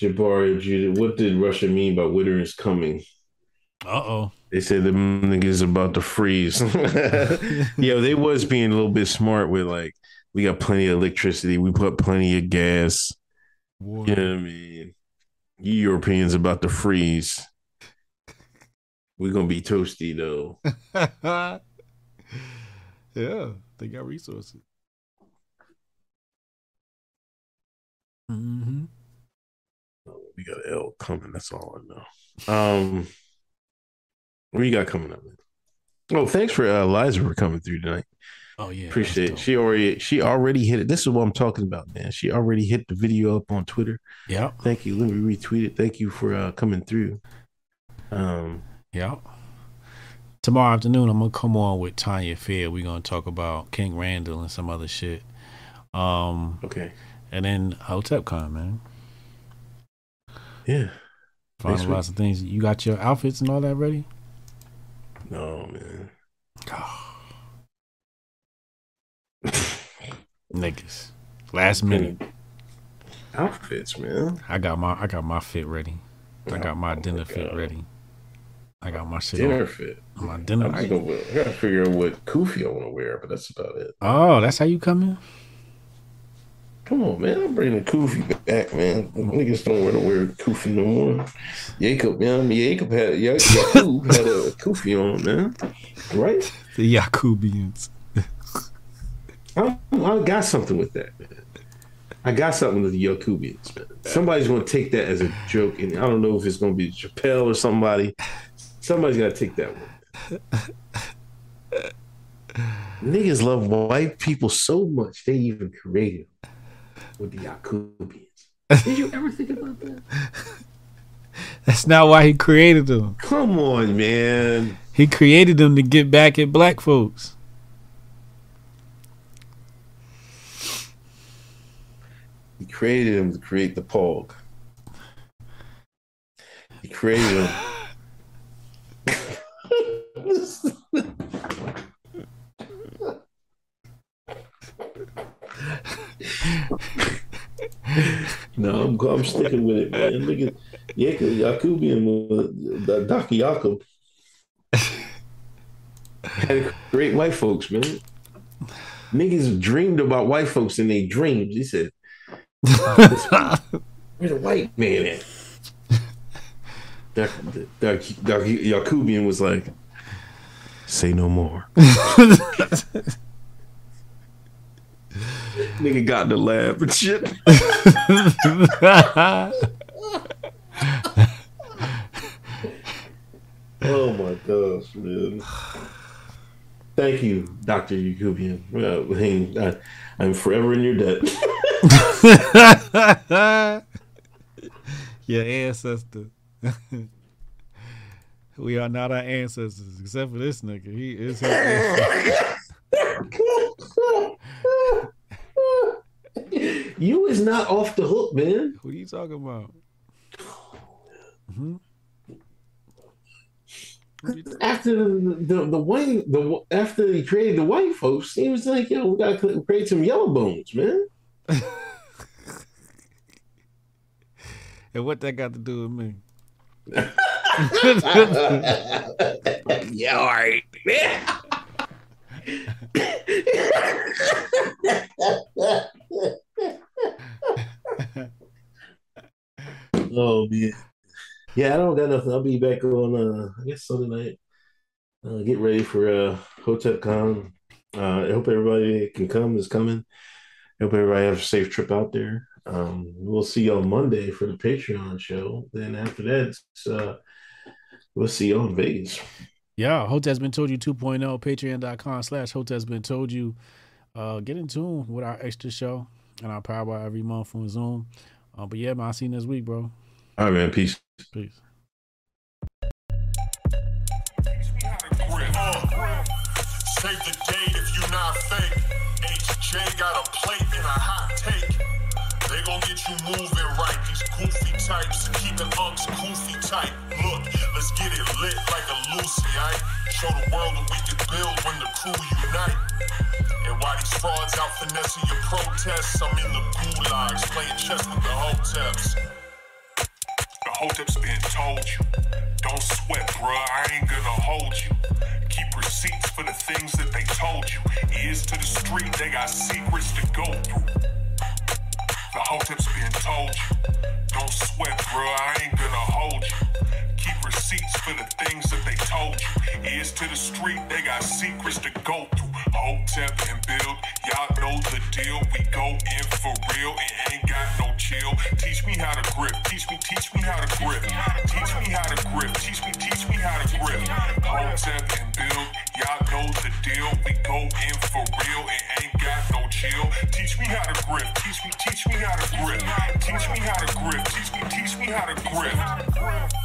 Jabari, Judith, what did Russia mean by winter is coming? Uh-oh. They said the niggas about to freeze. Yeah, they was being a little bit smart with like, we got plenty of electricity. We put plenty of gas. Whoa. You know what I mean? You Europeans about to freeze. We're going to be toasty, though. Yeah, they got resources. Mm-hmm. Oh, we got an L coming. That's all I know. Um, what you got coming up, man? Oh, thanks for uh, Eliza for coming through tonight. Oh yeah, appreciate it. She already she already hit it. This is what I'm talking about, man. She already hit the video up on Twitter. Yeah. Thank you. Let me retweet it. Thank you for uh, coming through. Um. Yeah. Tomorrow afternoon, I'm gonna come on with Tanya Fair. We're gonna talk about King Randall and some other shit. Um. Okay. And then HotepCon, man. Yeah. Finalize some things. You got your outfits and all that ready? No, man. God. Niggas, last minute outfits, man. I got my I got my fit ready. I got my oh dinner my fit ready. I got my shit dinner on. fit. My dinner. I'm just gonna wear, I gotta figure out what kufi I want to wear, but that's about it. Oh, that's how you come in. Come on, man. I'm bringing the kufi back, man. Niggas don't want to wear kufi no more. Jacob, man. Jacob had Yakub had a kufi on, man. Right? The Yakubians. I, I got something with that, man. I got something with the Yakubians, man. Somebody's going to take that as a joke, and I don't know if it's going to be Chappelle or somebody. Somebody's got to take that one. Niggas love white people so much, they even created with the Yakubians. Did you ever think about that? That's not why he created them. Come on, man. He created them to get back at black folks. He created him to create the pog. He created him. No, I'm, I'm sticking with it, man. Look at Yakubian, uh, Doctor Yakub. Had to create white folks, man. Niggas dreamed about white folks in their dreams. He said, where's the white man at? That Yakubian was like, Say no more. Nigga got in the lab and shit. Oh my gosh, man. Thank you, Doctor Yakubian. Uh, I mean, I, I'm forever in your debt. Your ancestor. We are not our ancestors, except for this nigga. He is his ancestor. You is not off the hook, man. What are you talking about? Mm-hmm. After the, the the white, the after he created the white folks, he was like, "Yo, we gotta create some yellow bones, man." And what that got to do with me? Yeah, all right. Oh man. Yeah, I don't got nothing. I'll be back on, uh, I guess, Sunday night. Uh, get ready for uh, HotepCon. Uh, I hope everybody can come, is coming. I hope everybody has a safe trip out there. Um, we'll see you on Monday for the Patreon show. Then after that, it's, uh, we'll see you in Vegas. Yeah, Hotep's Been Told You two point oh, patreon.com slash Hotep's Been Told You. Uh, get in tune with our extra show and our power hour every month on Zoom. Uh, but yeah, man, I'll see you next week, bro. All right, man. Peace. Peace. Teach me how to grip. Uh, save the date if you not fake. H J got a plate and a hot take. They gon' get you moving right. These goofy types to keep it unks goofy tight. Look, let's get it lit like a Lucy, aight? Show the world that we can build when the crew unite. And while these frauds out finessing your protests, I'm in the gulags playing chess with the Hoteps. The Hotep's been told you. Don't sweat, bruh, I ain't gonna hold you. Keep receipts for the things that they told you. Ears to the street, they got secrets to go through. The Hotep's been told you. Don't sweat, bruh, I ain't gonna hold you. Keep receipts for the things that they told you. Ears to the street, they got secrets to go through. Hotep and build, y'all know the deal. We go in for real and ain't got no chill. Teach me how to grip, teach me, teach me how to grip. Teach me how to grip, teach me, teach me how to grip. Hotep and build, y'all know the deal. We go in for real and ain't got no chill. Teach me how to grip, teach me, teach me how to grip. Teach me how to grip, teach me, teach me how to grip.